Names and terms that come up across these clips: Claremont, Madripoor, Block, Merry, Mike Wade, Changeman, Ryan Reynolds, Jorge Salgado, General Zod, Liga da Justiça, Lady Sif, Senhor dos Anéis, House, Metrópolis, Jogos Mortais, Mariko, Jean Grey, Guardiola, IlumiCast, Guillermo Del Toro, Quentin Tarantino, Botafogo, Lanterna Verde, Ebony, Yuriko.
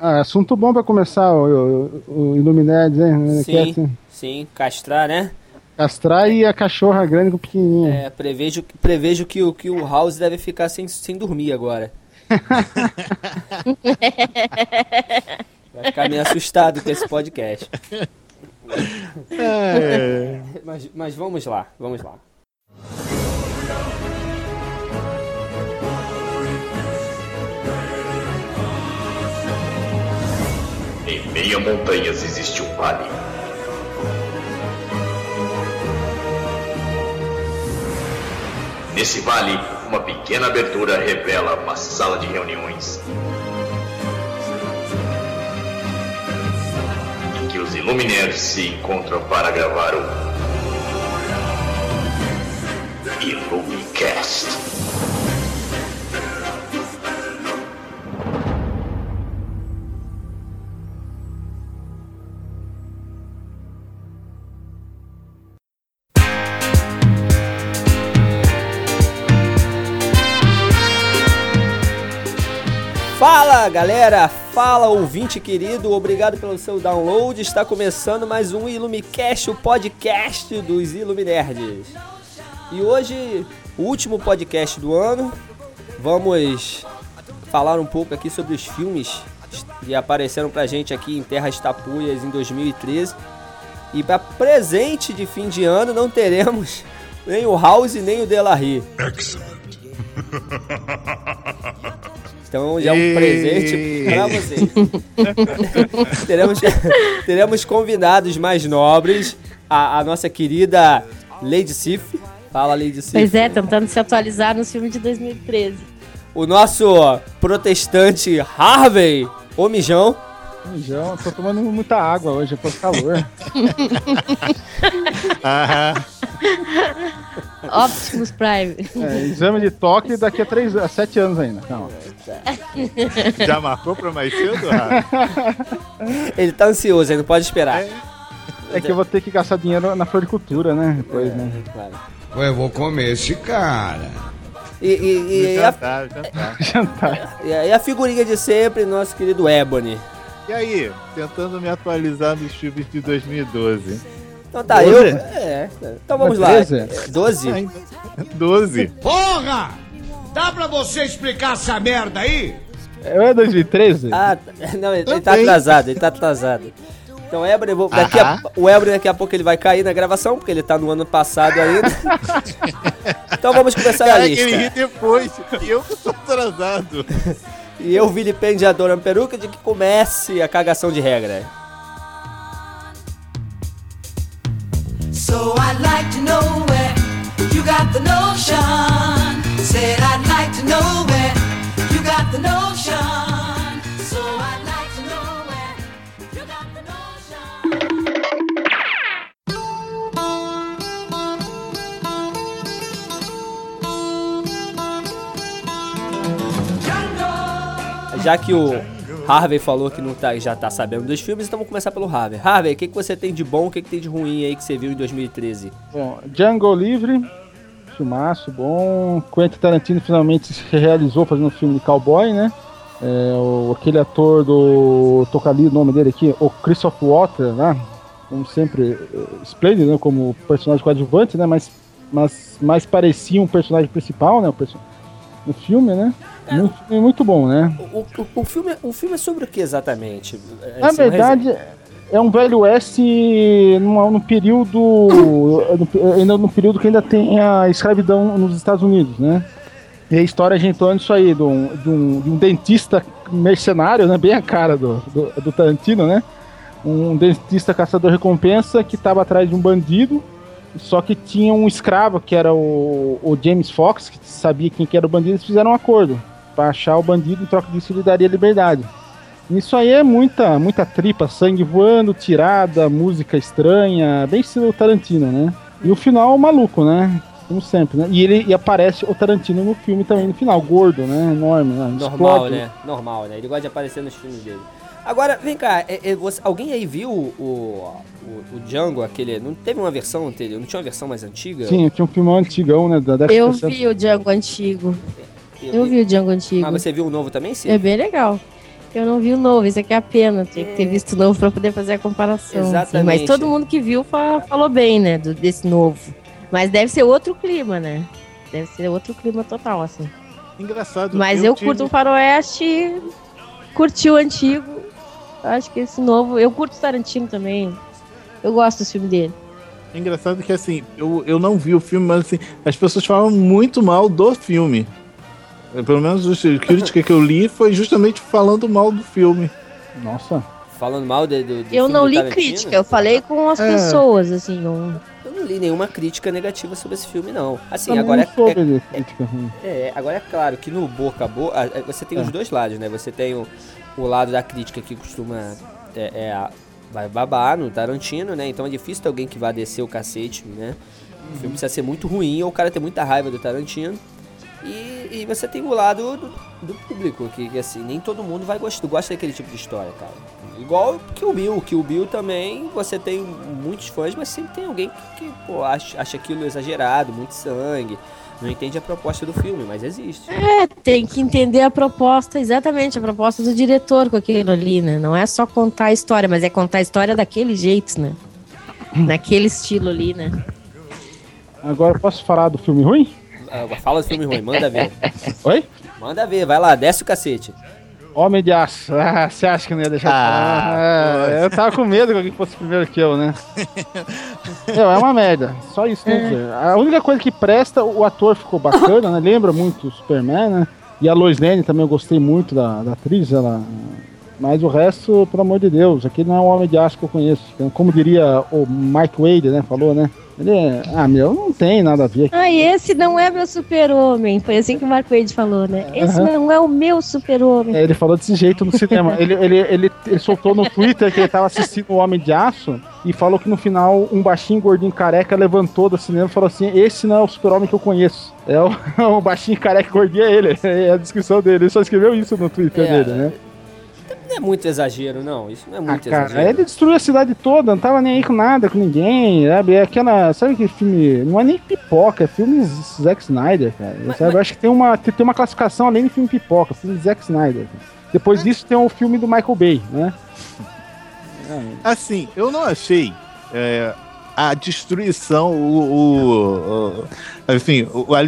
Ah, assunto bom pra começar o Iluminerds, hein? Sim, castrar, né? Castrar e a cachorra grande com pequenininha. É, prevejo que o House deve ficar sem dormir agora. Vai ficar meio assustado com esse podcast. É. Mas vamos lá. Em meio a montanhas existe um vale. Nesse vale, uma pequena abertura revela uma sala de reuniões em que os Iluminerds se encontram para gravar o IlumiCast. Fala galera, fala ouvinte querido, obrigado pelo seu download, está começando mais um IlumiCast, o podcast dos Iluminerds. E hoje, o último podcast do ano, vamos falar um pouco aqui sobre os filmes que apareceram pra gente aqui em Terras Tapuias em 2013. E para presente de fim de ano não teremos nem o House nem o Delarry. Excellent. Então já é um presente pra vocês. teremos convidados mais nobres, a nossa querida Lady Sif. Fala, Lady Sif. Pois é, tentando se atualizar no filme de 2013. O nosso protestante Harvey Omijão. Omijão, tô tomando muita água hoje, por calor. Optimus Prime. É, exame de toque daqui a 7 anos ainda. Calma. Já marcou pra mais cedo? Ele tá ansioso, ele não pode esperar. É que eu vou ter que gastar dinheiro na floricultura, né? Depois, né? Claro. Eu vou comer esse cara. E jantar. E a figurinha de sempre, nosso querido Ebony. E aí? Tentando me atualizar nos filmes de 2012. Então tá, 12? Então vamos lá. 12. Porra! Dá pra você explicar essa merda aí? É 2013? Ah, não, ele tá atrasado, Então o Ebony daqui a pouco ele vai cair na gravação, porque ele tá no ano passado ainda. Então vamos começar a lista. Ele ri depois, e eu que tô atrasado. E eu vilipendiador na peruca de que comece a cagação de regra. So I'd like to know where you got the notion. Said I'd like to know where you got the notion. So I'd like to know where you got the notion. Já que o Harvey falou que já tá sabendo dos filmes, então vamos começar pelo Harvey. Harvey, o que você tem de bom, o que tem de ruim aí que você viu em 2013? Bom, Django Livre, filmaço bom. Quentin Tarantino finalmente se realizou fazendo um filme de cowboy, né? Aquele ator do... Tô ali o nome dele aqui, o Christopher Walken, né? Como sempre, esplêndido, né? Como personagem coadjuvante, né? Mas mais parecia um personagem principal, né? No filme, né? É muito bom, né? O filme é sobre o que exatamente? Na verdade, é um velho oeste no período... no período que ainda tem a escravidão nos Estados Unidos, né? E a história a gente olha isso aí, de um dentista mercenário, né? Bem a cara do Tarantino, né? Um dentista caçador-recompensa que estava atrás de um bandido. Só que tinha um escravo, que era o James Fox, que sabia quem que era o bandido, eles fizeram um acordo para achar o bandido, em troca disso ele daria liberdade. Isso aí é muita, muita tripa, sangue voando, tirada, música estranha, bem estilo Tarantino, né? E o final maluco, né? Como sempre, né? E aparece o Tarantino no filme também, no final, gordo, né? Enorme, né? Normal, né? Ele gosta de aparecer nos filmes dele. Agora, vem cá, alguém aí viu o Django, aquele... Não teve uma versão anterior? Não tinha uma versão mais antiga? Sim, tinha um filme antigão, né? Eu vi o Django antigo. Eu vi o Django antigo. Mas você viu o novo também, sim? É bem legal. Eu não vi o novo, isso aqui é a pena. Tinha que ter visto o novo pra poder fazer a comparação. Exatamente. Assim. Mas todo mundo que viu falou bem, né? Desse novo. Mas deve ser outro clima, né? Deve ser outro clima total, assim. Engraçado. Mas eu curto o faroeste, curti o antigo. Acho que esse novo... Eu curto o Tarantino também. Eu gosto do filme dele. É engraçado que, assim, eu não vi o filme, mas, assim, as pessoas falam muito mal do filme. Pelo menos a crítica que eu li foi justamente falando mal do filme. Nossa. Falando mal do eu não li crítica, eu falei com as pessoas, assim. Eu não li nenhuma crítica negativa sobre esse filme, não. Assim, eu agora agora é claro que no boca a boca, você tem os dois lados, né? Você tem o lado da crítica que costuma... vai babar no Tarantino, né? Então é difícil ter alguém que vá descer o cacete, né? O filme precisa ser muito ruim ou o cara ter muita raiva do Tarantino. E você tem o lado do público, que assim, nem todo mundo vai gosta daquele tipo de história, cara. Igual que o Bill também, você tem muitos fãs, mas sempre tem alguém que acha aquilo exagerado, muito sangue, não entende a proposta do filme, mas existe. Tem que entender a proposta, exatamente, a proposta do diretor com aquilo ali, né? Não é só contar a história, mas é contar a história daquele jeito, né? Naquele estilo ali, né? Agora posso falar do filme ruim? Fala do filme ruim, manda ver. Oi? Manda ver, vai lá, desce o cacete. Homem de Aço. Ah, você acha que não ia deixar de falar? Eu tava com medo que alguém fosse primeiro que eu, né? É uma merda. Só isso, tem que dizer. A única coisa que presta, o ator ficou bacana, né? Lembra muito o Superman, né? E a Lois Lane também eu gostei muito da atriz, ela... Mas o resto, pelo amor de Deus, aqui não é um Homem de Aço que eu conheço. Como diria o Mike Wade, né? Falou, né? Ele é... não tem nada a ver aqui. Esse não é meu super-homem. Foi assim que o Mark Wade falou, né? Esse não é o meu super-homem. Ele falou desse jeito no cinema. ele soltou no Twitter que ele tava assistindo o Homem de Aço e falou que no final um baixinho gordinho careca levantou do cinema e falou assim: esse não é o super-homem que eu conheço. É o baixinho careca gordinho, é ele. É a descrição dele. Ele só escreveu isso no Twitter dele, né? Não é muito exagero, não. Isso não é muito exagero. Ele destruiu a cidade toda, não tava nem aí com nada, com ninguém, sabe? Sabe que filme... Não é nem pipoca, é filme Zack Snyder, cara. Mas... Eu acho que tem uma classificação além de filme pipoca, filme Zack Snyder. Depois disso tem o filme do Michael Bay, né? Assim, eu não achei a destruição, a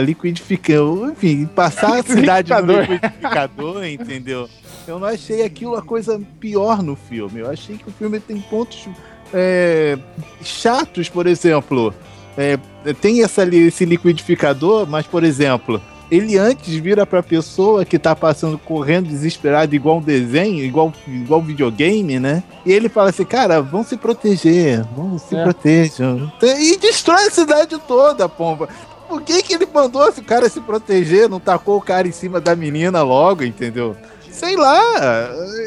liquidificação, enfim, passar a cidade no liquidificador, entendeu? Eu não achei aquilo a coisa pior no filme. Eu achei que o filme tem pontos chatos, por exemplo. Tem esse liquidificador, mas, por exemplo, ele antes vira pra pessoa que tá passando correndo desesperada, igual um desenho, igual um videogame, né? E ele fala assim, cara, vão se proteger, protejam. E destrói a cidade toda, pomba. Por que ele mandou esse cara se proteger? Não tacou o cara em cima da menina logo, entendeu? Sei lá,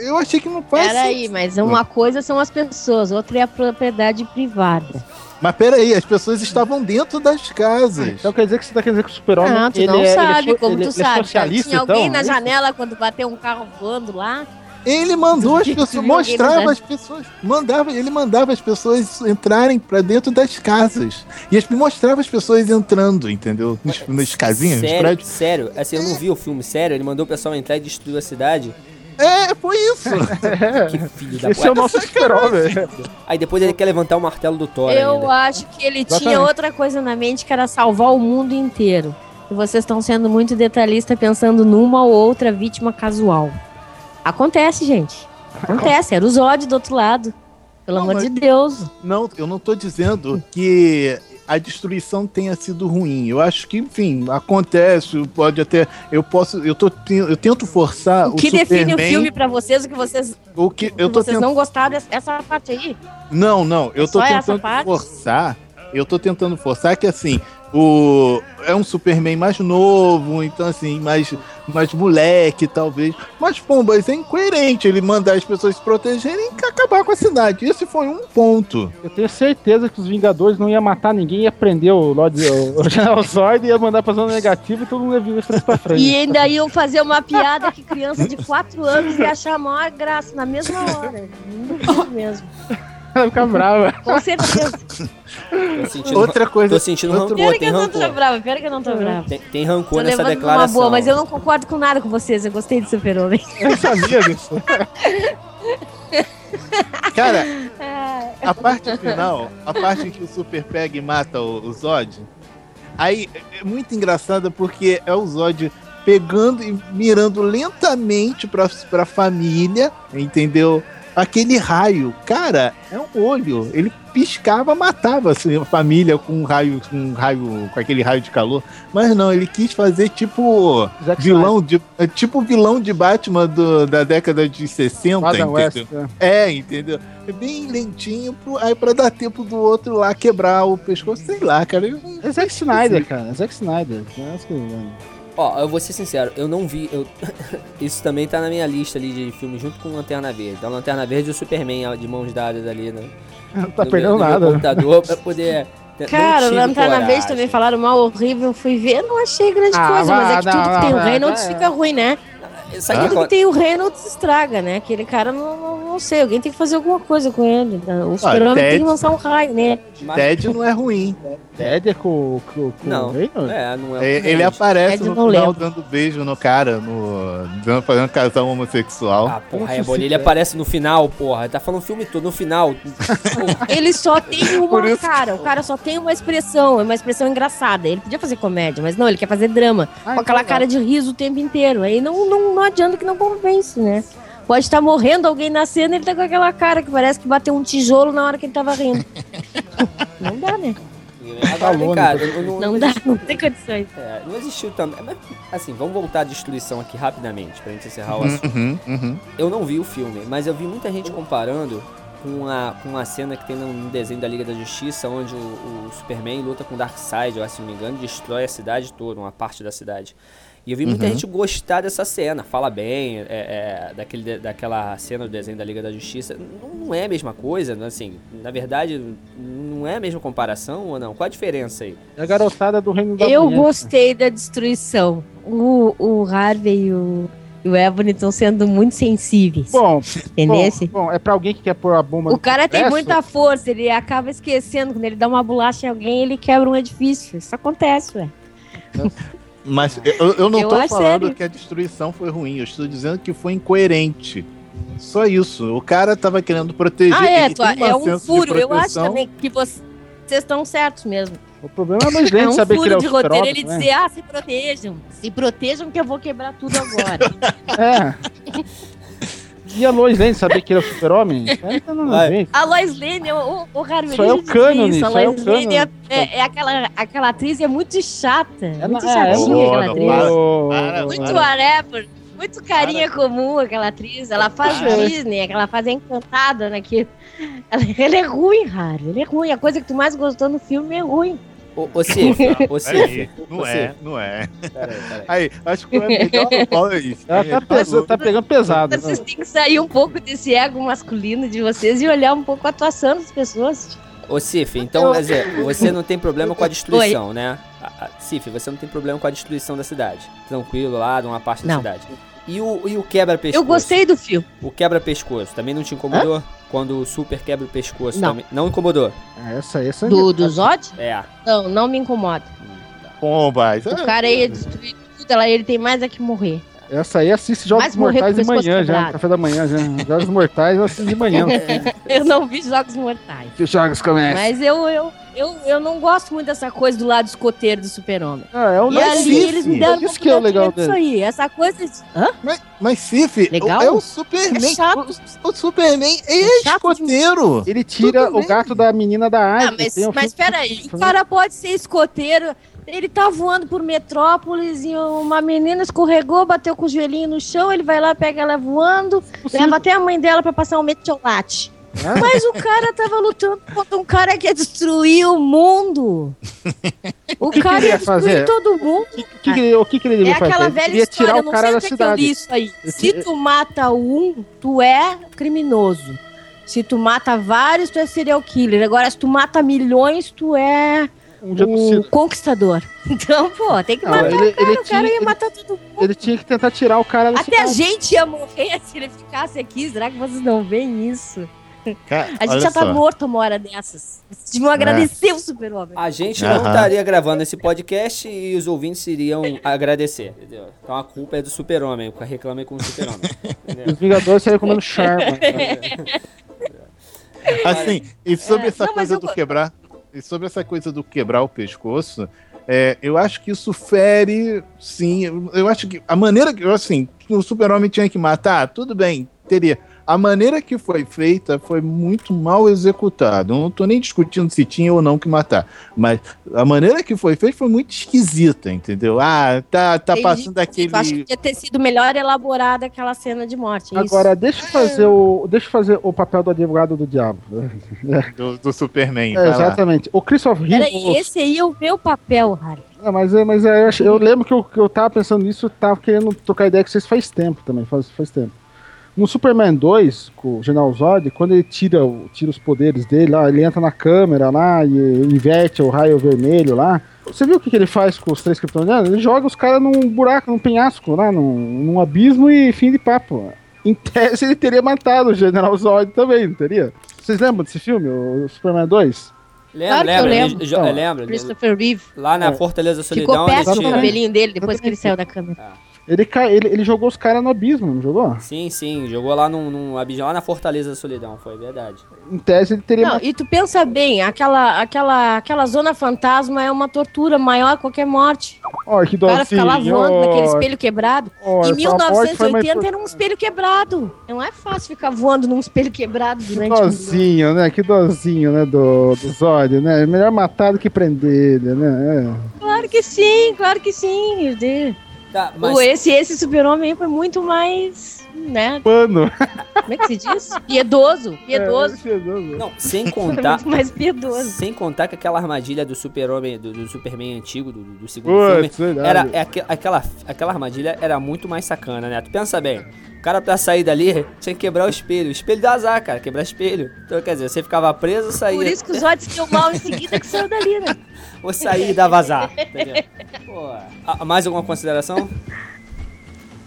eu achei que não faz sentido. Peraí, mas uma coisa são as pessoas, outra é a propriedade privada. Mas peraí, as pessoas estavam dentro das casas. Então quer dizer que você tá querendo dizer que o super-homem... Não, tu não sabe, como tu sabe. Tinha alguém na janela quando bateu um carro voando lá. Ele mandou as pessoas, mostrava as pessoas, ele mandava as pessoas entrarem pra dentro das casas. E mostrava as pessoas entrando, entendeu? Nas casinhas, nos prédios. Sério, assim, eu não vi o filme, sério, ele mandou o pessoal entrar e destruiu a cidade. Foi isso. Que filho da puta. Esse é o nosso super-homem. Aí depois ele quer levantar o martelo do Thor. Eu acho que ele tinha outra coisa na mente, que era salvar o mundo inteiro. E vocês estão sendo muito detalhistas pensando numa ou outra vítima casual. Acontece, gente. Acontece. Era o Zod do outro lado. Pelo amor de Deus. Não, eu não tô dizendo que a destruição tenha sido ruim. Eu acho que, enfim, acontece. Pode até... Eu tento forçar o Superman... O que define o filme pra vocês, não gostaram dessa parte aí? Não. Eu tô tentando forçar... que, assim... É um Superman mais novo, então assim, mais moleque, talvez. Mas, pombas, é incoerente ele mandar as pessoas se protegerem e acabar com a cidade. Esse foi um ponto. Eu tenho certeza que os Vingadores não iam matar ninguém, ia prender o General Zod, ia mandar pra zona negativa e todo mundo ia vir pra frente. E ainda iam fazer uma piada que criança de 4 anos ia achar a maior graça na mesma hora. Muito mesmo. Vai ficar brava. Com certeza. Outra coisa. Tô sentindo rancor. Pior que eu não tô brava, pior que eu não tô brava. Tem rancor nessa declaração. Uma boa, mas eu não concordo com nada com vocês. Eu gostei de Super-Homem. Eu sabia disso. Cara, a parte final, a parte em que o Super pega e mata o Zod, aí é muito engraçada porque é o Zod pegando e mirando lentamente pra família, entendeu? Aquele raio, cara, é um olho. Ele piscava, matava assim, a família com aquele raio de calor. Mas não, ele quis fazer tipo vilão de Batman da década de 60, entendeu? West, entendeu? Bem lentinho, aí pra dar tempo do outro lá quebrar o pescoço, sei lá, cara. É Zack Snyder, cara. É Zack Snyder. Ó, eu vou ser sincero, eu não vi... Isso também tá na minha lista ali de filmes, junto com Lanterna Verde. A Lanterna Verde e o Superman de mãos dadas ali, né? Não tá perdendo nada. Computador pra poder... Cara, Lanterna Verde também falaram mal, horrível, fui ver, não achei grande coisa, mas é que tudo que tem o Reynolds fica ruim, né? Tudo que tem o Reynolds estraga, né? Aquele cara, não sei, alguém tem que fazer alguma coisa com ele. O Superman tem que lançar um raio, né? Ted não é ruim. Ted é com não, o Reynolds? Não é ele aparece no final dando beijo no cara, fazendo casal homossexual. Ah, porra, ele aparece no final, porra. Tá falando o filme todo, no final. Ele só tem uma cara, o cara só tem uma expressão engraçada. Ele podia fazer comédia, mas não, ele quer fazer drama. Com aquela cara de riso o tempo inteiro. Aí não adianta que não convence, né? Pode estar morrendo alguém na cena, ele tá com aquela cara que parece que bateu um tijolo na hora que ele tava rindo. Não dá, né? Agora, vem cá, não dá, não tem condições. Não existiu também. Mas, assim, vamos voltar à destruição aqui rapidamente, pra gente encerrar o assunto. Eu não vi o filme, mas eu vi muita gente comparando com a cena que tem num desenho da Liga da Justiça, onde o Superman luta com o Darkseid, se não me engano, destrói a cidade toda, uma parte da cidade. E eu vi muita gente gostar dessa cena, fala bem daquela cena do desenho da Liga da Justiça. Não é a mesma coisa, assim, na verdade, não é a mesma comparação ou não? Qual a diferença aí? A garotada do Reino da Mulher. Eu gostei da destruição. O Harvey e o Ebony estão sendo muito sensíveis. Bom, é pra alguém que quer pôr a bomba no cara tem muita força, ele acaba esquecendo. Quando ele dá uma bolacha em alguém, ele quebra um edifício. Isso acontece, ué. Mas eu não tô falando que a destruição foi ruim, eu estou dizendo que foi incoerente. Só isso. O cara tava querendo proteger. É um furo. Eu acho também que vocês estão certos mesmo. O problema é mais gente saber que é um furo de roteiro. Ele dizer, se protejam que eu vou quebrar tudo agora. E a Lois Lane saber que ele é o Super-Homem? A Lois Lane, o Harvey Omijão. A Lois Lane é aquela atriz é muito chata. Muito chatinha aquela atriz. Muito whatever. Muito carinha comum aquela atriz. Ela faz Disney, ela faz Encantada naquilo. Ela é ruim, Harvey. Ele é ruim. A coisa que tu mais gostou no filme é ruim. Ô, Cif, não é. Peraí. Acho que é melhor isso. Tá pegando pesado. Vocês têm que sair um pouco desse ego masculino de vocês e olhar um pouco a atuação das pessoas. Ô, Cif, então, quer dizer, você não tem problema com a destruição, né? Cif, você não tem problema com a destruição da cidade. Tranquilo, lá de uma parte da cidade. E o quebra-pescoço? Eu gostei do filme. O quebra-pescoço também não te incomodou? Quando o Super quebra o pescoço também. Não incomodou? Essa do Zod? Não, não me incomoda. Pomba. O cara ia destruir tudo, ele tem mais a que morrer. Essa aí assiste Jogos Mortais de manhã já. Café da manhã já. Jogos Mortais assiste de manhã. Eu não vi Jogos Mortais. Que jogos começam. Mas eu não gosto muito dessa coisa do lado escoteiro do Super-Homem. E ali eles me deram isso que é legal disso aí. Essa coisa... Mas Cif, é o Superman. É chato. O Superman é escoteiro. Ele tira o gato da menina da árvore. Mas peraí, o cara pode ser escoteiro... Ele tá voando por Metrópolis e uma menina escorregou, bateu com o joelhinho no chão, ele vai lá, pega ela voando, leva até a mãe dela pra passar um metiolate. Mas o cara tava lutando contra um cara que ia destruir o mundo. O cara ia destruir todo mundo. O que ele devia fazer? Aquela velha história, não sei se eu li isso aí. Se tu mata um, tu é criminoso. Se tu mata vários, tu é serial killer. Agora, se tu mata milhões, tu é... o conquistador. Então, pô, tem que matar o cara. O cara ia matar todo mundo. Ele tinha que tentar tirar o cara. Até a gente ia morrer se ele ficasse aqui. Será que vocês não veem isso? A gente já tá morto uma hora dessas. Vocês vão agradecer o Super-Homem. A gente não estaria gravando esse podcast e os ouvintes iriam agradecer, entendeu? Então a culpa é do Super-Homem, porque reclamem com o Super-Homem. Os Vingadores saíram comendo Charma. Assim, e sobre essa coisa do quebrar... E sobre essa coisa do quebrar o pescoço... É, eu acho que isso fere, sim, eu acho que a maneira que, assim, o Super-Homem tinha que matar, tudo bem, teria. A maneira que foi feita foi muito mal executada, eu não tô nem discutindo se tinha ou não que matar, mas a maneira que foi feita foi muito esquisita, entendeu? Ah, tá passando aquele... Eu acho que podia ter sido melhor elaborada aquela cena de morte. Agora, isso. Deixa eu fazer o papel do advogado do diabo. Do Superman. Exatamente. Lá. O Christopher Reeve... Peraí, esse aí é o meu papel, Harry. Mas eu lembro que eu tava pensando nisso, tava querendo trocar ideia com vocês faz tempo. No Superman 2, com o General Zod, quando ele tira os poderes dele, lá, ele entra na câmera lá e inverte o raio vermelho lá. Você viu o que ele faz com os 3 kryptonianos? Ele joga os caras num buraco, num penhasco, lá, num abismo e fim de papo. Em tese, ele teria matado o General Zod também, não teria? Vocês lembram desse filme, o Superman 2? Lembro. Christopher Reeve. Lá na Fortaleza Solidão. Ficou péssimo o cabelinho dele depois que ele saiu da câmera. Ele jogou os caras no abismo, não jogou? Sim, jogou lá num abismo, lá na Fortaleza da Solidão, foi verdade. Em tese ele teria... Não, e tu pensa bem, aquela zona fantasma é uma tortura maior a qualquer morte. Oh, que o cara fica lavando naquele espelho quebrado. Em 1980 era um espelho quebrado. Não é fácil ficar voando num espelho quebrado durante o... Que dozinho, né, do Zod, né? É melhor matar do que prender ele, né? É. Claro que sim, Irde. Tá, mas... Esse Super-Homem foi muito mais, né? Pano. Como é que se diz? Piedoso. Não, sem contar... muito mais piedoso. Sem contar que aquela armadilha do Super-Homem, do Superman antigo, do segundo filme, aquela armadilha era muito mais sacana, né? Tu pensa bem, o cara pra sair dali tinha que quebrar o espelho dá azar, cara, quebrar espelho. Então, quer dizer, você ficava preso, saía... Por isso que os odds deu mal em seguida que saiu dali, né? Ou sair e dar vazar, entendeu? Mais alguma consideração?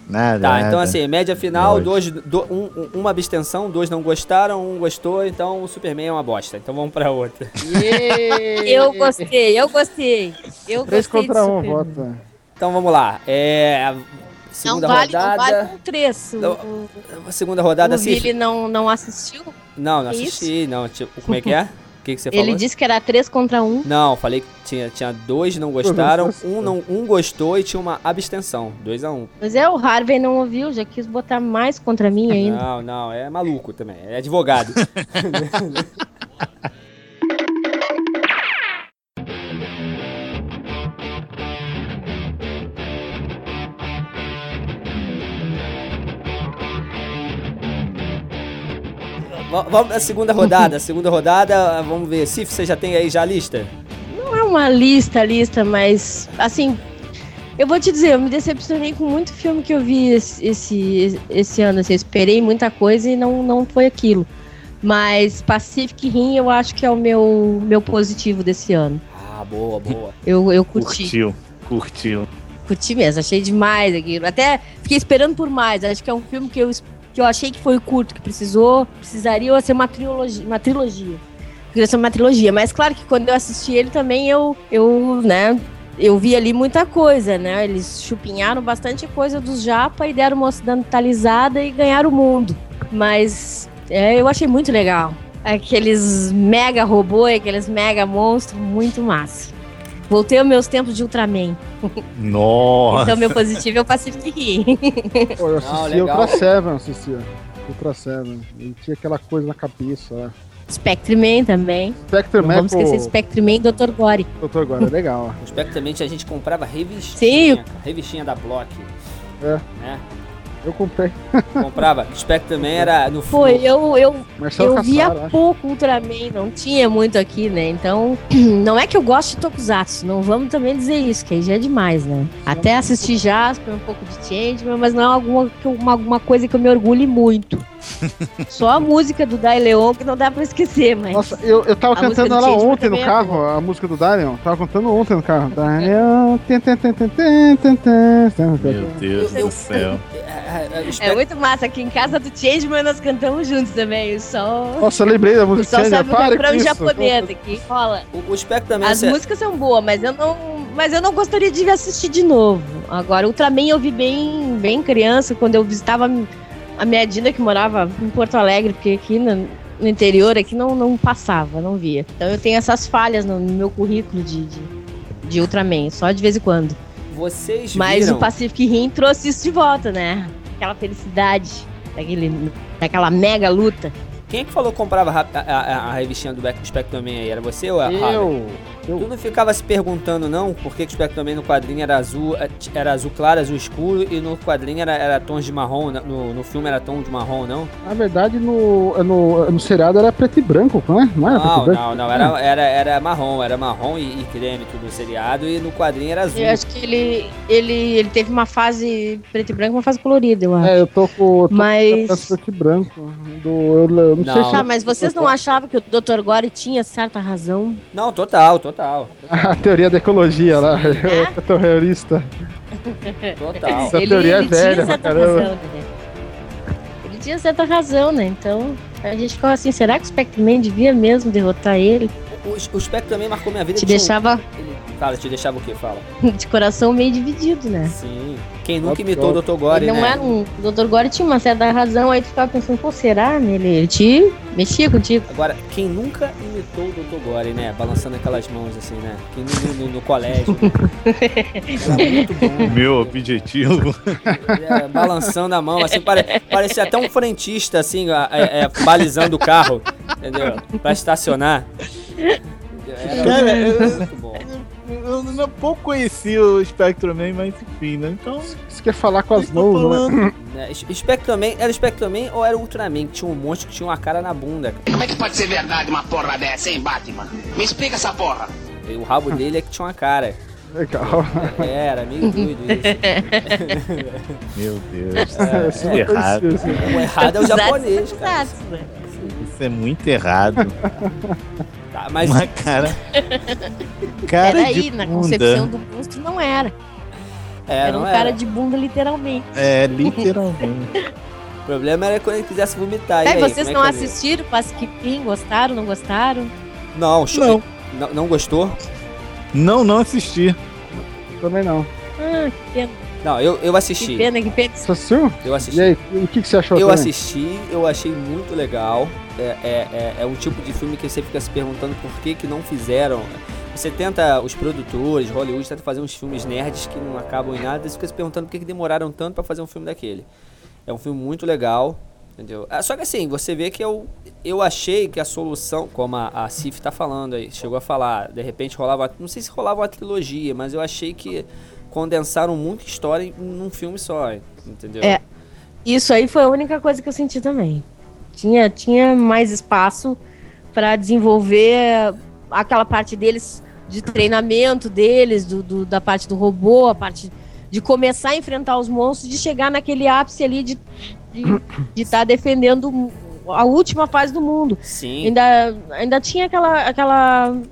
Nada. Tá, então assim, média final, 1 abstenção, 2 não gostaram, 1 gostou, então o Superman é uma bosta. Então vamos pra outra. Yeah. Eu gostei. 3 contra 1, vota. Então vamos lá. Segunda rodada. Não vale com 3. Segunda rodada, sim. O Billy não assistiu? Não assisti, isso? Não. Tipo, como é que é? Que você falou? Ele disse que era 3-1. Não, falei que tinha 2 não gostaram, 1 gostou e tinha uma abstenção, 2-1. Mas o Harvey não ouviu, já quis botar mais contra mim ainda. Não, é maluco também, é advogado. Vamos na segunda rodada, vamos ver. Cif, você já tem aí já a lista? Não é uma lista, mas assim, eu vou te dizer, eu me decepcionei com muito filme que eu vi esse ano, assim, eu esperei muita coisa e não foi aquilo. Mas Pacific Rim eu acho que é o meu positivo desse ano. Ah, boa. Eu curti. Curti mesmo, achei demais aquilo. Até fiquei esperando por mais, acho que é um filme que eu achei que foi curto, que precisaria ser uma trilogia. Queria ser uma trilogia, mas claro que quando eu assisti ele também, eu vi ali muita coisa, né? Eles chupinharam bastante coisa dos japa e deram uma ocidentalizada e ganharam o mundo. Mas eu achei muito legal. Aqueles mega robôs, aqueles mega monstros, muito massa. Voltei aos meus tempos de Ultraman. Nossa! Então, meu positivo é o Pacific Rim. Eu assistia Ultra Seven. Ele tinha aquela coisa na cabeça, né? Spectreman também. Spectreman, vamos esquecer Spectreman e Dr. Gore. Dr. Gore, é legal. O Spectreman a gente comprava revistinha. Sim. Revistinha da Block. É. Eu comprei. Comprava. Spectreman era no fundo. Eu via pouco Ultraman, não tinha muito aqui, né? Então, não é que eu gosto de Tokusatsu, não vamos também dizer isso, que aí já é demais, né? Até assisti Jasper, um pouco de Changeman, mas não é alguma coisa que eu me orgulhe muito. Só a música do Daileon que não dá pra esquecer, mas... Nossa, eu tava cantando ela ontem no carro, a música do Daileon. Tava cantando ontem no carro. Daileon... Meu Deus do céu. É muito massa. Aqui em casa do Changeman nós cantamos juntos também. O sol... Nossa, eu lembrei da música do Changeman. O sol sabe o refrão japonês aqui. Rola. O Spectreman... As músicas são boas, mas eu não gostaria de assistir de novo. Agora, Ultraman eu vi bem criança, quando eu visitava... A minha Dina, que morava em Porto Alegre, porque aqui no interior aqui não passava, não via. Então eu tenho essas falhas no meu currículo de Ultraman, só de vez em quando. Vocês viram? Mas o Pacific Rim trouxe isso de volta, né? Aquela felicidade, daquela mega luta. Quem é que falou que comprava a revistinha do Spectreman aí? Era você ou a Harvey? Tu não ficava se perguntando, não, por que o Spectreman no quadrinho era azul claro, azul escuro, e no quadrinho era tons de marrom, no filme era tom de marrom, não? Na verdade, no seriado era preto e branco, né? Não era preto e branco? Não, era marrom e creme tudo no seriado, e no quadrinho era azul. Eu acho que ele teve uma fase preto e branco e uma fase colorida, eu acho. É, eu tô com preto e branco, não sei. Ah, mas vocês não achavam que o Dr. Gore tinha certa razão? Não, total. A teoria da ecologia lá, é terrorista. Total. Essa teoria é velha, pra caramba. Razão, né? Ele tinha certa razão, né? Então, a gente ficou assim, será que o Spectreman devia mesmo derrotar ele? O Spectreman marcou minha vida. Te deixava o quê? Fala. De coração meio dividido, né? Sim. Quem nunca imitou o Dr. Gore, ele não né? O Dr. Gore tinha uma certa razão, aí tu ficava pensando, pô, será? Ele te mexia contigo. Agora, quem nunca imitou o Dr. Gore, né? Balançando aquelas mãos assim, né? Quem no colégio. Era muito bom. Meu objetivo. Balançando a mão, assim, parecia até um frentista, assim, balizando o carro, entendeu? Pra estacionar. Era muito bom. Eu pouco conhecia o Spectreman, mas enfim, né? Então... Você quer falar com as mãos, né? Spectreman, era o Spectreman ou era o Ultraman? Que tinha um monstro que tinha uma cara na bunda. Como é que pode ser verdade uma porra dessa, hein, Batman? Me explica essa porra. E o rabo dele é que tinha uma cara. Legal. Era meio doido isso. Meu Deus. É errado. O errado é o japonês, cara. Isso é muito errado. Tá, mas... Uma cara de bunda. Na concepção do monstro não era. Era um cara de bunda, literalmente. É, literalmente. O problema era quando ele quisesse vomitar. E aí, vocês não assistiram? Pacific Rim, gostaram, não gostaram? Não, show. Não gostou? Não assisti. Também não. Ah, que pena. Não, eu assisti. Que pena. Você assistiu? Eu assisti. E aí, o que você achou? Eu achei muito legal. É um tipo de filme que você fica se perguntando por que não fizeram. Você tenta, os produtores, Hollywood, tenta fazer uns filmes nerds que não acabam em nada, e você fica se perguntando por que demoraram tanto pra fazer um filme daquele. É um filme muito legal, entendeu? Só que assim, você vê que eu achei que a solução, como a Cif tá falando aí, chegou a falar, de repente rolava, não sei se rolava uma trilogia, mas eu achei que condensaram muita história em um filme só, entendeu? É, isso aí foi a única coisa que eu senti também. Tinha mais espaço para desenvolver aquela parte deles, de treinamento deles, da parte do robô, a parte de começar a enfrentar os monstros, de chegar naquele ápice ali de estar defendendo a última fase do mundo. Sim. Ainda tinha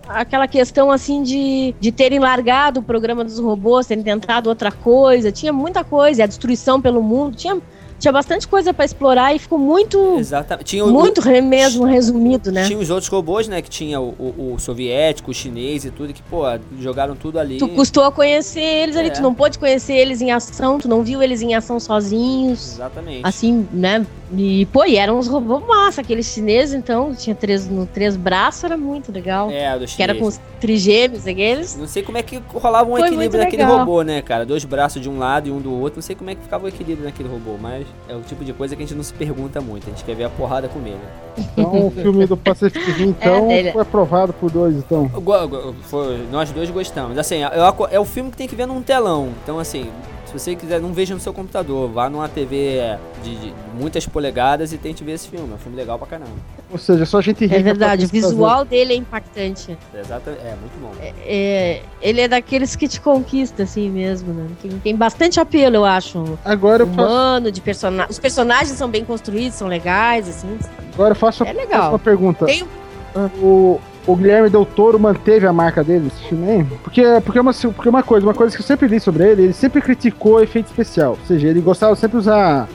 aquela questão assim de terem largado o programa dos robôs, terem tentado outra coisa, tinha muita coisa, a destruição pelo mundo, tinha bastante coisa pra explorar e ficou muito... Exatamente. Tinha muito mesmo resumido, né? Tinha os outros robôs, né? Que tinha o soviético, o chinês e tudo, que, pô, jogaram tudo ali. Tu custou a conhecer eles ali, tu não pôde conhecer eles em ação, tu não viu eles em ação sozinhos. Exatamente. Assim, né? E, pô, e eram uns robôs massa, aqueles chineses, então, tinha três braços, era muito legal. Dos chineses. Que era com os trigêmeos, aqueles. Não sei como é que rolava um equilíbrio naquele robô, né, cara? Dois braços de um lado e um do outro, não sei como é que ficava o equilíbrio naquele robô, mas... É o tipo de coisa que a gente não se pergunta muito. A gente quer ver a porrada comer, né? Então o filme do Pacific Rim, então, foi aprovado por dois, então. Nós dois gostamos. Assim, é o filme que tem que ver num telão. Então, assim, se Se você quiser, não veja no seu computador. Vá numa TV de muitas polegadas e tente ver esse filme. É um filme legal pra caramba. Ou seja, só a gente ri. É verdade, o visual dele é impactante. Exatamente, é muito bom. Ele é daqueles que te conquista, assim mesmo, né? Tem bastante apelo, eu acho. Agora humano, de personagem. Os personagens são bem construídos, são legais, assim. Agora eu faço uma pergunta. O Guillermo Del Toro manteve a marca dele nesse filme, hein? Porque uma coisa que eu sempre li sobre ele sempre criticou efeito especial. Ou seja, ele gostava sempre de usar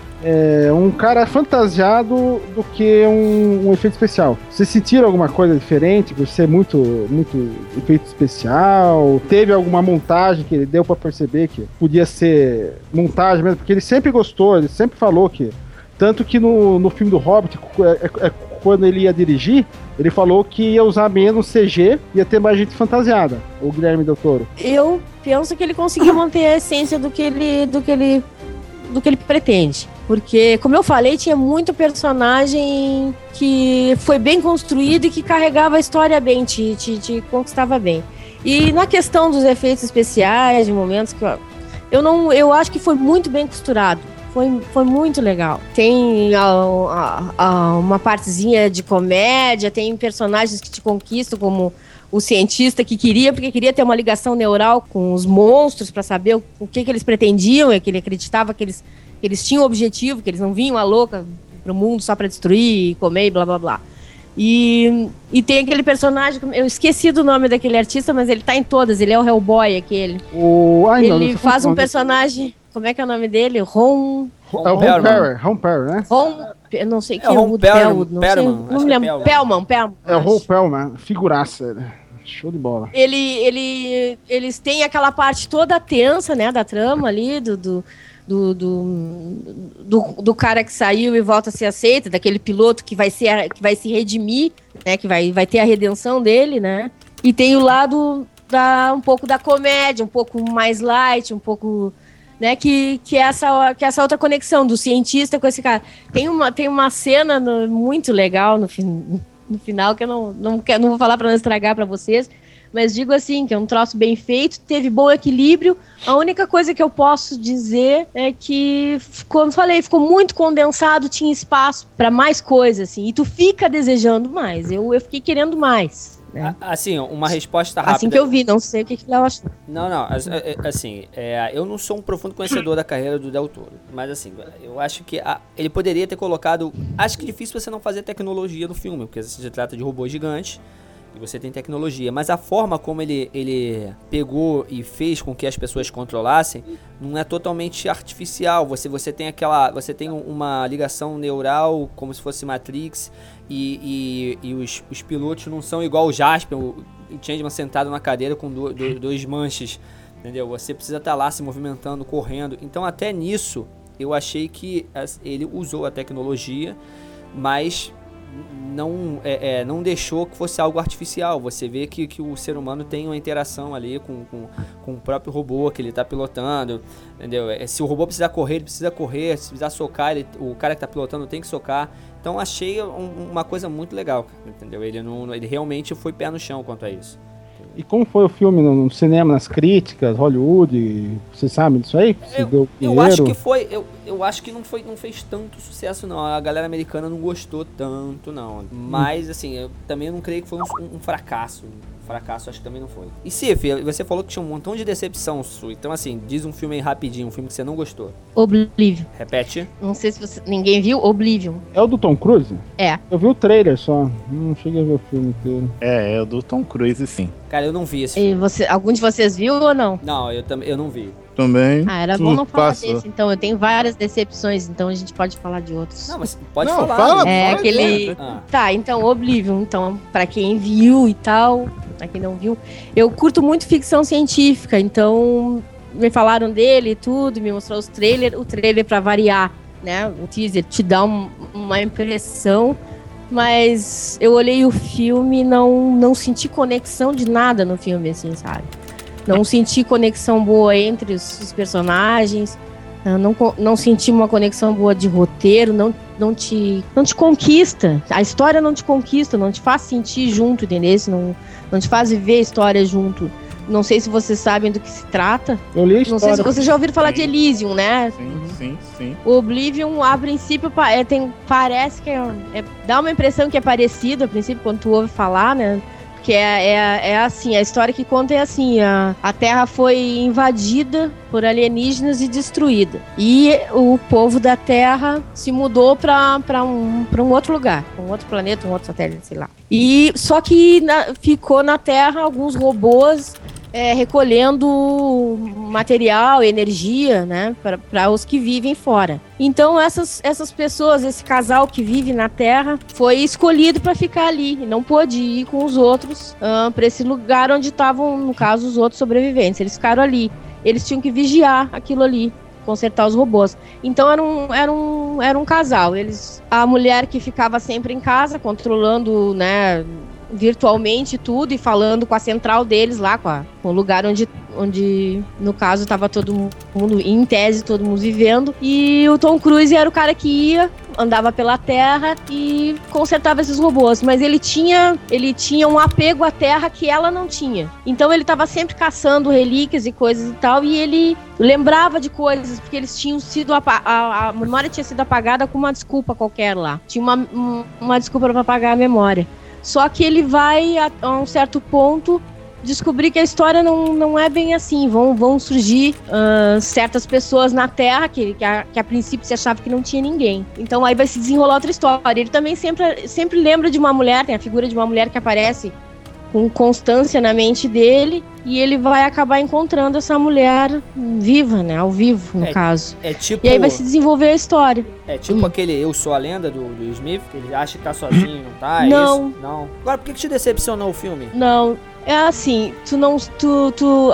um cara fantasiado do que um efeito especial. Vocês sentiram alguma coisa diferente por ser muito, muito efeito especial? Teve alguma montagem que ele deu pra perceber que podia ser montagem mesmo? Porque ele sempre gostou, ele sempre falou que... Tanto que no filme do Hobbit, quando ele ia dirigir, ele falou que ia usar menos CG, ia ter mais gente fantasiada, o Guillermo Del Toro. Eu penso que ele conseguiu manter a essência do que ele pretende. Porque, como eu falei, tinha muito personagem que foi bem construído e que carregava a história bem, te conquistava bem. E na questão dos efeitos especiais, de momentos que eu acho que foi muito bem costurado. Foi muito legal. Tem uma partezinha de comédia, tem personagens que te conquistam, como o cientista que queria ter uma ligação neural com os monstros para saber o que eles pretendiam, que ele acreditava que eles tinham objetivo, que eles não vinham a louca pro mundo só para destruir e comer e blá blá blá. E tem aquele personagem, eu esqueci do nome daquele artista, mas ele tá em todas, ele é o Hellboy aquele. Ele faz um personagem... Como é que é o nome dele? Ron Perlman, né? Eu não sei quem é o Perlman. Não me lembro. Perlman. É o Ron Perlman, figuraça. Show de bola. Eles têm aquela parte toda tensa, né? Da trama ali, do cara que saiu e volta a ser aceito, daquele piloto que vai se redimir, né? Que vai ter a redenção dele, né? E tem o lado um pouco da comédia, um pouco mais light, um pouco... Né, que essa outra conexão do cientista com esse cara. Tem uma cena muito legal no final, que eu não vou falar para não estragar para vocês, mas digo assim, que é um troço bem feito, teve bom equilíbrio. A única coisa que eu posso dizer é que, como eu falei, ficou muito condensado, tinha espaço para mais coisas, assim, e tu fica desejando mais, eu fiquei querendo mais. Né? Assim, uma resposta rápida. Assim que eu vi, não sei o que ela achou. Não, assim, eu não sou um profundo conhecedor da carreira do Del Toro, mas assim, eu acho que ele poderia ter colocado... Acho que é difícil você não fazer tecnologia no filme, porque se trata de robôs gigantes e você tem tecnologia, mas a forma como ele pegou e fez com que as pessoas controlassem não é totalmente artificial. Você tem uma ligação neural como se fosse Matrix. E os pilotos não são igual o Jasper, o Changeman sentado na cadeira com dois manches, entendeu? Você precisa estar lá se movimentando, correndo. Então até nisso eu achei que ele usou a tecnologia, mas não deixou que fosse algo artificial. Você vê que o ser humano tem uma interação ali com o próprio robô que ele está pilotando, entendeu? Se o robô precisar correr, ele precisa correr. Se precisar socar, o cara que está pilotando tem que socar. Então achei uma coisa muito legal, entendeu? Ele realmente foi pé no chão quanto a isso. E como foi o filme no cinema, nas críticas, Hollywood, você sabe disso aí? Eu acho que foi, eu acho que não fez tanto sucesso não, a galera americana não gostou tanto não, mas assim, eu também não creio que foi um fracasso. Fracasso acho que também não foi. E Cif, você falou que tinha um montão de decepção sua. Então assim, diz um filme aí rapidinho, um filme que você não gostou. Oblivion. Repete. Não sei se ninguém viu, Oblivion. É o do Tom Cruise? É. Eu vi o trailer só, não cheguei a ver o filme inteiro. É o do Tom Cruise sim. Cara, eu não vi esse filme. Algum de vocês viu ou não? Não, eu não vi. Também. Ah, era bom não falar desse, então. Eu tenho várias decepções, então a gente pode falar de outros. Não, mas pode falar. Fala, é aquele... Tá, então Oblivion, então, pra quem viu e tal, pra quem não viu. Eu curto muito ficção científica, então me falaram dele e tudo, me mostrou os trailers. O trailer pra variar, né, o teaser te dá uma impressão, mas eu olhei o filme e não senti conexão de nada no filme, assim, sabe? Não senti conexão boa entre os personagens, não senti uma conexão boa de roteiro, não te conquista. A história não te conquista, não te faz sentir junto, entendeu? Não te faz viver a história junto. Não sei se vocês sabem do que se trata. Eu li a história. Não sei se vocês já ouviram falar de Elysium, né? Sim. O Oblivion, a princípio, parece que dá uma impressão que é parecido, a princípio, quando tu ouve falar, né? Porque é assim, a história que conta é assim, a Terra foi invadida por alienígenas e destruída. E o povo da Terra se mudou pra um outro lugar, um outro planeta, um outro satélite, sei lá. E só que ficou na Terra alguns robôs recolhendo material, energia, né, para os que vivem fora. Então essas pessoas, esse casal que vive na Terra, foi escolhido para ficar ali e não pôde ir com os outros para esse lugar onde estavam, no caso, os outros sobreviventes. Eles ficaram ali, eles tinham que vigiar aquilo ali, consertar os robôs. Então era um casal. A mulher que ficava sempre em casa, controlando, né, virtualmente tudo e falando com a central deles lá, com o lugar onde no caso estava todo mundo, em tese, todo mundo vivendo. E o Tom Cruise era o cara que andava pela Terra e consertava esses robôs, mas ele tinha um apego à Terra que ela não tinha. Então ele estava sempre caçando relíquias e coisas e tal, e ele lembrava de coisas, porque eles tinham sido a memória tinha sido apagada com uma desculpa qualquer lá, tinha uma desculpa para apagar a memória. Só que ele vai, a um certo ponto, descobrir que a história não é bem assim. Vão surgir certas pessoas na Terra que a princípio se achava que não tinha ninguém. Então aí vai se desenrolar outra história. Ele também sempre lembra de uma mulher, tem a figura de uma mulher que aparece com constância na mente dele, e ele vai acabar encontrando essa mulher viva, né, ao vivo, no caso. Tipo, e aí vai se desenvolver a história. É tipo aquele Eu Sou a Lenda do Smith, que ele acha que tá sozinho, não tá? Não. Isso? Não. Agora, por que te decepcionou o filme? Não, é assim,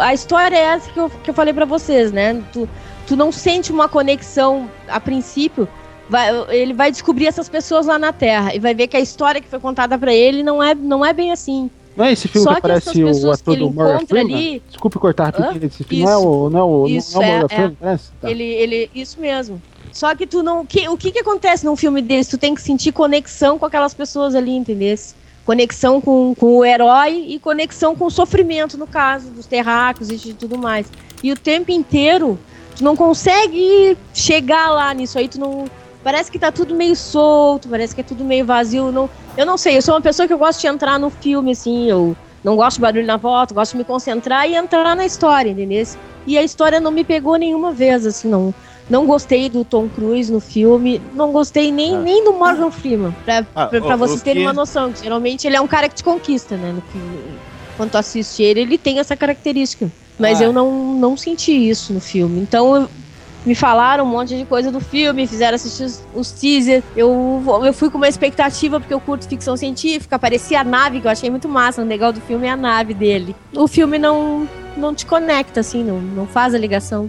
a história é essa que eu falei pra vocês, né, tu não sente uma conexão a princípio. Ele vai descobrir essas pessoas lá na Terra e vai ver que a história que foi contada pra ele não é bem assim. Não é esse filme só que aparece o ator do Morgan Freeman? Ali... Desculpe cortar rapidinho esse filme. Não é o Morgan Freeman? Parece? Tá. Ele, isso mesmo. Só que tu não... O que acontece num filme desse? Tu tem que sentir conexão com aquelas pessoas ali, entendeu? Conexão com o herói e conexão com o sofrimento, no caso, dos terráqueos e de tudo mais. E o tempo inteiro, tu não consegue chegar lá nisso aí, tu não... Parece que tá tudo meio solto, parece que é tudo meio vazio. Não, eu não sei, eu sou uma pessoa que eu gosto de entrar no filme, assim, eu não gosto de barulho na volta, gosto de me concentrar e entrar na história, entendeu? E a história não me pegou nenhuma vez, assim, não gostei do Tom Cruise no filme, não gostei nem do Morgan Freeman, pra vocês terem uma noção, que geralmente ele é um cara que te conquista, né, no filme. Quando tu assiste ele tem essa característica, mas eu não senti isso no filme, então... Me falaram um monte de coisa do filme, fizeram assistir os teasers. Eu fui com uma expectativa, porque eu curto ficção científica. Aparecia a nave, que eu achei muito massa. O legal do filme é a nave dele. O filme não te conecta, assim, não faz a ligação.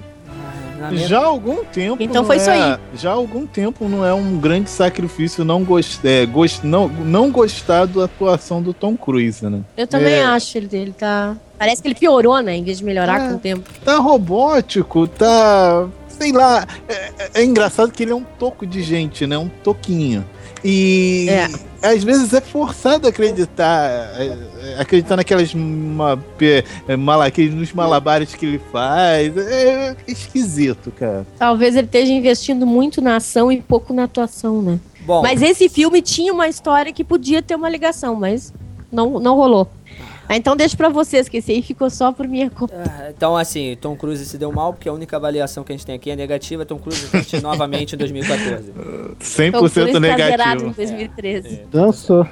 Já há algum tempo... Então foi isso aí. Já há algum tempo não é um grande sacrifício não gostar da atuação do Tom Cruise, né? Eu também acho, ele tá... Parece que ele piorou, né? Em vez de melhorar com o tempo. Tá robótico, tá... Sei lá, é engraçado que ele é um toco de gente, né? Um toquinho. E às vezes é forçado acreditar naquelas nos malabares que ele faz. É esquisito, cara. Talvez ele esteja investindo muito na ação e pouco na atuação, né? Bom. Mas esse filme tinha uma história que podia ter uma ligação, mas não rolou. Então deixo pra vocês, que esse aí ficou só por minha conta. Então assim, Tom Cruise se deu mal, porque a única avaliação que a gente tem aqui é negativa. Tom Cruise existe novamente em 2014. 100% Tom Cruise negativo. Tá zerado em 2013. Dançou.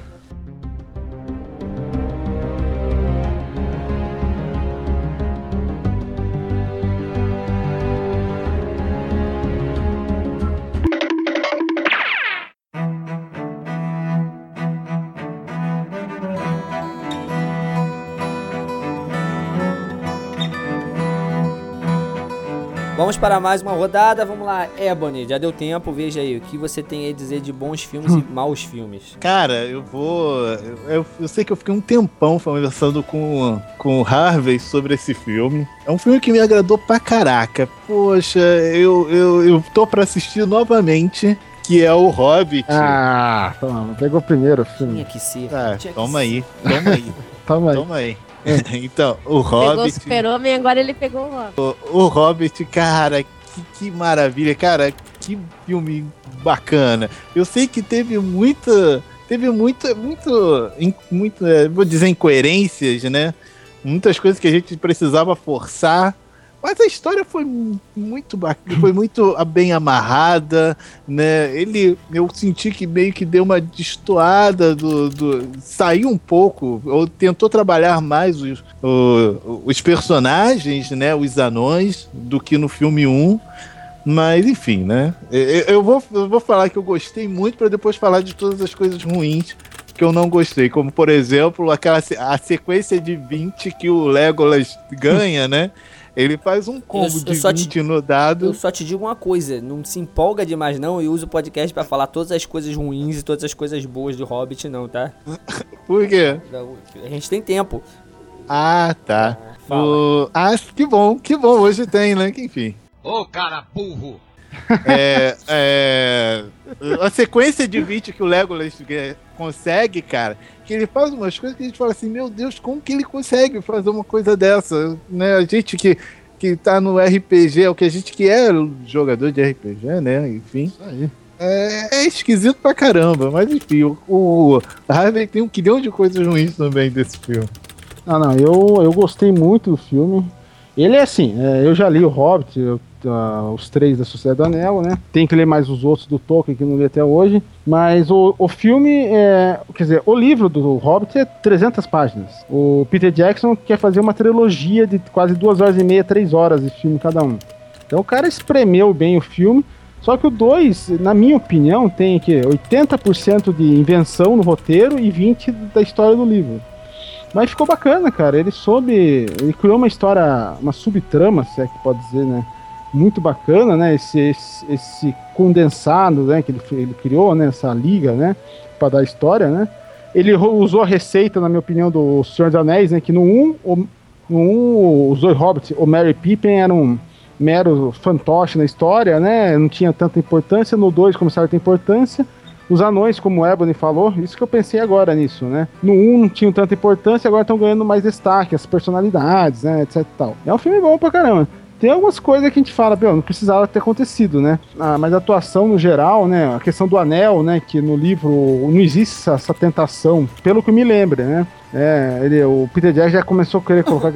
Vamos para mais uma rodada, vamos lá, Ebony, já deu tempo, veja aí, o que você tem a dizer de bons filmes e maus filmes? Cara, eu sei que eu fiquei um tempão conversando com o Harvey sobre esse filme. É um filme que me agradou pra caraca. Poxa, eu tô pra assistir novamente, que é o Hobbit. Ah, toma, pegou primeiro o filme. Tinha que ser. Ah, toma aí. Toma aí. Então, o Hobbit... Pegou o Super-Homem, agora ele pegou o Hobbit. O Hobbit, cara, que maravilha, cara, que filme bacana. Eu sei que teve muita... Teve muito, vou dizer, incoerências, né? Muitas coisas que a gente precisava forçar. Mas a história foi muito bacana, foi muito bem amarrada, né? Eu senti que meio que deu uma destoada, saiu um pouco, ou tentou trabalhar mais os personagens, né? Os anões, do que no filme 1. Mas, enfim, né? Eu vou falar que eu gostei muito para depois falar de todas as coisas ruins que eu não gostei. Como, por exemplo, a sequência de 20 que o Legolas ganha, né? Ele faz um combo de 20 no dado. Eu só te digo uma coisa, não se empolga demais não e usa o podcast pra falar todas as coisas ruins e todas as coisas boas do Hobbit não, tá? Por quê? A gente tem tempo. Ah, tá. Que bom, hoje tem, né? Que enfim. Ô, cara burro! A sequência de 20 que o Legolas consegue, cara, que ele faz umas coisas que a gente fala assim, meu Deus, como que ele consegue fazer uma coisa dessa, né? A gente que tá no RPG, é o que a gente que é jogador de RPG, né? Enfim, é esquisito pra caramba, mas enfim, o Harvey tem um quilhão de coisas ruins também desse filme. Ah, não, eu gostei muito do filme. Ele é assim, eu já li o Hobbit, os 3 da Sociedade do Anel, né? Tem que ler mais os outros do Tolkien, que não li até hoje. Mas o filme, quer dizer, o livro do Hobbit é 300 páginas. O Peter Jackson quer fazer uma trilogia de quase 2h30, 3 horas de filme cada um. Então o cara espremeu bem o filme. Só que o 2, na minha opinião, tem 80% de invenção no roteiro e 20% da história do livro. Mas ficou bacana, cara, ele criou uma história, uma subtrama, se é que pode dizer, né, muito bacana, né, esse condensado, né, que ele criou, né, essa liga, né, pra dar história, né. Ele usou a receita, na minha opinião, do Senhor dos Anéis, né, que no 1, os dois hobbits, o Merry e Pippin eram um mero fantoche na história, né, não tinha tanta importância, no 2 começaram a ter importância. Os anões, como o Ebony falou, isso que eu pensei agora nisso, né? No 1 não tinham tanta importância, agora estão ganhando mais destaque, as personalidades, né, etc e tal. É um filme bom pra caramba. Tem algumas coisas que a gente fala, não precisava ter acontecido, né? Mas a atuação no geral, né? A questão do anel, né? Que no livro não existe essa tentação, pelo que me lembro, né? O Peter Jackson já começou a querer colocar a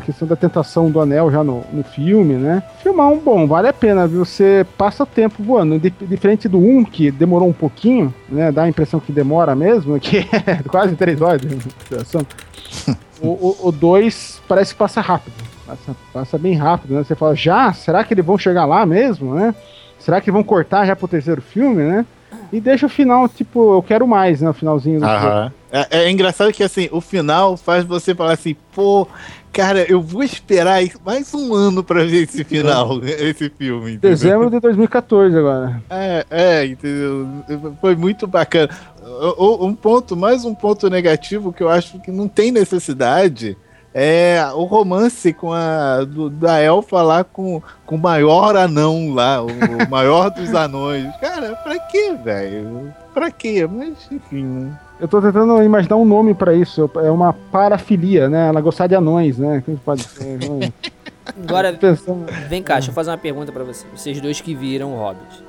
questão da tentação do anel já no filme, né? Filmar bom, vale a pena, viu? Você passa tempo voando. Diferente do 1, que demorou um pouquinho, né? Dá a impressão que demora mesmo, que é quase 3 horas de duração. O 2 parece que passa rápido. Passa bem rápido, né? Você fala, já? Será que eles vão chegar lá mesmo, né? Será que vão cortar já pro terceiro filme, né? E deixa o final, eu quero mais, né? O finalzinho do filme. É engraçado que, assim, o final faz você falar assim, cara, eu vou esperar mais um ano pra ver esse final, esse filme. Entendeu? Dezembro de 2014 agora. Entendeu? Foi muito bacana. Mais um ponto negativo que eu acho que não tem necessidade... É o romance com da elfa lá com o maior anão lá, o maior dos anões. Cara, pra quê, velho? Pra quê? Mas, enfim, né? Eu tô tentando imaginar um nome pra isso. É uma parafilia, né? Ela gostar de anões, né? Quem pode ser? Agora, vem cá, deixa eu fazer uma pergunta pra vocês. Vocês dois que viram o Hobbit.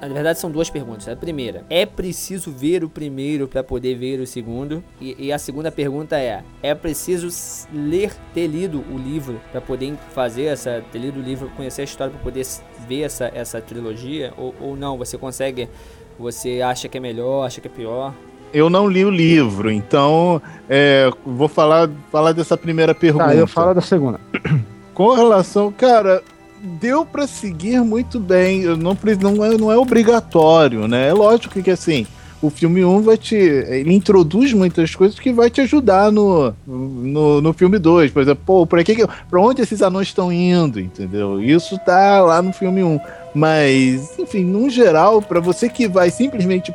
Na verdade, são duas perguntas. A primeira, é preciso ver o primeiro para poder ver o segundo? E a segunda pergunta é preciso ter lido o livro para poder ter lido o livro, conhecer a história para poder ver essa trilogia? Ou não, você acha que é melhor, acha que é pior? Eu não li o livro, então vou falar dessa primeira pergunta. Tá, eu falo da segunda. Com relação, cara... Deu para seguir muito bem, não é obrigatório, né? É lógico que, assim, o filme 1 ele introduz muitas coisas que vai te ajudar no filme 2. Por exemplo, pra onde esses anões estão indo, entendeu? Isso tá lá no filme 1. Mas, enfim, no geral, para você que vai simplesmente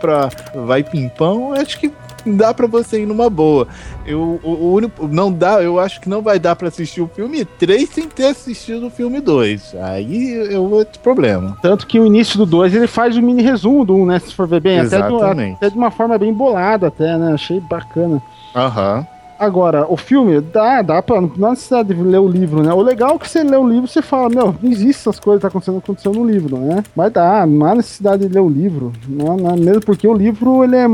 vai pimpão, acho que dá pra você ir numa boa. Eu acho que não vai dar pra assistir o filme 3 sem ter assistido o filme 2. Aí é outro problema. Tanto que o início do 2 ele faz um mini resumo do 1, né? Se for ver bem, até de uma forma bem bolada, até, né? Achei bacana. Aham. Agora, o filme, dá pra... Não é necessidade de ler o livro, né? O legal é que você lê o livro, você fala, meu, não existe essas coisas que acontecendo no livro, né? Mas dá, não há necessidade de ler o livro, não, mesmo porque o livro, ele é...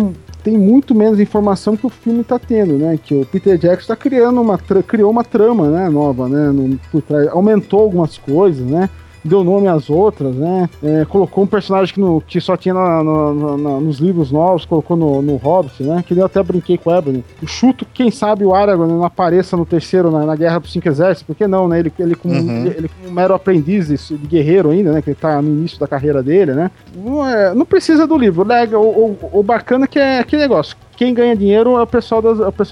tem muito menos informação que o filme tá tendo, né? Que o Peter Jackson tá criou uma trama, né? Nova, né? Por trás, aumentou algumas coisas, né? Deu nome às outras, né? Colocou um personagem que só tinha nos livros novos, colocou no Hobbit, né? Que eu até brinquei com a Ebony. Eu chuto, quem sabe o Aragorn não apareça no terceiro, na Guerra dos Cinco Exércitos, por que não, né? Ele como um mero aprendiz de guerreiro ainda, né? Que ele tá no início da carreira dele, né? Não precisa do livro, né? O bacana que é aquele negócio. Quem ganha dinheiro é o pessoal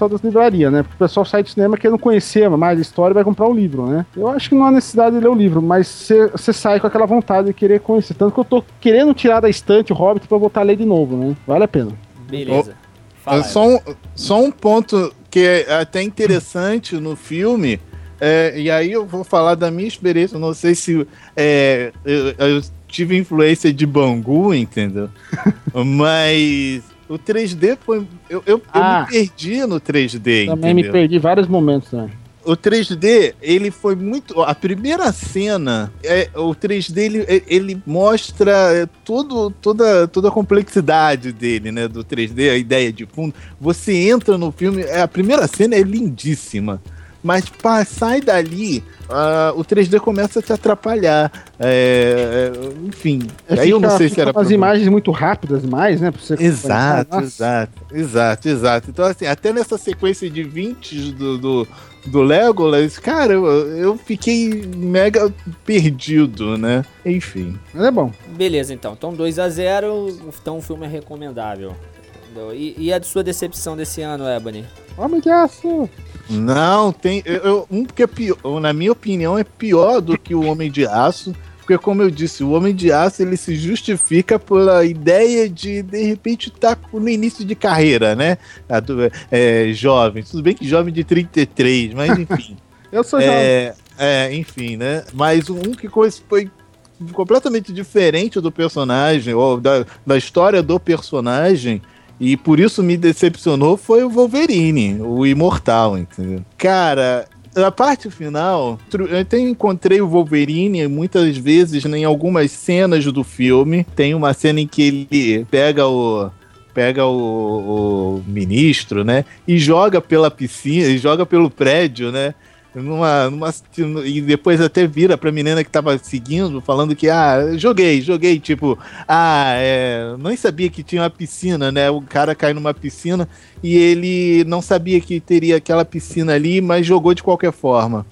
das livrarias, né? Porque o pessoal sai do cinema que não conhecia mais a história e vai comprar um livro, né? Eu acho que não há necessidade de ler o livro, mas você sai com aquela vontade de querer conhecer. Tanto que eu tô querendo tirar da estante o Hobbit pra voltar a ler de novo, né? Vale a pena. Beleza. Só um ponto que é até interessante no filme, e aí eu vou falar da minha experiência, não sei se... eu tive influência de Bangu, entendeu? Mas... O 3D foi... Eu me perdi no 3D, também, entendeu? Me perdi em vários momentos, né? O 3D, ele foi muito... A primeira cena, o 3D, ele mostra toda a complexidade dele, né? Do 3D, a ideia de fundo. Você entra no filme, a primeira cena é lindíssima. Mas sai dali, o 3D começa a te atrapalhar. Enfim, aí eu não sei se era... As imagens muito rápidas demais, né? Pra você exato. Então, assim, até nessa sequência de 20 do Legolas, cara, eu fiquei mega perdido, né? Enfim. Mas é bom. Beleza, então. Então, 2-0, então o filme é recomendável. E a sua decepção desse ano, Ebony? Homem de Aço! Não, tem... porque é pior, na minha opinião, é pior do que o Homem de Aço, porque, como eu disse, o Homem de Aço, ele se justifica pela ideia de repente, estar no início de carreira, né? Jovem, tudo bem que jovem de 33, mas enfim. Eu sou jovem. Enfim, né? Mas que coisa foi completamente diferente do personagem, ou da história do personagem, e por isso me decepcionou, foi o Wolverine, o Imortal, entendeu? Cara, a parte final, eu até encontrei o Wolverine muitas vezes, né, em algumas cenas do filme. Tem uma cena em que ele pega o ministro, né, e joga pela piscina, e joga pelo prédio, né? E depois até vira pra menina que tava seguindo, falando que, joguei, tipo, nem sabia que tinha uma piscina, né? O cara cai numa piscina e ele não sabia que teria aquela piscina ali, mas jogou de qualquer forma.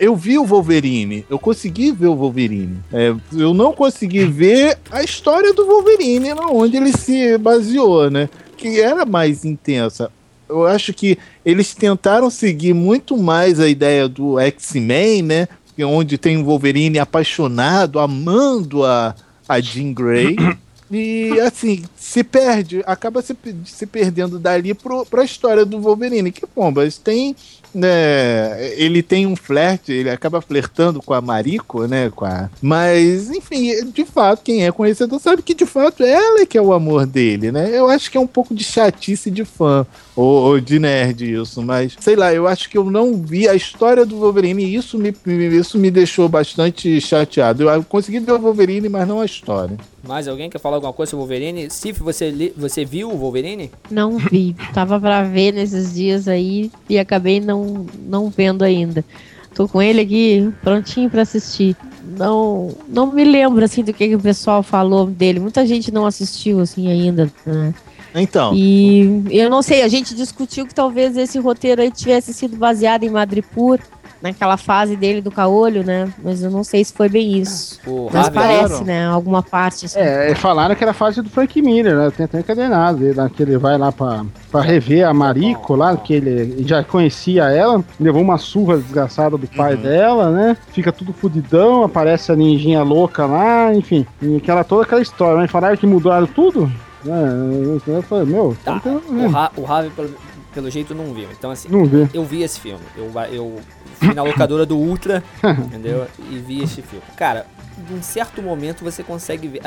Eu vi o Wolverine, eu consegui ver o Wolverine. Eu não consegui ver a história do Wolverine, onde ele se baseou, né? Que era mais intensa. Eu acho que eles tentaram seguir muito mais a ideia do X-Men, né? Onde tem o Wolverine apaixonado, amando a Jean Grey. E, assim, se perde, acaba se perdendo dali pra história do Wolverine. Que pomba, ele tem um flerte, ele acaba flertando com a Mariko, né? Mas, enfim, de fato, quem é conhecedor sabe que, de fato, ela é que é o amor dele, né? Eu acho que é um pouco de chatice de fã, ou de nerd isso, mas, sei lá, eu acho que eu não vi a história do Wolverine e isso me deixou bastante chateado. Eu consegui ver o Wolverine, mas não a história. Mais alguém quer falar alguma coisa sobre o Wolverine? Cif, você viu o Wolverine? Não vi. Tava pra ver nesses dias aí e acabei não vendo ainda. Tô com ele aqui, prontinho pra assistir. Não me lembro, assim, do que o pessoal falou dele. Muita gente não assistiu, assim, ainda, né? Então. E eu não sei, a gente discutiu que talvez esse roteiro aí tivesse sido baseado em Madripoor, naquela fase dele do caolho, né? Mas eu não sei se foi bem isso. Mas parece, né? Alguma parte. Assim. Falaram que era a fase do Frank Miller, né? Tem até encadenado. Ele vai lá pra rever a Mariko lá, que ele já conhecia ela, levou uma surra desgraçada do pai dela, né? Fica tudo fudidão, aparece a ninjinha louca lá, enfim. E toda aquela história, né? Falaram que mudaram tudo. Eu falei, meu... Tá. O Harvey, pelo jeito, não viu. Então, assim, não vi. Eu vi esse filme. Eu fui na locadora do Ultra, entendeu? E vi esse filme. Cara, em certo momento você consegue ver...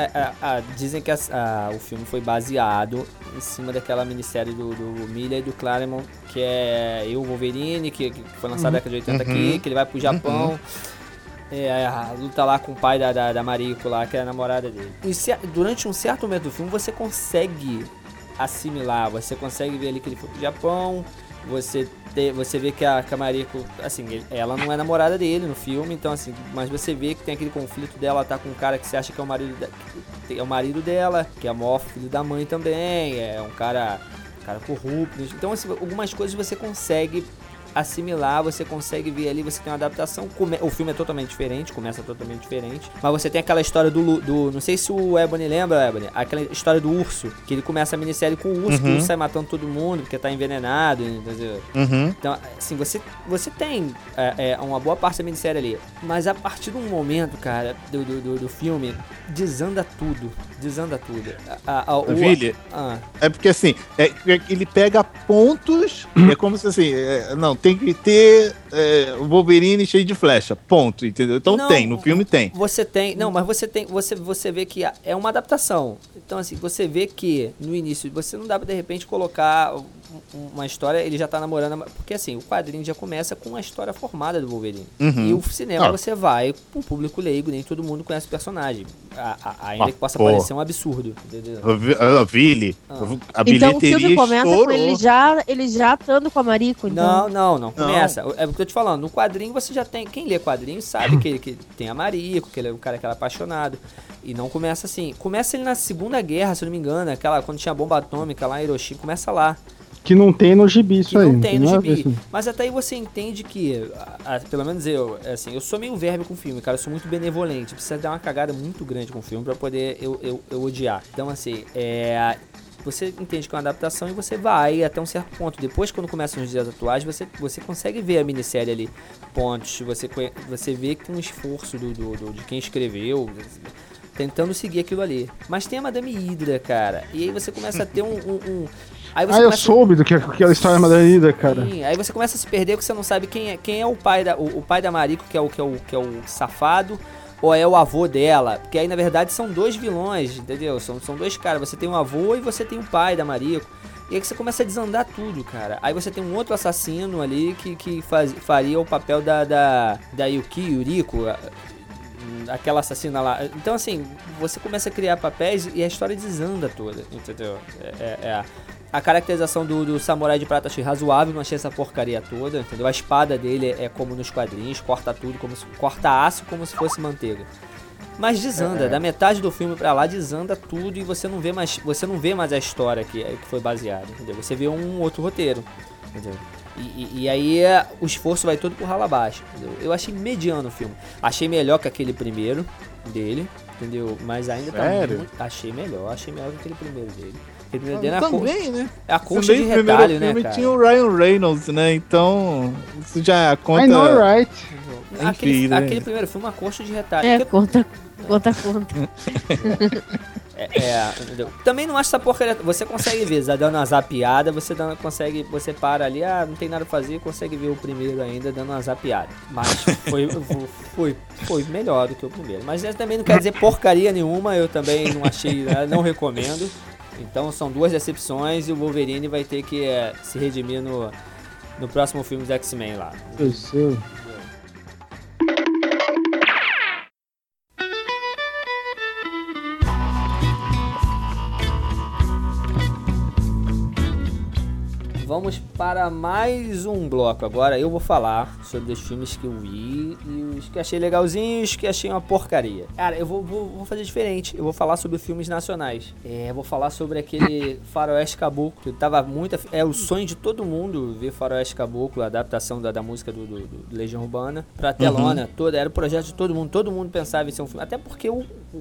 dizem que o filme foi baseado em cima daquela minissérie do Miller e do Claremont, que é Eu, Wolverine, que foi lançado na década de 80 aqui, que ele vai pro Japão. Luta lá com o pai da Mariko lá, que é a namorada dele. E durante um certo momento do filme você consegue assimilar, você consegue ver ali que ele foi pro Japão, você vê que a Mariko, assim, ela não é namorada dele no filme, então assim, mas você vê que tem aquele conflito dela, tá com um cara que você acha que é o marido dela, que é o maior filho da mãe também, é um cara corrupto, então assim, algumas coisas você consegue assimilar, você consegue ver ali, você tem uma adaptação, o filme é totalmente diferente, começa totalmente diferente, mas você tem aquela história do não sei se o Ebony lembra, Ebony, aquela história do urso, que ele começa a minissérie com o urso, que o urso sai matando todo mundo, porque tá envenenado, entendeu? Então, assim, você tem uma boa parte da minissérie ali, mas a partir de um momento, cara, do filme, desanda tudo. É porque assim, ele pega pontos, é como se assim, não, tem que ter o Wolverine cheio de flecha, ponto, entendeu? Então não, tem, no filme tem. Você tem, não, mas você tem, você vê que é uma adaptação. Então assim, você vê que no início, você não dá pra de repente colocar uma história, ele já tá namorando, porque assim, o quadrinho já começa com uma história formada do Wolverine. E o cinema você vai pro público leigo, nem todo mundo conhece o personagem. Ainda que possa parecer um absurdo. A bilheteria. Então o filme começa com ele já estando com a Mariko, então... Não começa. É o que eu tô te falando, no quadrinho você já tem, quem lê quadrinho sabe que tem a Mariko, que ele é um cara que ela é apaixonado, e não começa assim. Começa ele na Segunda Guerra, se eu não me engano, aquela quando tinha a bomba atômica lá em Hiroshima, começa lá. Que não tem no gibi isso aí. Não tem no gibi. Mas até aí você entende que, pelo menos eu, assim, eu sou meio verme com o filme, cara, eu sou muito benevolente, precisa dar uma cagada muito grande com o filme pra poder eu odiar. Então, assim, você entende que é uma adaptação e você vai até um certo ponto. Depois, quando começam os dias atuais, você consegue ver a minissérie ali, pontos, você vê que tem um esforço de quem escreveu... tentando seguir aquilo ali. Mas tem a Madame Hydra, cara. E aí você começa a ter um... Aí você eu soube do que aquela história da Madame Hydra, cara. Sim, aí você começa a se perder porque você não sabe quem é o pai da Mariko, que é o safado, ou é o avô dela. Porque aí, na verdade, são dois vilões, entendeu? São dois caras. Você tem o avô e você tem o pai da Mariko. E aí que você começa a desandar tudo, cara. Aí você tem um outro assassino ali que faria o papel da Yuriko... aquela assassina lá. Então, assim, você começa a criar papéis e a história desanda toda, entendeu? A caracterização do Samurai de Prata achei razoável, não achei essa porcaria toda, entendeu? A espada dele é como nos quadrinhos, corta tudo, corta aço como se fosse manteiga. Mas desanda, da metade do filme pra lá, desanda tudo e você não vê mais a história que foi baseada, entendeu? Você vê um outro roteiro, entendeu? E aí o esforço vai todo pro ralo abaixo, entendeu? Eu achei mediano o filme. Achei melhor que aquele primeiro dele, entendeu? Mas ainda tá muito... Achei melhor que aquele primeiro dele. Aquele primeiro dele também, né? É a coxa de retalho, né, cara? Tinha o Ryan Reynolds, né? Então, isso já conta... I know, right? Aquele primeiro filme é uma coxa de retalho. Conta. Também não acho essa porcaria. Você consegue ver, dando uma zapiada, você para ali, não tem nada a fazer, consegue ver o primeiro ainda dando uma zapiada. Mas foi melhor do que o primeiro. Mas também não quer dizer porcaria nenhuma, eu também não achei, não recomendo. Então são duas decepções e o Wolverine vai ter que se redimir no próximo filme do X-Men lá. Eu sei. Vamos para mais um bloco. Agora eu vou falar sobre os filmes que eu vi e os que achei legalzinhos e os que achei uma porcaria. Cara, eu vou fazer diferente. Eu vou falar sobre filmes nacionais. Vou falar sobre aquele Faroeste Caboclo. É o sonho de todo mundo ver Faroeste Caboclo, a adaptação da música do Legião Urbana, pra telona toda. Era o projeto de todo mundo. Todo mundo pensava em ser um filme. Até porque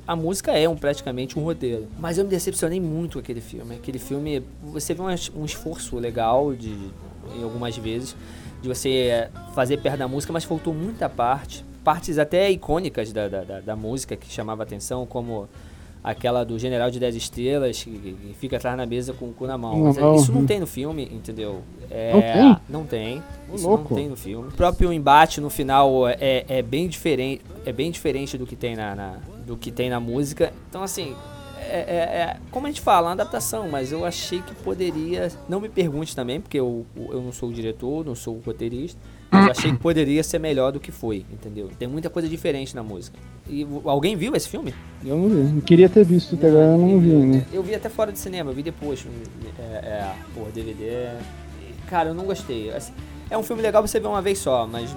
a música é praticamente um roteiro. Mas eu me decepcionei muito com aquele filme. Aquele filme, você vê um esforço legal em algumas vezes, de você fazer perto da música, mas faltou muita partes até icônicas da música que chamava atenção, como aquela do General de 10 Estrelas que fica atrás na mesa com o cu na mão. Isso não tem no filme, entendeu? Não tem. Isso louco. Não tem no filme. O próprio embate no final é bem diferente do que tem na música. Então, assim, como a gente fala, é uma adaptação, mas eu achei que poderia... Não me pergunte também, porque eu não sou o diretor, não sou o roteirista. Mas eu achei que poderia ser melhor do que foi, entendeu? Tem muita coisa diferente na música. E alguém viu esse filme? Eu não vi. Eu queria ter visto, até agora eu não vi, né? Eu vi até fora do cinema, eu vi depois. Por DVD... Cara, eu não gostei. É um filme legal pra você ver uma vez só, mas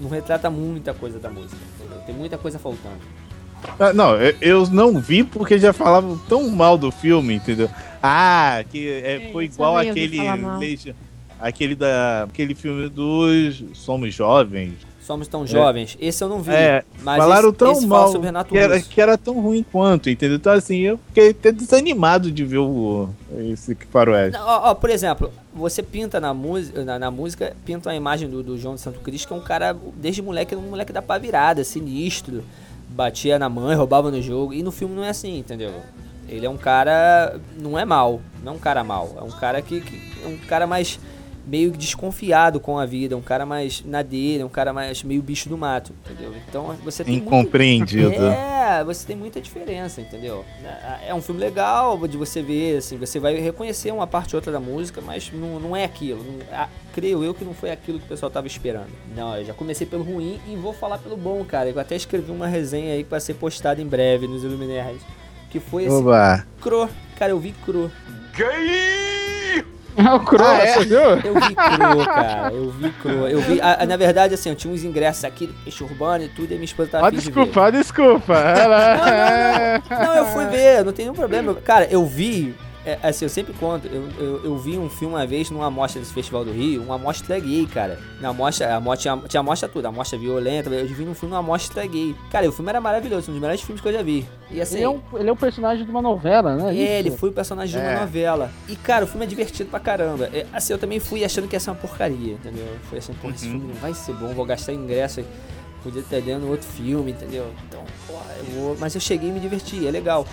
não retrata muita coisa da música, entendeu? Tem muita coisa faltando. Não, eu não vi porque já falavam tão mal do filme, entendeu? Foi igual aquele filme dos Somos Jovens. Somos Tão Jovens. Esse eu não vi. Mas falaram esse mal que era tão ruim quanto, entendeu? Então, assim, eu fiquei até desanimado de ver esse que faroeste. Por exemplo, você pinta na música, pinta a imagem do João de Santo Cristo, que é um cara, desde moleque, um moleque da pá virada, sinistro. Batia na mãe, roubava no jogo. E no filme não é assim, entendeu? Ele é um cara... Não é um cara mau. É um cara que é um cara mais... meio desconfiado com a vida, um cara mais na dele, um cara mais meio bicho do mato, entendeu? Então você tem incompreendido. Você tem muita diferença, entendeu? É um filme legal de você ver, assim, você vai reconhecer uma parte ou outra da música, mas não é aquilo. Creio eu que não foi aquilo que o pessoal tava esperando. Não, eu já comecei pelo ruim e vou falar pelo bom, cara. Eu até escrevi uma resenha aí para ser postada em breve nos Iluminerds, que foi esse cru. Cara, eu vi cru. O Cro, você viu? Eu vi Cro, cara. Eu vi, na verdade, assim, eu tinha uns ingressos aqui do Peixe Urbano e tudo, e minha esposa tava afim de ver. Desculpa. Não, eu fui ver, não tem nenhum problema. Cara, eu vi, assim, eu sempre conto, eu vi um filme uma vez numa amostra desse Festival do Rio, uma amostra gay, cara. Na amostra, tinha amostra tudo, amostra violenta, eu vi um filme numa amostra gay. Cara, o filme era maravilhoso, um dos melhores filmes que eu já vi. E assim, ele é um personagem de uma novela, né? Ele foi o personagem de uma novela. E, cara, o filme é divertido pra caramba. Assim, eu também fui achando que ia ser uma porcaria, entendeu? Eu fui achando, esse filme não vai ser bom, vou gastar ingresso, podia estar dando outro filme, entendeu? Então, mas eu cheguei e me diverti, é legal.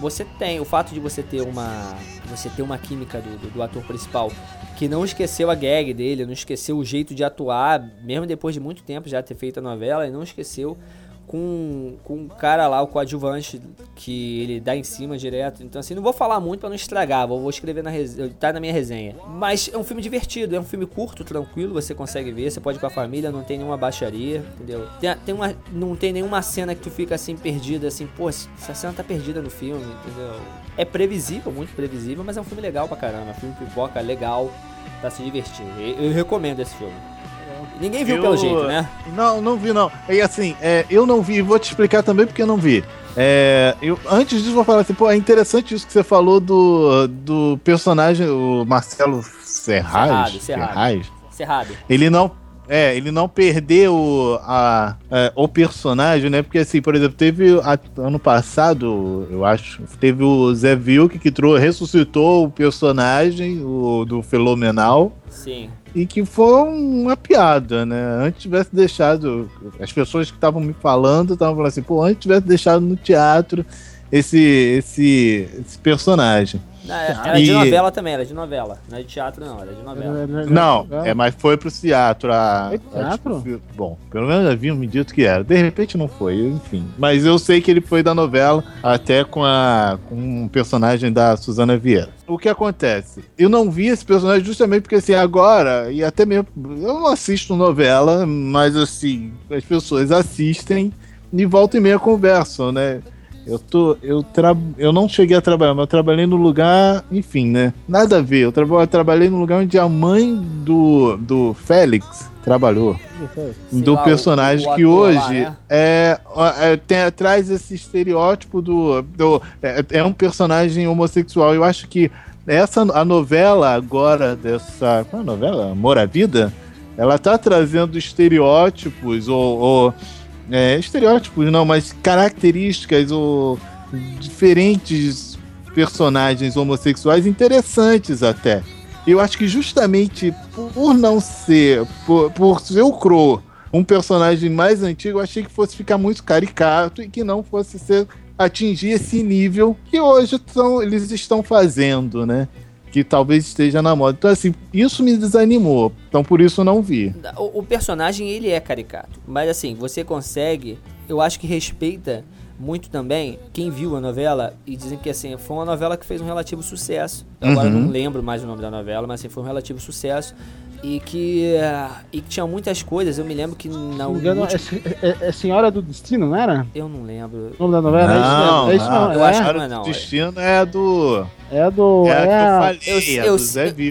Você tem, o fato de você ter uma química do ator principal, que não esqueceu a gag dele, não esqueceu o jeito de atuar, mesmo depois de muito tempo já ter feito a novela, e não esqueceu... com um cara lá, o coadjuvante, que ele dá em cima direto. Então, assim, não vou falar muito pra não estragar, vou escrever tá na minha resenha. Mas é um filme divertido, é um filme curto, tranquilo, você consegue ver, você pode ir com a família, não tem nenhuma baixaria, entendeu? Não tem nenhuma cena que tu fica, assim, perdida, assim, pô, essa cena tá perdida no filme, entendeu? É previsível, muito previsível, mas é um filme legal pra caramba, é um filme pipoca legal pra se divertir. Eu recomendo esse filme. Ninguém viu pelo jeito, né? Não vi, não. E assim, eu não vi, vou te explicar também porque eu não vi. Antes disso, vou falar assim, é interessante isso que você falou do personagem, o Marcelo Serrado. Ele não perdeu o personagem, né? Porque, assim, por exemplo, teve ano passado, eu acho, teve o Zé Vilk que ressuscitou o personagem do Fenomenal. Sim. E que foi uma piada, né? Antes tivesse deixado... As pessoas que estavam me falando estavam falando assim, antes tivesse deixado no teatro esse personagem. Era de novela também, era de novela. Não é de teatro, não, era de novela. Mas foi pro teatro. Teatro? Tipo, pelo menos haviam me dito que era. De repente não foi, enfim. Mas eu sei que ele foi da novela, até com um personagem da Suzana Vieira. O que acontece? Eu não vi esse personagem justamente porque, assim, agora, e até mesmo, eu não assisto novela, mas, assim, as pessoas assistem e volta e meia conversam, né? Eu não cheguei a trabalhar, mas eu trabalhei no lugar, enfim, né? Nada a ver. Eu trabalhei no lugar onde a mãe do Félix trabalhou. Sei do lá, personagem o que hoje lá, né? Traz esse estereótipo é um personagem homossexual. Eu acho que a novela agora dessa... Qual é a novela? Amor à Vida? Ela tá trazendo estereótipos mas características ou diferentes personagens homossexuais interessantes até. Eu acho que justamente por ser o Crow, um personagem mais antigo, eu achei que fosse ficar muito caricato e que não fosse ser atingir esse nível que hoje eles estão fazendo, né? Que talvez esteja na moda. Então, assim, isso me desanimou. Então, por isso eu não vi. O personagem, ele é caricato. Mas, assim, você consegue... Eu acho que respeita muito também quem viu a novela e dizem que, assim, foi uma novela que fez um relativo sucesso. Agora, eu não lembro mais o nome da novela, mas, assim, foi um relativo sucesso. E que tinha muitas coisas. Eu me lembro que na última... É Senhora do Destino, não era? Eu não lembro. O nome da novela? Não, é isso mesmo. Eu acho que não é, não. Destino é do... É do...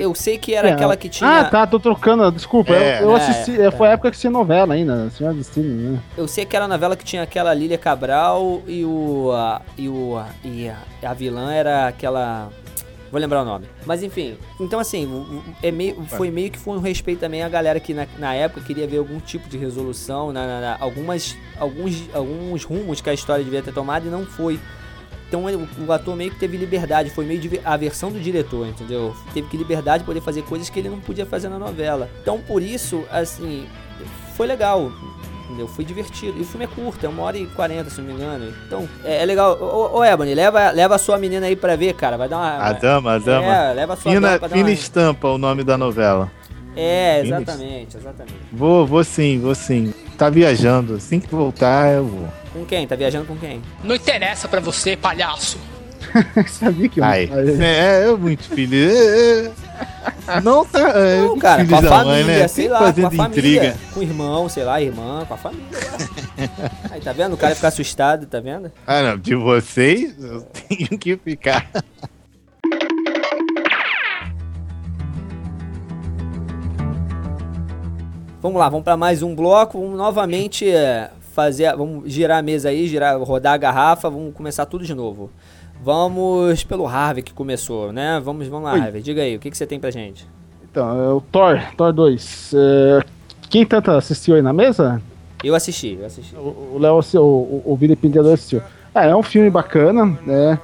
Eu sei que era aquela que tinha... Ah, tá, tô trocando, desculpa. Eu assisti, foi a época que tinha novela ainda, Senhora do Destino, né? Eu sei que era a novela que tinha aquela Lília Cabral e a vilã era aquela... Vou lembrar o nome. Mas enfim, então assim, foi meio que um respeito também à galera que na época queria ver algum tipo de resolução, alguns rumos que a história devia ter tomado e não foi. Então o ator meio que teve liberdade, foi meio a versão do diretor, entendeu? Teve que liberdade de poder fazer coisas que ele não podia fazer na novela. Então por isso, assim, foi legal. Foi divertido. E o filme é curto, é 1h40, se não me engano. Então, é legal. Ô, Ebony, leva a sua menina aí pra ver, cara. Vai dar uma... A dama. É, leva a sua menina pra ver. Fina Estampa, o nome da novela. É, exatamente. Vou sim. Tá viajando. Assim que voltar, eu vou. Com quem? Tá viajando com quem? Não interessa pra você, palhaço. Sabia que eu... eu muito filho. Não tá. Não, cara, com a família, mãe, né? Sei lá, fazendo com a família. Intriga. Com o irmão, sei lá, irmã, com a família. Aí, tá vendo? O cara fica assustado, tá vendo? Ah, não, de vocês eu tenho que ficar. Vamos lá, vamos pra mais um bloco. Vamos novamente fazer. Vamos girar a mesa aí, rodar a garrafa, vamos começar tudo de novo. Vamos pelo Harvey que começou, né? Vamos lá, Harvey. Diga aí, o que você tem pra gente? Então, é o Thor 2. Quem tanto assistiu aí na mesa? Eu assisti. O Léo, o Vilipendiador assistiu. É um filme bacana, né?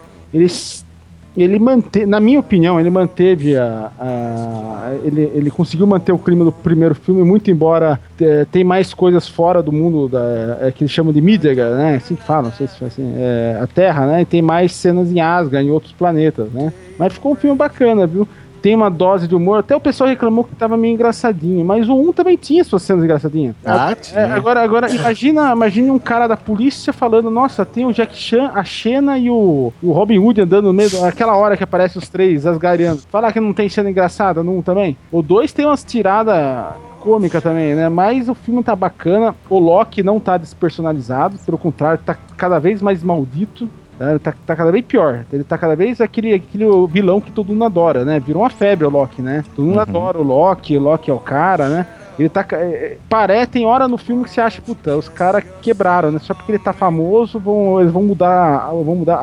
Ele manteve, na minha opinião, ele manteve ele conseguiu manter o clima do primeiro filme, muito embora tem mais coisas fora do mundo que eles chamam de Midgard, né? Assim que falam, não sei se foi assim, a Terra, né? E tem mais cenas em Asgard, em outros planetas, né? Mas ficou um filme bacana, viu? Tem uma dose de humor, até o pessoal reclamou que tava meio engraçadinho, mas o 1 também tinha suas cenas engraçadinhas. Agora imagine um cara da polícia falando, nossa, tem o Jack Chan, a Xena e o Robin Hood andando no meio, aquela hora que aparece os três asgarianos. Falar que não tem cena engraçada no 1 também? O 2 tem umas tiradas cômicas também, né? Mas o filme tá bacana, o Loki não tá despersonalizado, pelo contrário, tá cada vez mais maldito. Tá cada vez pior. Ele tá cada vez aquele vilão que todo mundo adora, né? Virou uma febre o Loki, né? Todo mundo adora o Loki é o cara, né? Ele tá... tem hora no filme que você acha, puta, os caras quebraram, né? Só porque ele tá famoso, eles vão mudar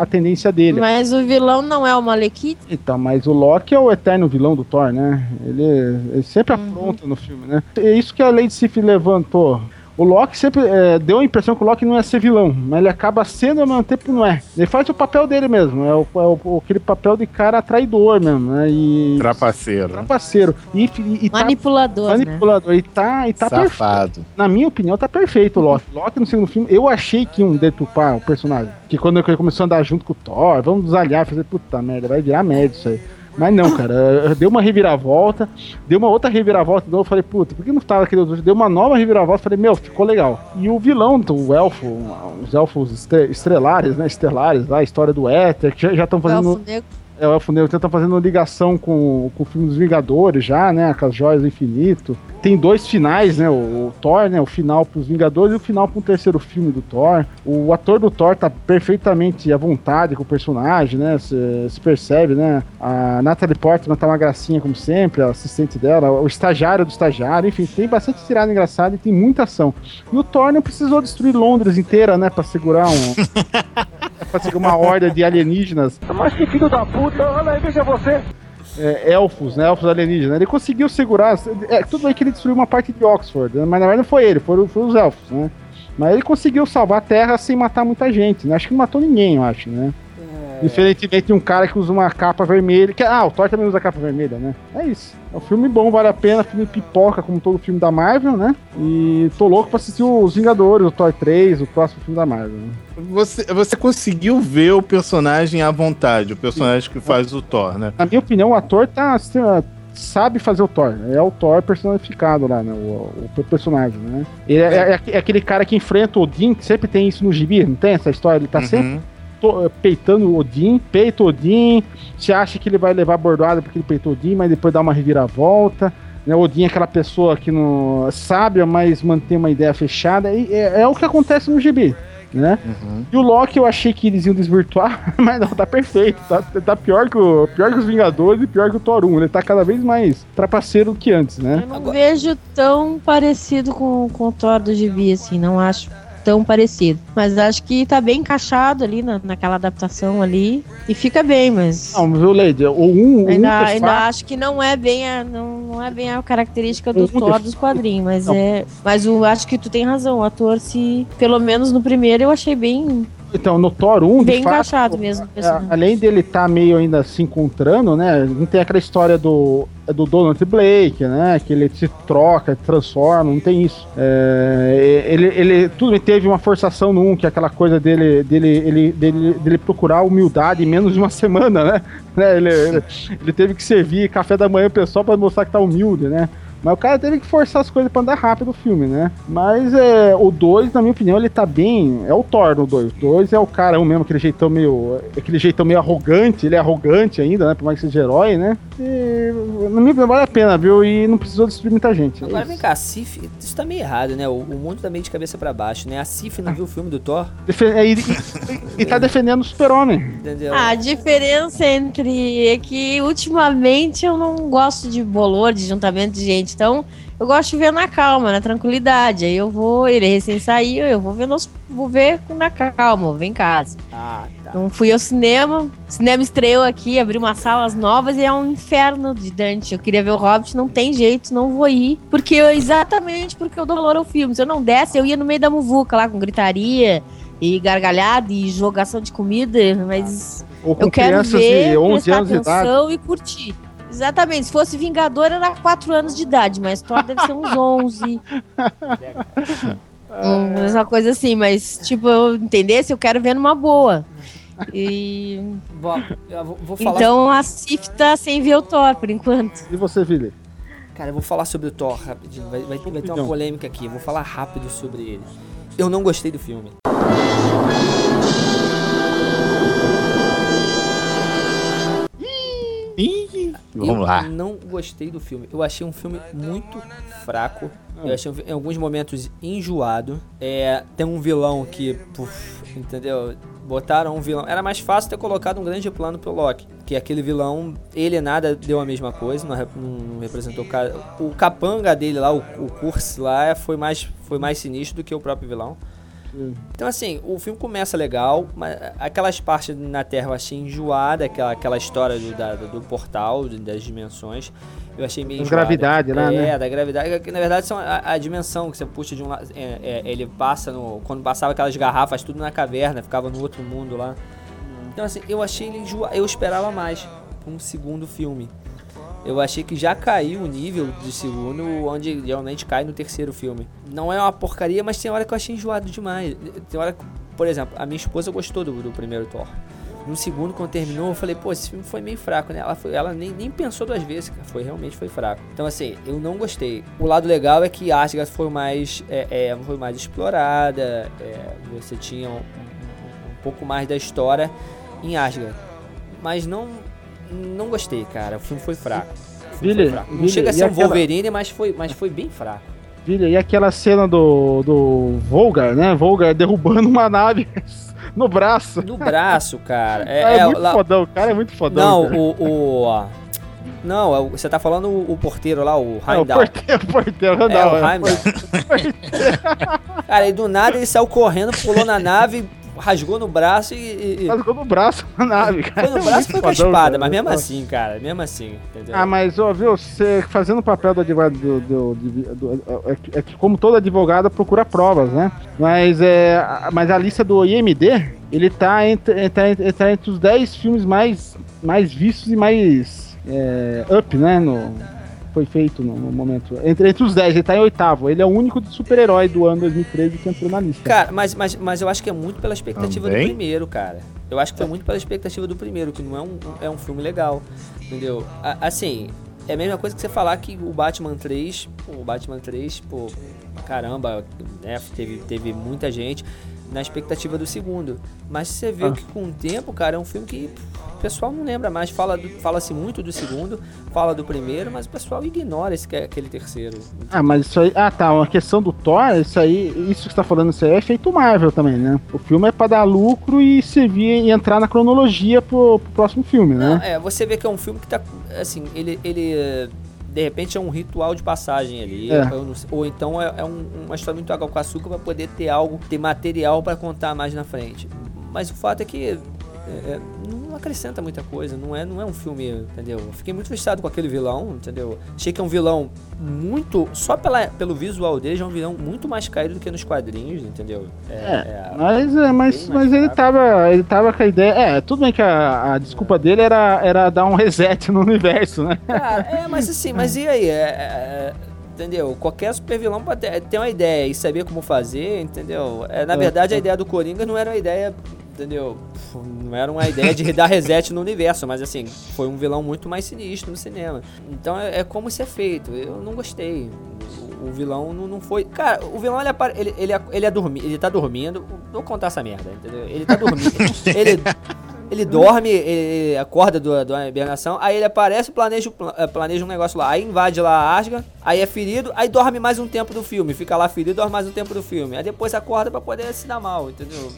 a tendência dele. Mas o vilão não é o Malekith? Então, mas o Loki é o eterno vilão do Thor, né? Ele sempre apronta no filme, né? É isso que a Lady Sif levantou. O Loki sempre deu a impressão que o Loki não ia ser vilão, mas ele acaba sendo ao mesmo tempo não é. Ele faz o papel dele mesmo, aquele papel de cara traidor mesmo, né? E trapaceiro. E manipulador, né? E tá perfeito. Na minha opinião, tá perfeito o Loki. Loki no segundo filme, eu achei que iam deturpar o personagem. Que quando ele começou a andar junto com o Thor, vamos nos aliar, fazer puta merda, vai virar merda isso aí. Mas não, cara, deu uma reviravolta, deu uma outra reviravolta, eu falei, puta, por que não tava aquele outro? Deu uma nova reviravolta, falei, meu, ficou legal. E o vilão do elfo, os elfos estrelares, né, a história do éter, que já estão fazendo... Elfo Negro. É, o Elfo Negro, já estão fazendo ligação com o filme dos Vingadores já, né, com as Joias do Infinito. Tem dois finais, né, o Thor, né, o final pros Vingadores e o final pro terceiro filme do Thor. O ator do Thor tá perfeitamente à vontade com o personagem, né, se percebe, né. A Natalie Portman tá uma gracinha como sempre, a assistente dela, o estagiário do estagiário, enfim, tem bastante tirada engraçada e tem muita ação. E o Thor não precisou destruir Londres inteira, né, pra segurar pra segurar uma horda de alienígenas. Mas que filho da puta, olha aí, veja você. Elfos, né? Elfos alienígenas. Ele conseguiu segurar. Tudo bem que ele destruiu uma parte de Oxford, né? Mas na verdade não foi ele, foram os elfos, né? Mas ele conseguiu salvar a Terra sem matar muita gente, né? Acho que não matou ninguém, eu acho, né? Diferentemente de um cara que usa uma capa vermelha. Que, o Thor também usa capa vermelha, né? É isso. É um filme bom, vale a pena. Filme pipoca, como todo filme da Marvel, né? E tô louco pra assistir os Vingadores, o Thor 3, o próximo filme da Marvel. Né? Você conseguiu ver o personagem à vontade, o personagem que faz o Thor, né? Na minha opinião, o ator sabe fazer o Thor, é o Thor personificado lá, né? O personagem, né? Ele é aquele cara que enfrenta o Odin, que sempre tem isso no gibi, não tem essa história? Ele tá sempre peitando o Odin, peita o Odin, você acha que ele vai levar bordoada porque ele peitou o Odin, mas depois dá uma reviravolta, né? O Odin é aquela pessoa que não sabe, mas mantém uma ideia fechada, e é o que acontece no gibi, né? Uhum. E o Loki eu achei que eles iam desvirtuar, mas não, tá perfeito, tá pior que os Vingadores e pior que o Thor 1, ele tá cada vez mais trapaceiro do que antes, né? Eu não vejo tão parecido com o Thor do gibi, assim, não acho tão parecido, mas acho que tá bem encaixado ali naquela adaptação ali, e fica bem, mas... Não, viu, Leide? Ainda acho que não é bem a característica do Thor dos quadrinhos, mas não. Mas eu acho que tu tem razão, o ator, se pelo menos no primeiro eu achei bem... Então, no Thor 1, bem de fato, encaixado mesmo, além dele estar meio ainda se encontrando, né? Não tem aquela história do Donald Blake, né? Que ele se troca, transforma, não tem isso. Ele teve uma forçação no 1, que é aquela coisa dele procurar humildade em menos de uma semana, né? Ele teve que servir café da manhã o pessoal para mostrar que tá humilde, né? Mas o cara teve que forçar as coisas pra andar rápido o filme, né? Mas o 2, na minha opinião, ele tá bem... É o Thor no 2. O 2 é o cara mesmo, aquele jeitão meio arrogante. Ele é arrogante ainda, né? Por mais que seja herói, né? E na minha opinião, vale a pena, viu? E não precisou destruir muita gente. Agora vem cá, a Cif... Isso tá meio errado, né? O mundo tá meio de cabeça pra baixo, né? A Cif não viu o filme do Thor? E tá defendendo o Super-Homem. Entendeu? A diferença entre... É que, ultimamente, eu não gosto de bolor, de juntamento de gente. Então, eu gosto de ver na calma, na tranquilidade. Aí eu vou, ele recém saiu, eu vou ver na calma, vou ver em casa. Ah, tá. Então fui ao cinema, o cinema estreou aqui, abriu umas salas novas e é um inferno de Dante. Eu queria ver o Hobbit, não tem jeito, não vou ir. Porque eu dou valor ao filme. Se eu não desse, eu ia no meio da muvuca lá com gritaria e gargalhada e jogação de comida, mas eu quero ver, prestar atenção e curtir. Exatamente, se fosse Vingador era 4 anos de idade, mas Thor deve ser uns 11. Uma coisa assim, mas tipo, eu entendesse, eu quero ver numa boa. E... Bom, vou falar... Então a Cif tá sem ver o Thor por enquanto. E você, Vili? Cara, eu vou falar sobre o Thor rapidinho, vai ter uma polêmica aqui, eu vou falar rápido sobre ele. Eu não gostei do filme. Eu não gostei do filme. Eu achei um filme muito fraco. Eu achei em alguns momentos enjoado. Tem um vilão que... entendeu? Botaram um vilão. Era mais fácil ter colocado um grande plano pro Loki. Que aquele vilão, ele nada deu a mesma coisa. Não representou o cara. O capanga dele lá, o Curse lá, foi mais sinistro do que o próprio vilão. Então assim, o filme começa legal, mas aquelas partes na Terra eu achei enjoada, aquela história do portal, das dimensões, eu achei meio enjoada. Gravidade lá, né? Da gravidade, que na verdade são a dimensão que você puxa de um lado, ele passa quando passava aquelas garrafas tudo na caverna, ficava no outro mundo lá. Então assim, eu achei ele enjoado, eu esperava mais um segundo filme. Eu achei que já caiu o nível do segundo, onde realmente cai no terceiro filme. Não é uma porcaria, mas tem hora que eu achei enjoado demais. Tem hora que, por exemplo, a minha esposa gostou do primeiro Thor. No segundo, quando terminou, eu falei, pô, esse filme foi meio fraco, né? Ela nem pensou duas vezes, cara. Realmente foi fraco. Então, assim, eu não gostei. O lado legal é que Asgard foi mais explorada. Você tinha um pouco mais da história em Asgard. Mas não gostei, cara. O filme foi fraco. Não chega a ser um Wolverine, mas foi bem fraco. Billy, e aquela cena do Volgar, né? Volgar derrubando uma nave no braço. No braço, cara. Fodão. O cara é muito fodão. Não, você tá falando o porteiro lá, o Heimdall. O porteiro, Heimdall. Cara, e do nada ele saiu correndo, pulou na nave... rasgou no braço e... Rasgou no braço a nave, cara. Foi no braço e foi com a espada, mas mesmo assim, cara, mesmo assim. Entendeu? Ah, mas, ó, viu, você fazendo o papel do advogado, é que como todo advogado procura provas, né? Mas a lista do IMD, ele tá entre os 10 filmes mais vistos e mais up, né, foi feito no momento. Entre os 10, ele tá em oitavo. Ele é o único super-herói do ano 2013 que entrou na lista. Cara, mas eu acho que é muito pela expectativa também do primeiro, cara. Eu acho que foi muito pela expectativa do primeiro, que não é um filme legal, entendeu? Assim, é a mesma coisa que você falar que o Batman 3, pô, caramba, né, teve muita gente na expectativa do segundo. Mas você vê que com o tempo, cara, é um filme que o pessoal não lembra mais. Fala-se muito do segundo, fala do primeiro, mas o pessoal ignora aquele terceiro. Ah, mas isso aí... Ah, tá. Uma questão do Thor, isso que você tá falando, isso aí é feito Marvel também, né? O filme é pra dar lucro e servir e entrar na cronologia pro próximo filme, né? Não, você vê que é um filme que tá... Assim, ele de repente é um ritual de passagem ali, ou então uma história muito água com açúcar pra poder ter algo, ter material pra contar mais na frente. Mas o fato é que não acrescenta muita coisa, não é um filme, entendeu? Eu fiquei muito frustrado com aquele vilão, entendeu? Achei que é um vilão muito, só pelo visual dele, é um vilão muito mais caído do que nos quadrinhos, entendeu? Mas ele tava com a ideia, tudo bem que a desculpa dele era dar um reset no universo, né? Cara, mas assim, mas e aí? Entendeu? Qualquer super vilão pode ter uma ideia e saber como fazer, entendeu? Na verdade, a ideia do Coringa não era uma ideia... Entendeu? Não era uma ideia de dar reset no universo, mas assim, foi um vilão muito mais sinistro no cinema. Então é como isso é feito. Eu não gostei. O vilão não foi... Cara, o vilão ele tá dormindo. Vou contar essa merda, entendeu? Ele tá dormindo. Ele dorme, ele acorda da hibernação, aí ele aparece, planeja um negócio lá, aí invade lá a Asgard, aí é ferido, aí dorme mais um tempo do filme, fica lá ferido, dorme mais um tempo do filme, aí depois acorda pra poder se dar mal, entendeu?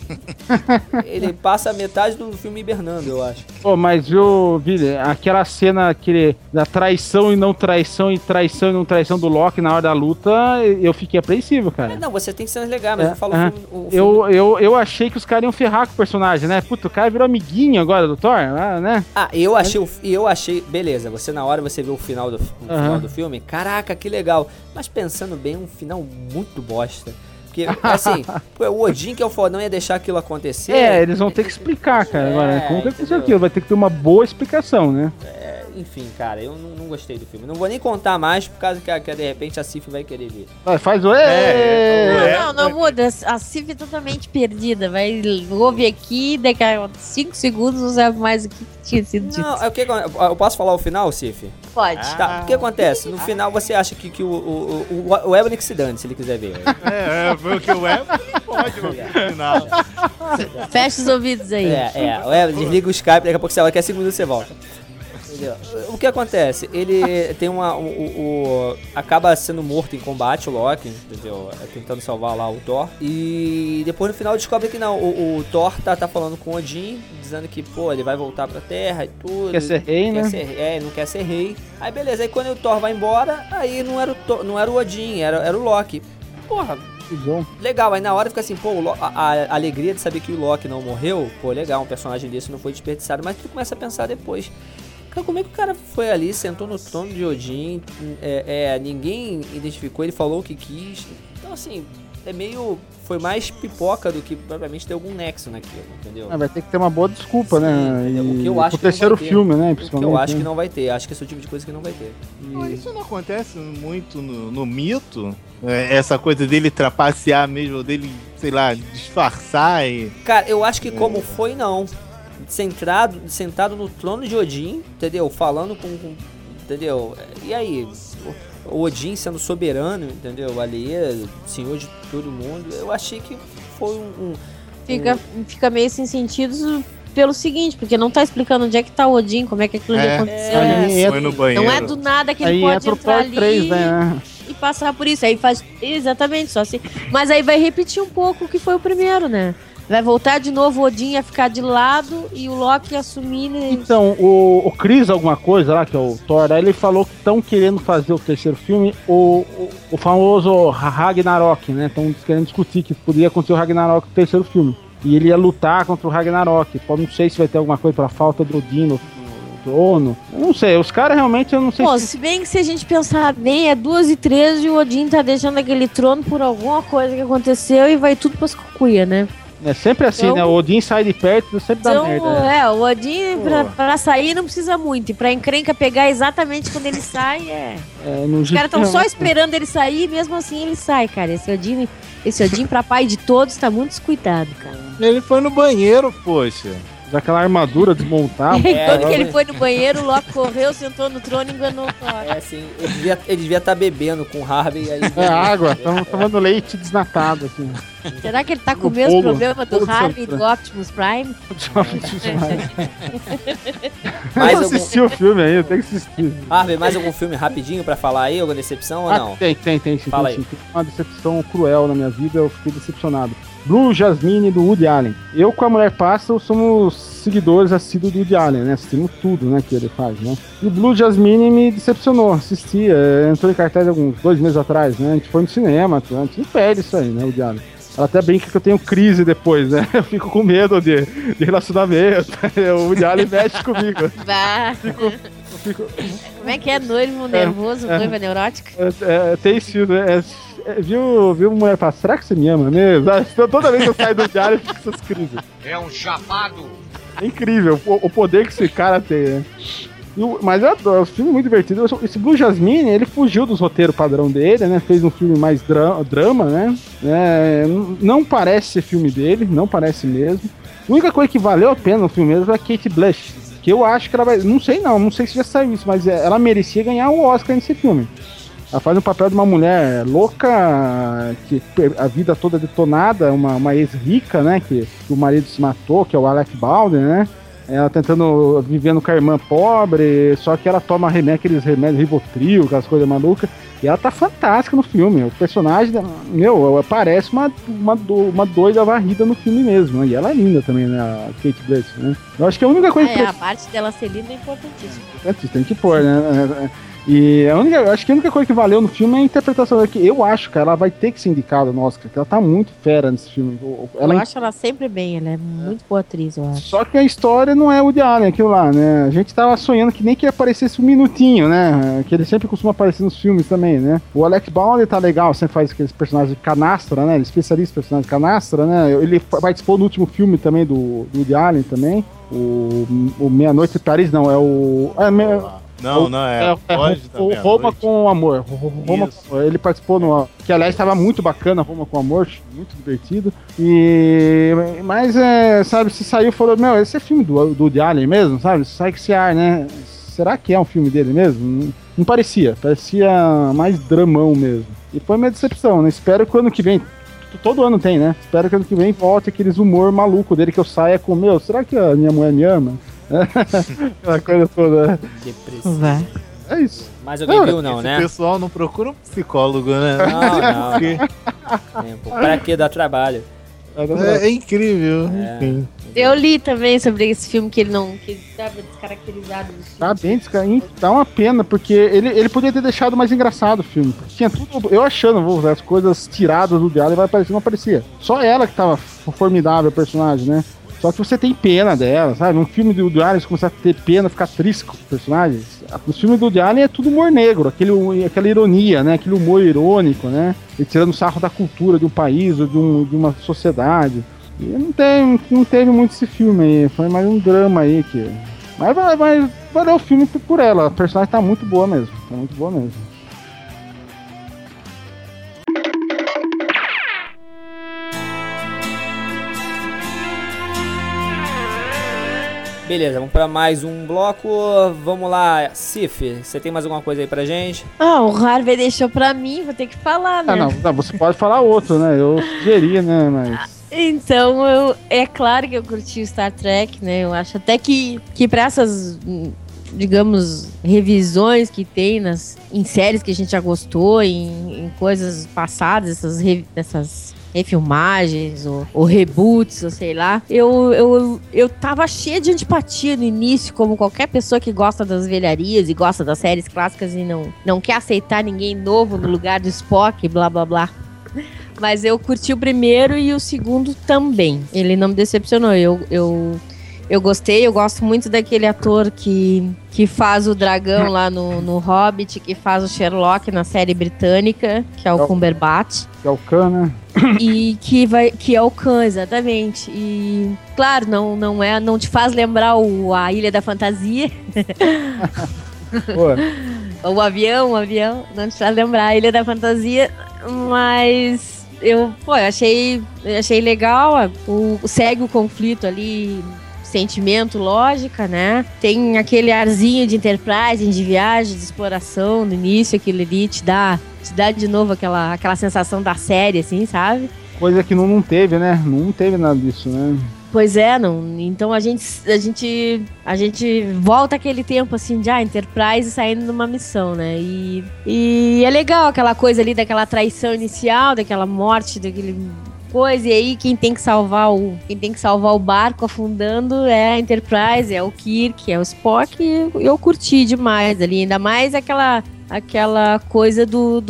Ele passa metade do filme hibernando, eu acho. Pô, mas viu, Billy, aquela cena da traição e não traição do Loki na hora da luta, eu fiquei apreensivo, cara. Não, você tem cenas legais, mas eu falo o filme... Eu achei que os caras iam ferrar com o personagem, né? Puta, o cara virou amiguinho agora do Thor, né? Ah, eu achei, beleza, você na hora você vê o final final do filme, caraca, que legal, mas pensando bem, um final muito bosta, porque assim, o Odin, que é o fodão, ia deixar aquilo acontecer. Eles vão ter que explicar, cara, agora, como que aconteceu aquilo, vai ter que ter uma boa explicação, né? Enfim, cara, eu não gostei do filme. Não vou nem contar mais, por causa que de repente a Cif vai querer ver. Faz o... Não muda. A Cif é totalmente perdida. Vai ouvir aqui, daqui a 5 segundos não sabe mais o que tinha sido dito. Não, eu posso falar o final, Cif? Pode. Tá, o que acontece? No final você acha que o Ebony que se dane, se ele quiser ver. Porque o Ebony pode no final. Fecha os ouvidos aí. O Ebony desliga o Skype, daqui a pouco você vai, daqui a 5 minutos você volta. O que acontece? Ele tem acaba sendo morto em combate, o Loki, entendeu? Tentando salvar lá o Thor. E depois no final descobre que não. O Thor tá falando com o Odin, dizendo que, pô, ele vai voltar pra Terra e tudo. Quer ser rei, né? Ele não quer ser rei. Aí beleza, aí quando o Thor vai embora, aí não era o Odin, era o Loki. Porra, que bom. Legal, aí na hora fica assim, pô, a alegria de saber que o Loki não morreu, pô, legal, um personagem desse não foi desperdiçado, mas tu começa a pensar depois. Como é que o cara foi ali, sentou no trono de Odin, ninguém identificou, ele falou o que quis. Então, assim, foi mais pipoca do que propriamente ter algum nexo naquilo, entendeu? Vai ter que ter uma boa desculpa, né? O que eu acho que terceiro filme, né? Principalmente. Eu acho que não vai ter. Acho que esse é o tipo de coisa que não vai ter. Isso não acontece muito no mito? Essa coisa dele trapacear mesmo, dele, sei lá, disfarçar e... Cara, eu acho que como foi, não. Sentado no trono de Odin, entendeu? Falando com entendeu? E aí, o Odin sendo soberano, entendeu? Ali, senhor de todo mundo. Eu achei que foi Fica meio sem sentido pelo seguinte, porque não tá explicando onde é que tá o Odin, como é que aquilo aconteceu. Foi no banheiro. Não é do nada que ele pode entrar ali. 3, né? E passar por isso. Aí faz exatamente só assim. Mas aí vai repetir um pouco o que foi o primeiro, né? Vai voltar de novo, o Odin ia ficar de lado e o Loki ia assumir... Né? Então, o Chris alguma coisa lá, que é o Thor, ele falou que estão querendo fazer o terceiro filme, o famoso Ragnarok, né? Estão querendo discutir que poderia acontecer o Ragnarok no terceiro filme. E ele ia lutar contra o Ragnarok. Pô, não sei se vai ter alguma coisa pra falta do Dino, do Ono. Eu não sei, os caras realmente, eu não sei. Pô, se bem que se a gente pensar bem, é 2:13 e o Odin tá deixando aquele trono por alguma coisa que aconteceu e vai tudo pras cucuia, né? É sempre assim, então, né? O Odin sai de perto, sempre então, dá merda. Né? É, o Odin pra sair não precisa muito. E pra encrenca pegar exatamente quando ele sai, os caras estão só esperando ele sair e mesmo assim ele sai, cara. Esse Odin pra pai de todos tá muito descuidado, cara. Ele foi no banheiro, poxa. Daquela armadura desmontada. Quando que ele foi no banheiro, o Loki correu, sentou no trono e enganou o Thor. É assim, ele devia estar bebendo com o Harvey. Aí é água, estamos tomando leite desnatado aqui. Será que ele tá com o mesmo problema do Harvey e do Optimus Prime? Mais algum... assistiu o filme aí, eu tenho que assistir. Harvey, mais algum filme rapidinho pra falar aí? Alguma decepção ou não? Tem. Fala aí. Tem uma decepção cruel na minha vida, eu fiquei decepcionado. Blue Jasmine, do Woody Allen. Eu com a Mulher Pássaro somos seguidores assíduos do Woody Allen, né? Assistimos tudo, né, que ele faz, né? E Blue Jasmine me decepcionou, assisti, entrou em cartaz alguns 2 meses atrás, né? A gente foi no cinema, a gente não perde isso aí, né, Woody Allen. Ela até brinca que eu tenho crise depois, né? Eu fico com medo de relacionamento, o Woody Allen mexe comigo. Como é que é? Noivo nervoso, noiva neurótica? Tem isso, né? Viu, mulher, fala, será que você me ama mesmo? Toda vez que eu saio do diário, eu fico com essas crises. É um chamado. É incrível o poder que esse cara tem, né? Mas eu adoro, é um filme muito divertido. Esse Blue Jasmine, ele fugiu dos roteiros padrão dele, né? Fez um filme mais drama, né? Não parece ser filme dele, não parece mesmo. A única coisa que valeu a pena no filme mesmo é a Kate Blanchett, que eu acho que ela vai... Não sei se já saiu isso, mas ela merecia ganhar um Oscar nesse filme. Ela faz o papel de uma mulher louca, que a vida toda detonada, uma ex-rica, né, que o marido se matou, que é o Alec Baldwin, né? Ela vivendo com a irmã pobre, só que ela toma aqueles remédios Rivotril, aquelas coisas malucas, e ela tá fantástica no filme. O personagem, parece uma doida varrida no filme mesmo, né? E ela é linda também, né, a Kate Blanchett, né? Eu acho que a única coisa... a parte dela ser linda é importantíssima. Tem que pôr, né? E acho que a única coisa que valeu no filme é a interpretação dela, que eu acho que ela vai ter que ser indicada no Oscar, que ela tá muito fera nesse filme. Eu acho ela sempre bem, ela é muito boa atriz, eu acho. Só que a história não é o de Allen, aquilo lá, né? A gente tava sonhando que nem que aparecesse um minutinho, né? Que ele sempre costuma aparecer nos filmes também, né? O Alec Baldwin tá legal, sempre faz aqueles personagens de canastra, né? Ele é especialista em personagens de canastra, né? Ele participou do último filme também do de Allen também, o Meia-Noite em Paris, não, é o... É o Roma com Amor. Roma com Amor. Ele participou no... Que, aliás, estava muito bacana, Roma com Amor. Muito divertido. Mas, se saiu, falou... esse é filme do Woody Allen mesmo, sabe? Sai com esse ar, né? Será que é um filme dele mesmo? Não parecia. Parecia mais dramão mesmo. E foi minha decepção, né? Espero que o ano que vem... Todo ano tem, né? Espero que o ano que vem volte aqueles humor maluco dele, que eu saia com... será que a minha mulher me ama? Aquela coisa toda. Depressivo. É isso. Mas alguém viu, não, né? O pessoal não procura um psicólogo, né? Não. Pra que dar trabalho? É incrível. Enfim. Eu li também sobre esse filme que ele estava descaracterizado. Tá bem descaracterizado. Dá uma pena, porque ele podia ter deixado mais engraçado o filme. Tinha tudo, eu achando, as coisas tiradas do diálogo vai aparecer, não aparecia. Só ela que tava formidável, o personagem, né? Só que você tem pena dela, sabe? Um filme do Woody Allen, você começar a ter pena, ficar triste com os personagens. Os filmes do Woody Allen é tudo humor negro, aquela ironia, né? Aquele humor irônico, né? E tirando sarro da cultura de um país ou de uma sociedade. E não teve muito esse filme aí, foi mais um drama aí que... Mas vai dar o filme por ela, a personagem tá muito boa mesmo, Beleza, vamos para mais um bloco. Vamos lá, Cif, você tem mais alguma coisa aí pra gente? O Harvey deixou pra mim, vou ter que falar, né? Não, você pode falar outro, né? Eu sugeri, né? Mas... Então, é claro que eu curti o Star Trek, né? Eu acho até que pra essas, digamos, revisões que tem em séries que a gente já gostou, em coisas passadas, essas refilmagens ou reboots, ou sei lá. Eu tava cheia de antipatia no início, como qualquer pessoa que gosta das velharias e gosta das séries clássicas e não quer aceitar ninguém novo no lugar do Spock, blá blá blá. Mas eu curti o primeiro e o segundo também. Ele não me decepcionou. Eu gostei, eu gosto muito daquele ator que faz o dragão lá no Hobbit, que faz o Sherlock na série britânica, que é o Cumberbatch. Que é o Khan, né? E que é o Khan, exatamente. E, claro, não te faz lembrar a Ilha da Fantasia. o avião, não te faz lembrar a Ilha da Fantasia, mas... Eu achei legal, segue o conflito ali, sentimento, lógica, né? Tem aquele arzinho de Enterprise, de viagem, de exploração no início, aquilo ali te dá de novo aquela sensação da série, assim, sabe? Coisa que não teve, né? Não teve nada disso, né? Pois é, não. Então a gente volta aquele tempo assim de Enterprise saindo numa missão, né? E é legal aquela coisa ali daquela traição inicial, daquela morte, daquele coisa, e aí quem tem que salvar o barco afundando é a Enterprise, é o Kirk, é o Spock, e eu curti demais ali, ainda mais aquela coisa do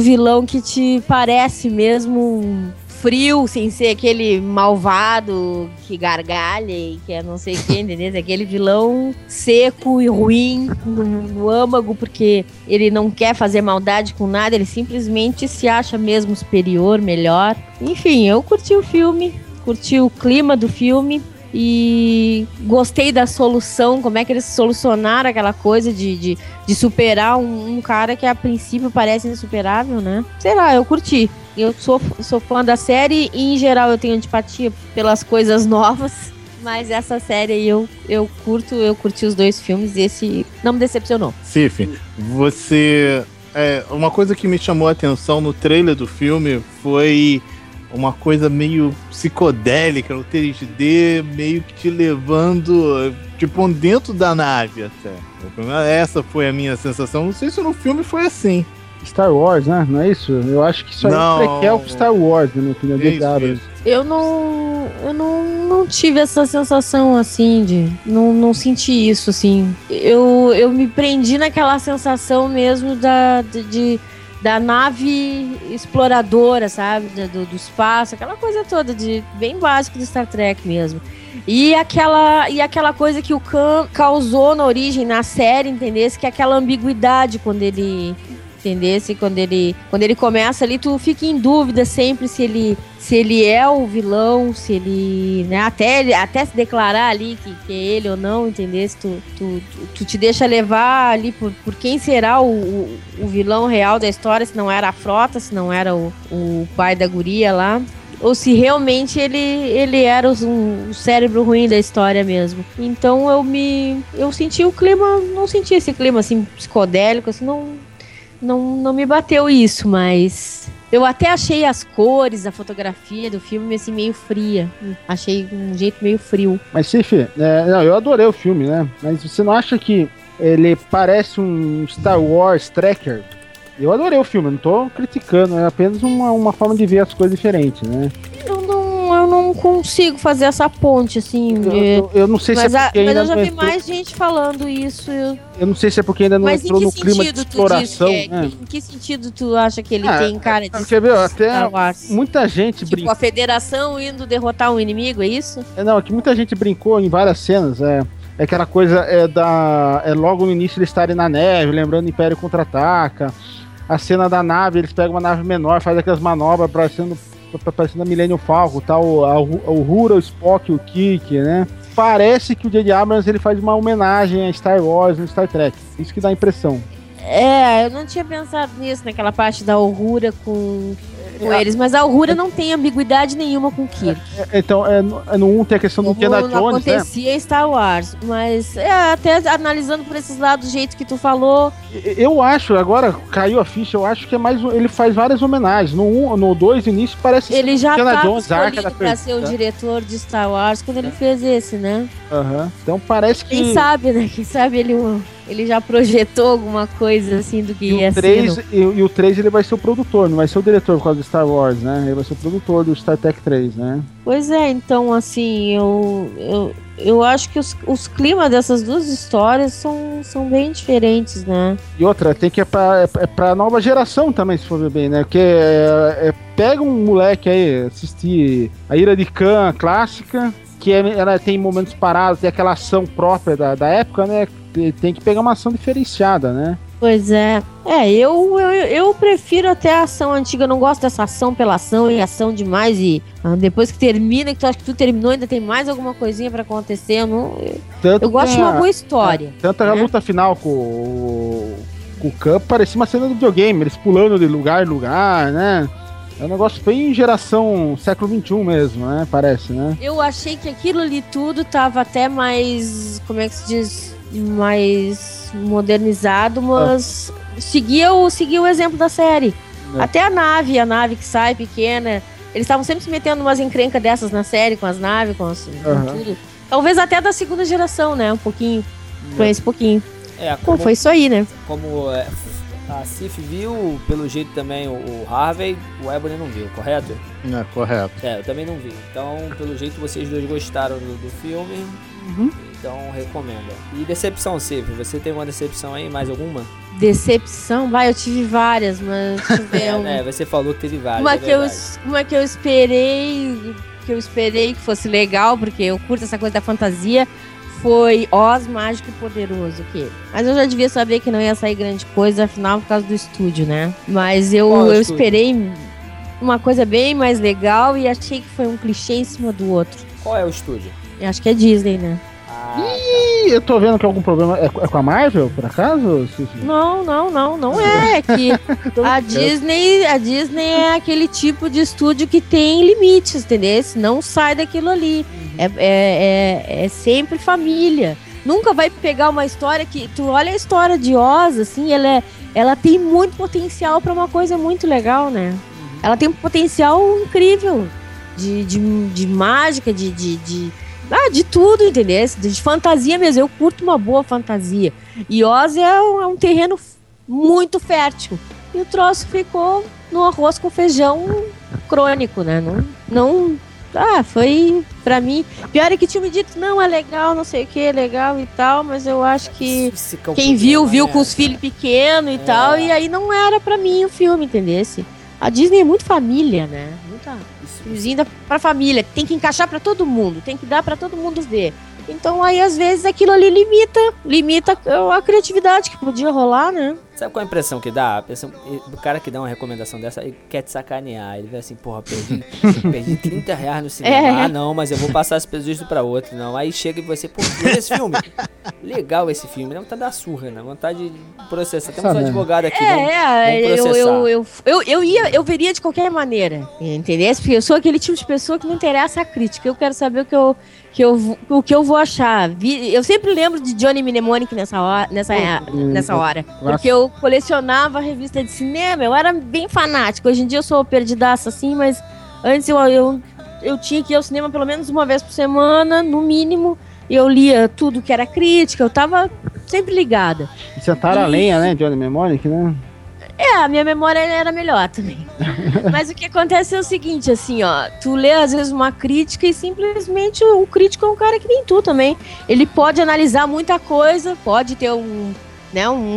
vilão que te parece mesmo frio, sem ser aquele malvado que gargalha e que é não sei o que, entendeu? Aquele vilão seco e ruim no âmago, porque ele não quer fazer maldade com nada, ele simplesmente se acha mesmo superior, melhor. Enfim, eu curti o filme, curti o clima do filme e gostei da solução, como é que eles solucionaram aquela coisa de superar um cara que a princípio parece insuperável, né? Sei lá, eu curti. Eu sou fã da série e, em geral, eu tenho antipatia pelas coisas novas. Mas essa série aí eu curti os dois filmes e esse não me decepcionou. Cif, você... uma coisa que me chamou a atenção no trailer do filme foi uma coisa meio psicodélica, no 3D, meio que te levando, tipo, dentro da nave até. Essa foi a minha sensação. Não sei se no filme foi assim. Star Wars, né? Não é isso? Eu acho que isso aí é um prequel pro Star Wars, na minha opinião. Eu não tive essa sensação, assim, não senti isso, assim. Eu me prendi naquela sensação mesmo da nave exploradora, sabe? Do espaço, aquela coisa toda, bem básica do Star Trek mesmo. E aquela coisa que o Khan causou na origem, na série, entendesse? Que é aquela ambiguidade quando ele começa ali, tu fica em dúvida sempre se ele é o vilão, se ele, né, até se declarar ali que é ele ou não, entendesse? Tu te deixa levar ali por quem será o vilão real da história, se não era a frota, se não era o pai da guria lá, ou se realmente ele era o cérebro ruim da história mesmo. Então eu senti o clima, não senti esse clima assim psicodélico, assim, não me bateu isso, mas eu até achei as cores, a fotografia do filme assim, meio fria. Achei um jeito meio frio. Mas, Cif, eu adorei o filme, né? Mas você não acha que ele parece um Star Wars Trekker? Eu adorei o filme, não tô criticando, é apenas uma forma de ver as coisas diferentes, né? Eu não consigo fazer essa ponte, assim. Eu não sei se é porque ainda não. Mas eu já vi mais gente falando isso. Eu não sei se é porque ainda não entrou no clima de exploração. Em que sentido tu acha que ele tem cara de Star Wars? Até muita gente brincou. Tipo, a Federação indo derrotar um inimigo, é isso? Não, é que muita gente brincou em várias cenas. É aquela coisa logo no início eles estarem na neve, lembrando Império Contra-Ataca. A cena da nave, eles pegam uma nave menor, fazem aquelas manobras parecendo a Millennium Falcon, tal, o Hura, o Spock, o Kirk, né? Parece que o J.J. Abrams ele faz uma homenagem a Star Wars e Star Trek. Isso que dá a impressão. Eu não tinha pensado nisso, naquela parte da Uhura com eles, mas a Uhura não tem ambiguidade nenhuma com o Kirk. Então, no 1 tem a questão do Indiana Jones, acontecia, né? Acontecia em Star Wars, mas até analisando por esses lados, do jeito que tu falou... Eu acho, agora caiu a ficha, eu acho que é mais... Ele faz várias homenagens. No 1, no 2, no início, parece ele já Indiana Jones, Arca da Perdição. Ele já tá escolhido pra ser o diretor de Star Wars quando ele fez esse, né? Aham. Então parece que... Quem sabe, né? Quem sabe ele... Ele já projetou alguma coisa assim do que ia ser. E o 3 ele vai ser o produtor, não vai ser o diretor por causa do Star Wars, né? Ele vai ser o produtor do Star Trek 3, né? Pois é, então assim, eu acho que os climas dessas duas histórias são bem diferentes, né? E outra, tem que é pra nova geração também, se for ver bem, né? Porque pega um moleque aí, assistir a Ira de Khan clássica, que ela tem momentos parados, tem aquela ação própria da época, né? Tem que pegar uma ação diferenciada, né? Pois é. Eu prefiro até a ação antiga. Eu não gosto dessa ação pela ação e ação demais. E depois que termina, que tu acha que tu terminou, ainda tem mais alguma coisinha pra acontecer. Eu gosto de uma boa história. Tanto a luta final com o Campo parecia uma cena do videogame. Eles pulando de lugar em lugar, né? É um negócio bem geração século XXI mesmo, né? Parece, né? Eu achei que aquilo ali tudo tava até mais... Como é que se diz? Mais modernizado, mas seguia o exemplo da série. É. Até a nave que sai pequena. Eles estavam sempre se metendo umas encrencas dessas na série, com as naves, com tudo. Talvez até da segunda geração, né? Um pouquinho. Conhece um pouquinho. Foi isso aí, né? Como... A Cif viu, pelo jeito também, o Harvey, o Ebony não viu, correto? É, correto. Eu também não vi. Então, pelo jeito, vocês dois gostaram do filme, então recomendo. E decepção, Cif, você tem uma decepção aí, mais alguma? Decepção? Eu tive várias, mas... você falou que teve várias, uma que eu esperei que fosse legal, porque eu curto essa coisa da fantasia, foi Oz, Mágico e Poderoso, que... Mas eu já devia saber que não ia sair grande coisa, afinal, por causa do estúdio, né? Mas eu esperei uma coisa bem mais legal e achei que foi um clichê em cima do outro. Qual é o estúdio? Eu acho que é Disney, né? Eu tô vendo que algum problema... É com a Marvel, por acaso? Não é que a Disney é aquele tipo de estúdio que tem limites, entendeu? Não sai daquilo ali. É sempre família. Nunca vai pegar uma história que... Tu olha a história de Oz, assim, ela tem muito potencial pra uma coisa muito legal, né? Ela tem um potencial incrível de mágica, de tudo, entendeu? De fantasia mesmo. Eu curto uma boa fantasia. E Oz é um terreno muito fértil. E o troço ficou no arroz com feijão crônico, né? Foi pra mim. Pior é que tinha me dito, não, é legal, não sei o que, é legal e tal, mas eu acho que quem viu com os filhos pequenos e tal, e aí não era pra mim o filme, entendeu? A Disney é muito família, né? Muita coisinha pra família, tem que encaixar pra todo mundo, tem que dar pra todo mundo ver. Então aí às vezes aquilo ali limita a criatividade que podia rolar, né? Sabe qual é a impressão que dá? O cara que dá uma recomendação dessa, ele quer te sacanear. Ele vê assim, porra, perdi R$30 no cinema. Ah, não, mas eu vou passar esse prejuízo pra outro, não. Aí chega e você, pô, olha esse filme. Legal esse filme, dá vontade de dar surra, né? Vontade de processar. Temos um advogado aqui, vamos processar. Eu veria de qualquer maneira, entendeu? Porque eu sou aquele tipo de pessoa que não interessa a crítica. Eu quero saber o que eu vou achar. Eu sempre lembro de Johnny Mnemonic nessa hora. Porque eu colecionava revista de cinema, eu era bem fanático. Hoje em dia eu sou perdidaça assim, mas antes eu tinha que ir ao cinema pelo menos uma vez por semana, no mínimo. Eu lia tudo que era crítica, eu tava sempre ligada. E sentaram a lenha, né, Johnny Mnemonic, né? A minha memória era melhor também. Mas o que acontece é o seguinte, assim, ó, tu lê às vezes uma crítica e simplesmente o crítico é um cara que nem tu também. Ele pode analisar muita coisa, pode ter um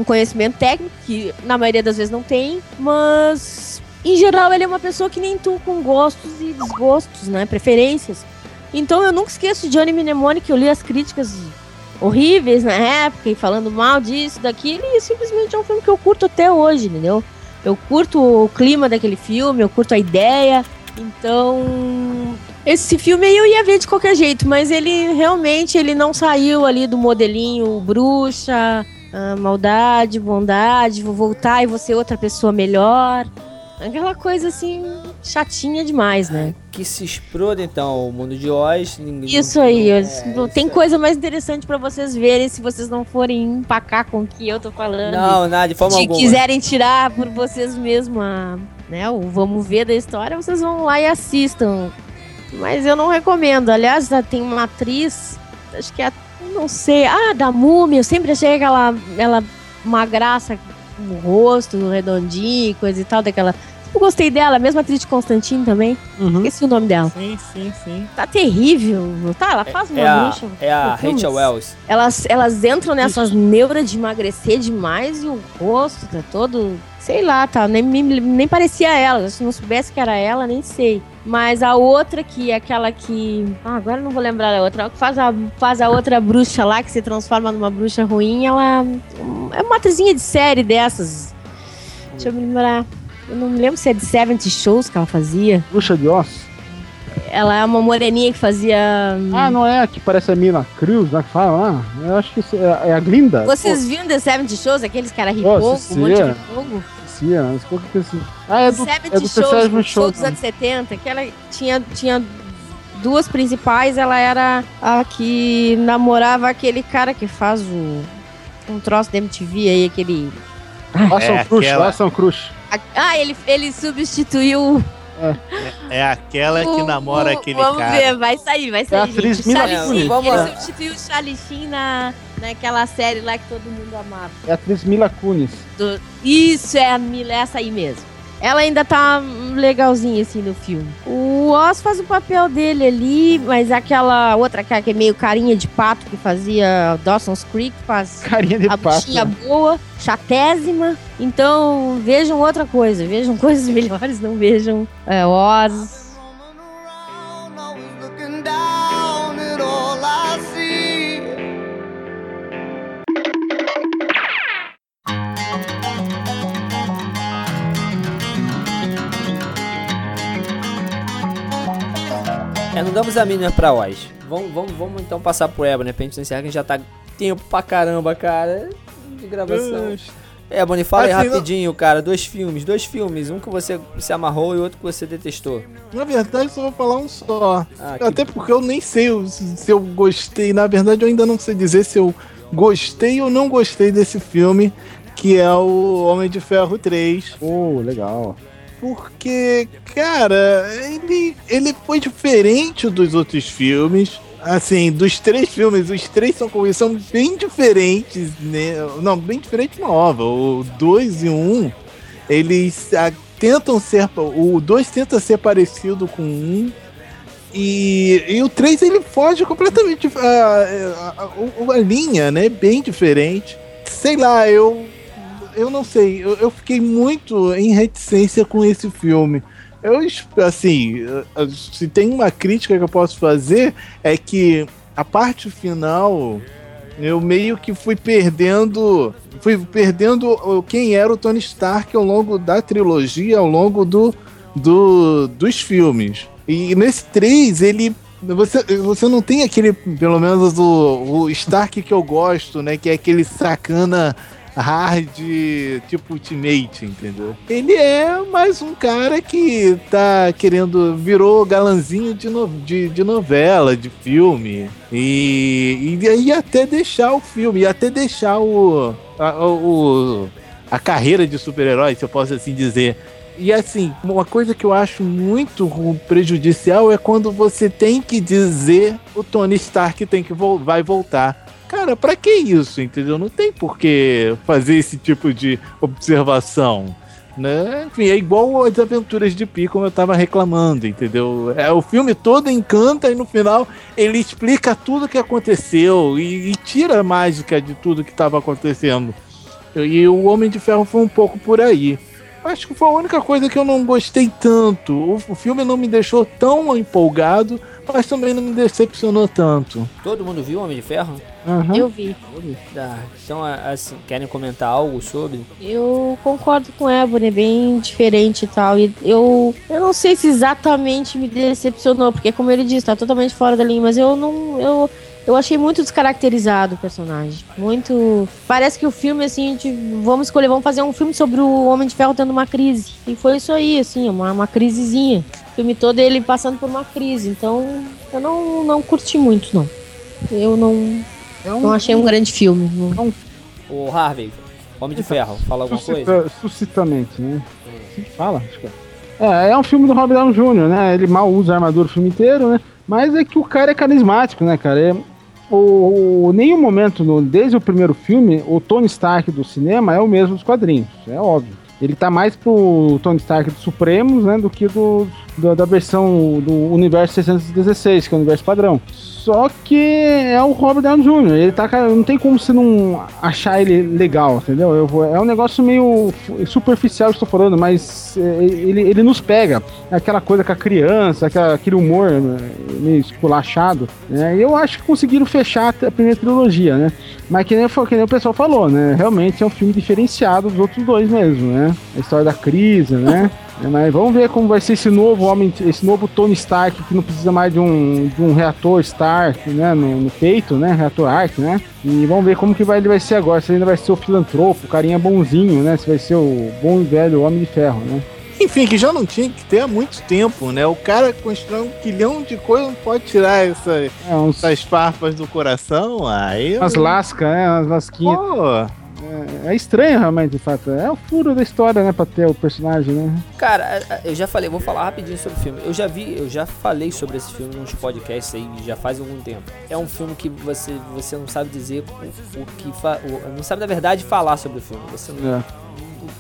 conhecimento técnico, que na maioria das vezes não tem, mas em geral ele é uma pessoa que nem tu, com gostos e desgostos, né, preferências. Então eu nunca esqueço de Johnny Mnemonic, que eu li as críticas horríveis na época e falando mal disso, daquilo, e simplesmente é um filme que eu curto até hoje, entendeu? Eu curto o clima daquele filme, eu curto a ideia, então... Esse filme aí eu ia ver de qualquer jeito, mas ele realmente não saiu ali do modelinho bruxa... maldade, bondade, vou voltar e vou ser outra pessoa melhor. Aquela coisa assim, chatinha demais, né? Que se exploda então o mundo de Oz. Isso aí, tem coisa mais interessante pra vocês verem se vocês não forem empacar com o que eu tô falando. Não, nada, de forma alguma. Se quiserem tirar por vocês mesmos o vamos ver da história, vocês vão lá e assistam. Mas eu não recomendo. Aliás, tem uma atriz, acho que é a não sei. Ah, da múmia, eu sempre achei que ela uma graça, um rosto redondinho, coisa e tal, daquela... Eu gostei dela, a mesma atriz de Constantine também. Uhum. Esqueci o nome dela. Sim. Tá terrível. Tá, ela faz uma bruxa. É a Rachel Wells. Elas entram nessas neuras de emagrecer demais e o rosto tá todo... Sei lá, tá. Nem parecia ela. Se não soubesse que era ela, nem sei. Mas a outra que é aquela que... Ah, agora não vou lembrar a outra. Faz a outra bruxa lá, que se transforma numa bruxa ruim. Ela é uma atrizinha de série dessas. Deixa eu me lembrar... Eu não me lembro se é de 70 Shows que ela fazia. Bruxa de Oz? Ela é uma moreninha que fazia... Ah, não é? Que parece a Mina Cruz, né? Que fala, ah, eu acho que é a Glinda. Vocês viram The 70 Shows? Aqueles caras ripou com um monte de fogo? Sim, mas qual que é esse? Ah, é do 70 Shows dos anos 70, que ela tinha duas principais. Ela era a que namorava aquele cara que faz um troço da MTV aí, aquele... São Cruz. Ah, ele substituiu... É aquela que namora aquele cara. Vamos ver, vai sair. É a atriz Mila Kunis. Ele substituiu o Charlie Sheen naquela série lá que todo mundo amava. É a atriz Mila Kunis. Isso, é a Mila, essa aí mesmo. Ela ainda tá legalzinha, assim, no filme. O Oz faz o papel dele ali, mas aquela outra cara que é meio carinha de pato, que fazia Dawson's Creek, faz carinha de a buchinha boa, chatésima. Então, vejam outra coisa. Vejam coisas melhores, não vejam Oz. Não damos a mínima pra Oz. Vamos então passar pro Ebony, né? Pra gente encerrar, que a gente já tá tempo pra caramba, cara, de gravação. Ebony, fala aí rapidinho, cara. Dois filmes. Um que você se amarrou e outro que você detestou. Na verdade, só vou falar um só. Porque eu nem sei se eu gostei. Na verdade, eu ainda não sei dizer se eu gostei ou não gostei desse filme, que é o Homem de Ferro 3. Oh, legal. Porque, cara, ele foi diferente dos outros filmes. Assim, dos três filmes, os três são bem diferentes, né? Não, bem diferente não, o 2 e o 1, eles tentam ser... O 2 tenta ser parecido com o 1 e o 3 ele foge completamente a linha, né? Bem diferente. Sei lá, eu não sei, eu fiquei muito em reticência com esse filme. Se tem uma crítica que eu posso fazer, é que a parte final, eu meio que fui perdendo quem era o Tony Stark ao longo da trilogia, ao longo dos filmes. E nesse 3, você não tem aquele, pelo menos o Stark que eu gosto, né, que é aquele sacana... hard, tipo Ultimate, entendeu? Ele é mais um cara que tá querendo... Virou galanzinho de novela, de filme. E até deixar o filme, e até deixar a carreira de super-herói, se eu posso assim dizer. E assim, uma coisa que eu acho muito prejudicial é quando você tem que dizer o Tony Stark vai voltar. Cara, pra que isso, entendeu? Não tem por que fazer esse tipo de observação, né? Enfim, é igual as Aventuras de Pi, como eu tava reclamando, entendeu? O filme todo encanta e no final ele explica tudo o que aconteceu e tira a mágica de tudo que tava acontecendo. E o Homem de Ferro foi um pouco por aí. Acho que foi a única coisa que eu não gostei tanto. O filme não me deixou tão empolgado, mas também não me decepcionou tanto. Todo mundo viu Homem de Ferro? Uhum. Eu vi. Ah, então, assim, querem comentar algo sobre? Eu concordo com a Ebony, é bem diferente e tal. E eu não sei se exatamente me decepcionou, porque como ele disse, tá totalmente fora da linha, mas eu não... Eu achei muito descaracterizado o personagem. Muito... Parece que o filme, assim, vamos fazer um filme sobre o Homem de Ferro tendo uma crise. E foi isso aí, assim, uma crisezinha. O filme todo ele passando por uma crise. Então, eu não curti muito, não. Eu não achei um grande filme. Não. O Harvey, Homem de Ferro, fala alguma coisa? Suscitamente, né? Fala, acho que é um filme do Robert Downey Jr., né? Ele mal usa a armadura o filme inteiro, né? Mas é que o cara é carismático, né, cara? Nenhum momento, desde o primeiro filme, o Tony Stark do cinema é o mesmo dos quadrinhos, é óbvio. Ele tá mais pro Tony Stark dos Supremos, né, do que da versão do universo 616, que é o universo padrão. Só que é o Robert Downey Jr., ele tá, cara, não tem como você não achar ele legal, entendeu? É um negócio meio superficial, estou falando, mas ele nos pega. Aquela coisa com a criança, aquele humor meio esculachado, né? E eu acho que conseguiram fechar a primeira trilogia, né? Mas que nem o pessoal falou, né? Realmente é um filme diferenciado dos outros dois mesmo, né? A história da crise, né? Mas vamos ver como vai ser esse novo homem, esse novo Tony Stark, que não precisa mais de um reator Stark, né, no peito, né, reator Ark, né, e vamos ver como que ele vai ser agora, se ele ainda vai ser o filantropo, o carinha bonzinho, né, se vai ser o bom e velho Homem de Ferro, né. Enfim, que já não tinha que ter há muito tempo, né? O cara constrói 1 quilhão de coisas, não pode tirar essas farpas do coração, aí... As lascas, né, as lasquinhas... Pô. É estranho, realmente, de fato. É o furo da história, né, pra ter o personagem, né? Cara, eu já falei, vou falar rapidinho sobre o filme. Eu já falei sobre esse filme nos podcasts aí, já faz algum tempo. É um filme que você não sabe dizer o que... não sabe, na verdade, falar sobre o filme. Você não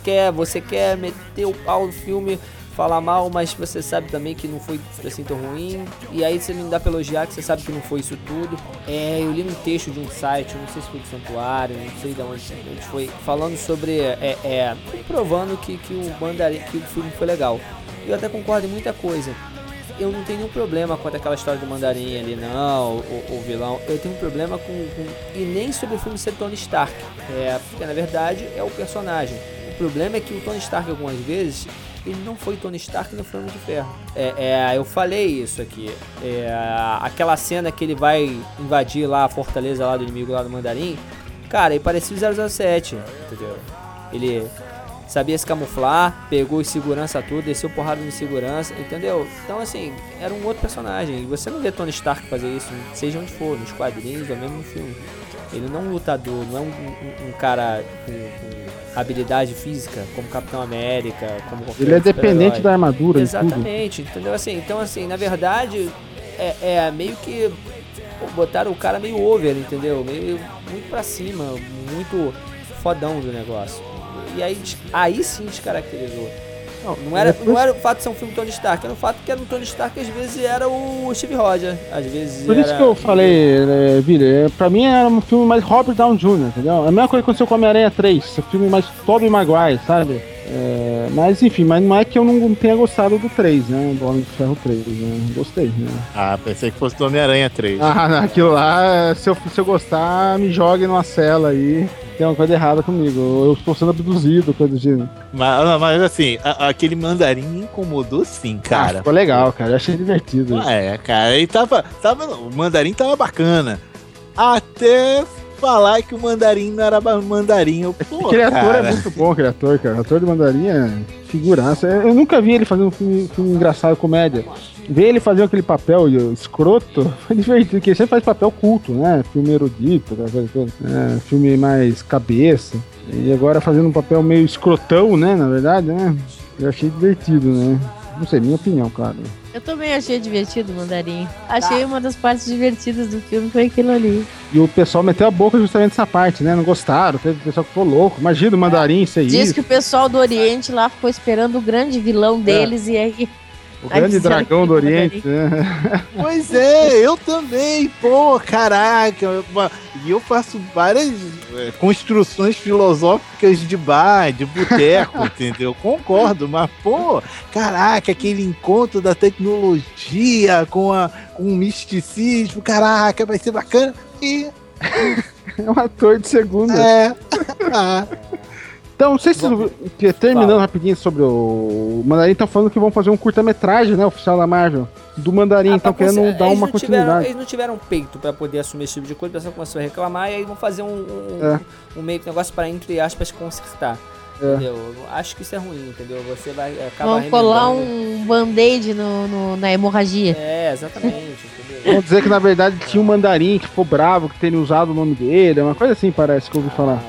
quer, você quer meter o pau no filme, falar mal, mas você sabe também que não foi assim tão ruim, e aí você não dá pra elogiar que você sabe que não foi isso tudo. Eu li um texto de um site, não sei se foi do Santuário, não sei de onde foi, falando sobre, comprovando que o Mandarim, que o filme foi legal. Eu até concordo em muita coisa. Eu não tenho nenhum problema com aquela história do Mandarim ali, não, o vilão. Eu tenho um problema com... E nem sobre o filme ser Tony Stark, porque na verdade é o personagem. O problema é que o Tony Stark algumas vezes... ele não foi Tony Stark no Homem de Ferro. Eu falei isso aqui. Aquela cena que ele vai invadir lá a fortaleza lá do inimigo lá do Mandarim, cara, ele parecia o 007, entendeu? Ele sabia se camuflar, pegou os segurança tudo, desceu porrada no segurança, entendeu? Então, assim, era um outro personagem. E você não vê Tony Stark fazer isso, seja onde for, nos quadrinhos ou mesmo no filme. Ele não é um lutador, não é um cara com habilidade física, como Capitão América, como qualquer Ele é dependente da armadura. Exatamente, entendeu? Assim, então, assim, na verdade, meio que botaram o cara meio over, entendeu? Meio muito pra cima, muito fodão do negócio. E aí sim descaracterizou. Não era o fato de ser um filme Tony Stark, era o fato que era um Tony Stark, às vezes era o Steve Rogers, às vezes Por isso que eu falei, Billy, pra mim era um filme mais Robert Downey Jr., entendeu? A mesma coisa que aconteceu com Homem-Aranha 3, o filme mais Tobey Maguire, sabe? Mas enfim, mas não é que eu não tenha gostado do 3, né? Do Homem de Ferro 3, né? Gostei, né? Pensei que fosse do Homem-Aranha 3. Aquilo lá, se eu gostar, me jogue numa cela aí. Tem uma coisa errada comigo, eu estou sendo abduzido, coisa do gênero. Mas assim, aquele Mandarim me incomodou sim, cara. Ficou legal, cara, eu achei divertido. Cara, ele o Mandarim tava bacana. Até falar que o Mandarim não era Mandarim. O criador é muito bom, o criador, cara. O ator de Mandarim é figuraça. Eu nunca vi ele fazendo um filme engraçado, comédia. Ver ele fazer aquele papel escroto foi divertido, porque ele sempre faz papel culto, né? Filme erudito, filme mais cabeça. E agora fazendo um papel meio escrotão, né? Na verdade, né? Eu achei divertido, né? Não sei, minha opinião, cara. Eu também achei divertido o Mandarim. Achei uma das partes divertidas do filme, foi aquilo ali. E o pessoal meteu a boca justamente nessa parte, né? Não gostaram, teve o pessoal que ficou louco. Imagina o Mandarim, isso aí. Diz que o pessoal do Oriente lá ficou esperando o grande vilão deles e aí... O grande dragão do Oriente, né? Pois eu também, pô, caraca. E eu faço várias construções filosóficas de bar, de boteco, entendeu? Concordo, mas, pô, caraca, aquele encontro da tecnologia com o misticismo, caraca, vai ser bacana. E... é um ator de segunda. Então, não sei se... Terminando rapidinho sobre o Mandarim, estão falando que vão fazer um curta-metragem, né, oficial da Marvel, do Mandarim, estão querendo dar uma continuidade. Eles não tiveram peito pra poder assumir esse tipo de coisa, o pessoal começou a reclamar, e aí vão fazer um meio que negócio pra, entre aspas, consertar. Entendeu? Acho que isso é ruim, entendeu? Você vai acabar... Vamos colar um band-aid na hemorragia. Exatamente. Vamos dizer que, na verdade, tinha um Mandarim que ficou bravo, que teria usado o nome dele, é uma coisa assim, parece, que eu ouvi falar.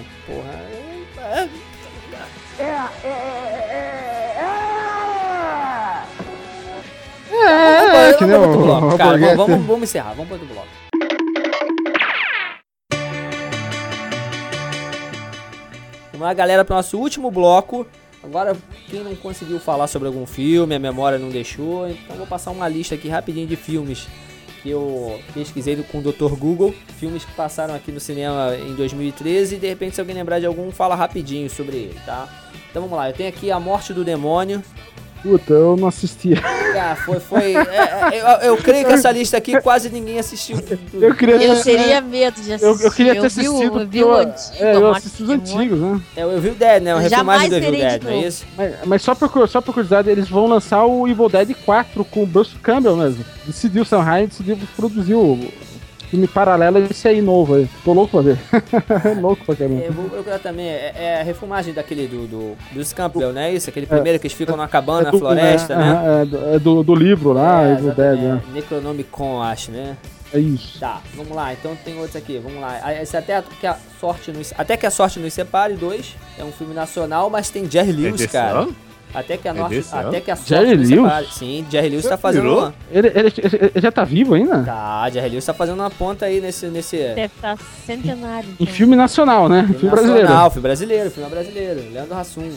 Vamos encerrar, vamos para outro bloco. Vamos lá, galera, para o nosso último bloco. Agora, quem não conseguiu falar sobre algum filme, a memória não deixou, então vou passar uma lista aqui rapidinho de filmes que eu pesquisei com o Dr. Google, filmes que passaram aqui no cinema em 2013, e de repente se alguém lembrar de algum, fala rapidinho sobre ele, tá? Então vamos lá, eu tenho aqui A Morte do Demônio. Puta, eu não assistia. Ah, eu creio que essa lista aqui quase ninguém assistiu. Eu teria medo de assistir. Eu queria ter assistido. Eu vi o antigo. Eu assisti os antigos, né? Eu vi o Dead, né? O refilmagem do Evil Dead, não é isso? Mas só por curiosidade, eles vão lançar o Evil Dead 4 com o Bruce Campbell mesmo. Decidiu o Sam Raimi, decidiu produzir o filme paralelo, esse aí novo aí. Tô louco pra ver. Louco pra caramba. Eu vou procurar também. É a refilmagem daquele do Bruce Campbell, né? Isso, aquele primeiro que eles ficam na cabana, na floresta, né? É do livro lá, Evil Dead, né? Necronomicon, acho, né? É isso. Tá, vamos lá. Então tem outros aqui, vamos lá. Esse Até que a Sorte Nos Separe 2. É um filme nacional, mas tem Jerry Lewis, cara. Até que a Jerry Lewis? Sim, Jerry Lewis tá fazendo uma... Ele já tá vivo ainda? Tá, Jerry Lewis tá fazendo uma ponta aí nesse... Deve estar centenário. Então. Em filme nacional, né? Filme brasileiro. Leandro Hassum.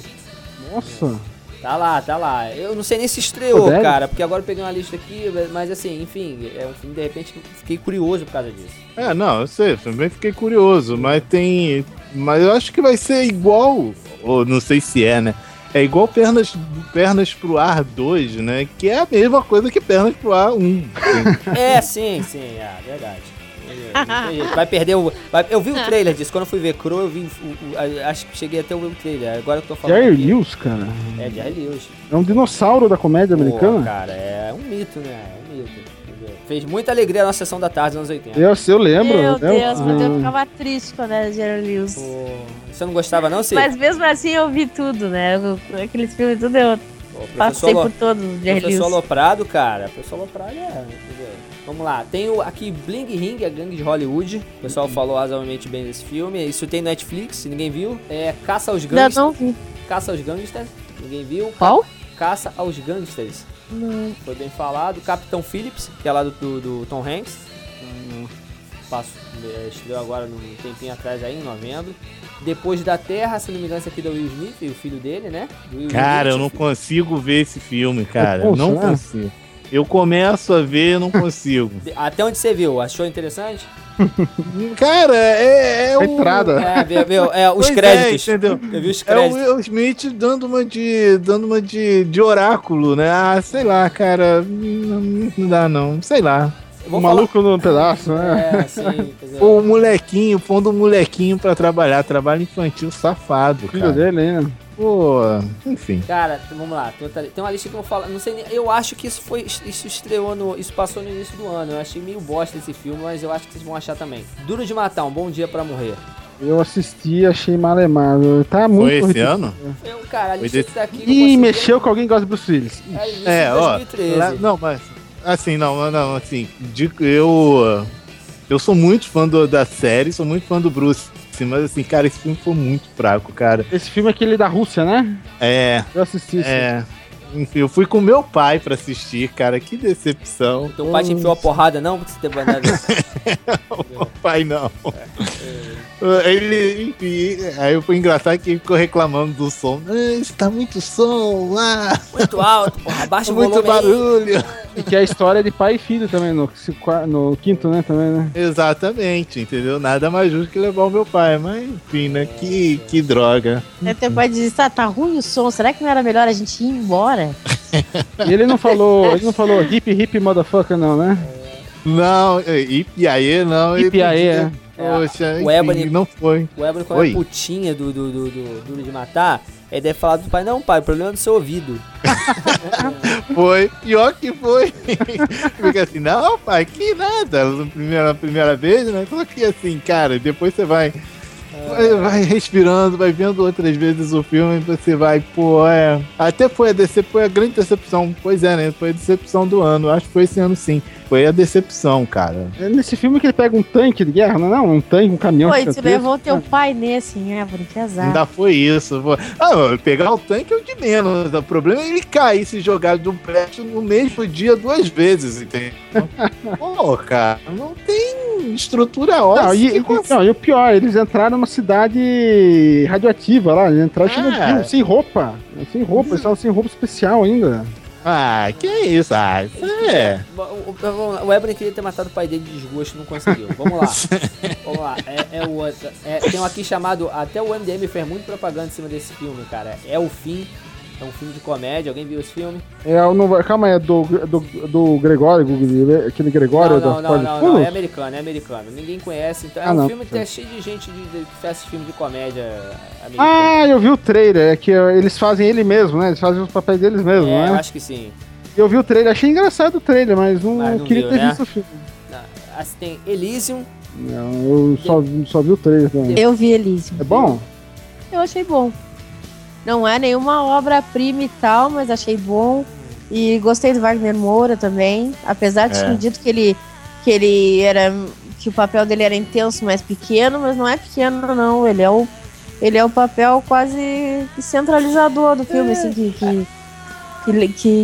Nossa. Tá lá. Eu não sei nem se estreou, cara, porque agora eu peguei uma lista aqui, mas assim, enfim, é um filme, de repente, fiquei curioso por causa disso. É, não, eu sei, também fiquei curioso, mas tem... Mas eu acho que vai ser igual, ou não sei se é, né? É igual Pernas pro Ar 2, né? Que é a mesma coisa que Pernas pro Ar 1. É, sim, é verdade. Vai perder o... Eu vi o trailer disso, quando eu fui ver Crow, eu vi... Acho que cheguei até o trailer, agora que eu tô falando... Jerry Lewis, cara. É, Jerry Lewis. É um dinossauro da comédia americana? Pô, cara, é um mito, né? É um mito. Fez muita alegria na sessão da tarde, nos anos 80. Eu lembro. Meu Deus, eu ficava triste quando era Jerry Lewis. Pô, você não gostava não, Cif? Mas mesmo assim eu vi tudo, né? Aqueles filmes tudo eu passei por todos os Jerry Lewis. Professor Loprado, cara. Professor Loprado é... Entendeu? Vamos lá. Tem aqui Bling Ring, a gangue de Hollywood. O pessoal falou razoavelmente bem desse filme. Isso tem no Netflix, ninguém viu. É Caça aos Gangsters. Não vi. Caça aos Gangsters, ninguém viu. Qual? Caça aos Gangsters. Não. Foi bem falado. Capitão Phillips, que é lá do Tom Hanks. Estreou agora um tempinho atrás aí, em novembro. Depois da Terra, se não me engano, esse aqui é do Will Smith, e o filho dele, né? Cara, eu não consigo ver esse filme, cara. Eu não consigo. Eu começo a ver e não consigo. Até onde você viu? Achou interessante? Cara, é o... entrada. É os créditos. Entendeu? Eu vi os créditos. É o Will Smith dando uma de oráculo, né? Ah, sei lá, cara. Não dá, não. Sei lá. O maluco no pedaço, né? É, sim. O molequinho, pondo o molequinho pra trabalhar. Trabalho infantil safado, cara. Filho dele, né? Pô, enfim. Cara, vamos lá. Tem uma lista que eu vou falar. Não sei, eu acho que isso estreou no... Isso passou no início do ano. Eu achei meio bosta esse filme, mas eu acho que vocês vão achar também. Duro de Matar, Um Bom Dia pra Morrer. Eu assisti, achei malemável. Tá muito... Foi esse ano? Eu, cara, a lista que tá aqui... Ih, mexeu com alguém que gosta de Bruce Willis. É, ó. 2013. Não, mas... Assim, não, assim... Eu sou muito fã da série, sou muito fã do Bruce. Mas assim, cara, esse filme foi muito fraco, cara. Esse filme é aquele da Rússia, né? É. Eu assisti isso. É. Enfim, eu fui com meu pai pra assistir, cara. Que decepção. Então, o pai te enfiou a porrada, não? Porque você teve mandado isso. O pai não. Ele, enfim, aí foi engraçado que ele ficou reclamando do som. Isso tá muito som lá. Muito alto, porra. Abaixa o volume. Muito barulho. Aí. E que é a história de pai e filho também, no quinto, né? Também, né? Exatamente, entendeu? Nada mais justo que levar o meu pai, mas enfim, né? Que droga. Aí teu pai diz, tá ruim o som, será que não era melhor a gente ir embora? E ele não falou hip hip motherfucker, não, né? Não, hip aê, não. Hip aê, é. Poxa, o Ebony não foi. O Ebony com a putinha do Duro de Matar, ele deve falar do pai, não, pai, o problema é do seu ouvido. Foi, pior que foi. Fica assim, não, pai, que nada. Primeira vez, né? Só que assim, cara, depois você vai respirando, vai vendo outras vezes o filme, você vai, Até foi a grande decepção. Pois é, né? Foi a decepção do ano. Acho que foi esse ano, sim. Foi a decepção, cara. É nesse filme que ele pega um tanque de guerra, não? Um tanque, um caminhão. Foi, você levou teu pai nesse, né? Que azar. Ainda foi isso. Pegar o tanque é o de menos. O problema é ele cair, se jogar de um prédio no mesmo dia duas vezes, entendeu? Cara, não tem... estrutura óssea. Não, e o pior, eles entraram numa cidade radioativa lá, eles entraram sem roupa. Sem roupa, eles estavam sem roupa especial ainda. Ah, que isso, O Ebony queria ter matado o pai dele de desgosto, não conseguiu. Vamos lá. Vamos lá, outra. Tem um aqui chamado. Até o MDM fez muito propaganda em cima desse filme, cara. É o Fim. É um filme de comédia, alguém viu esse filme? Calma aí, é do Gregório, aquele Gregório? Não, é americano, ninguém conhece, então filme que é cheio de gente que faz filme de comédia americano. Ah, eu vi o trailer, é que eles fazem ele mesmo, né? Eles fazem os papéis deles mesmo, né? Eu acho que sim. Eu vi o trailer, achei engraçado o trailer, mas não queria ter visto o filme. Assim, tem Elysium. Não, eu só vi o trailer também. Eu vi Elysium. É bom? Eu achei bom. Não é nenhuma obra-prima e tal, mas achei bom. E gostei do Wagner Moura também. Apesar de ter dito que ele era. Que o papel dele era intenso, mas pequeno, mas não é pequeno, não. Ele é o papel quase centralizador do filme, assim,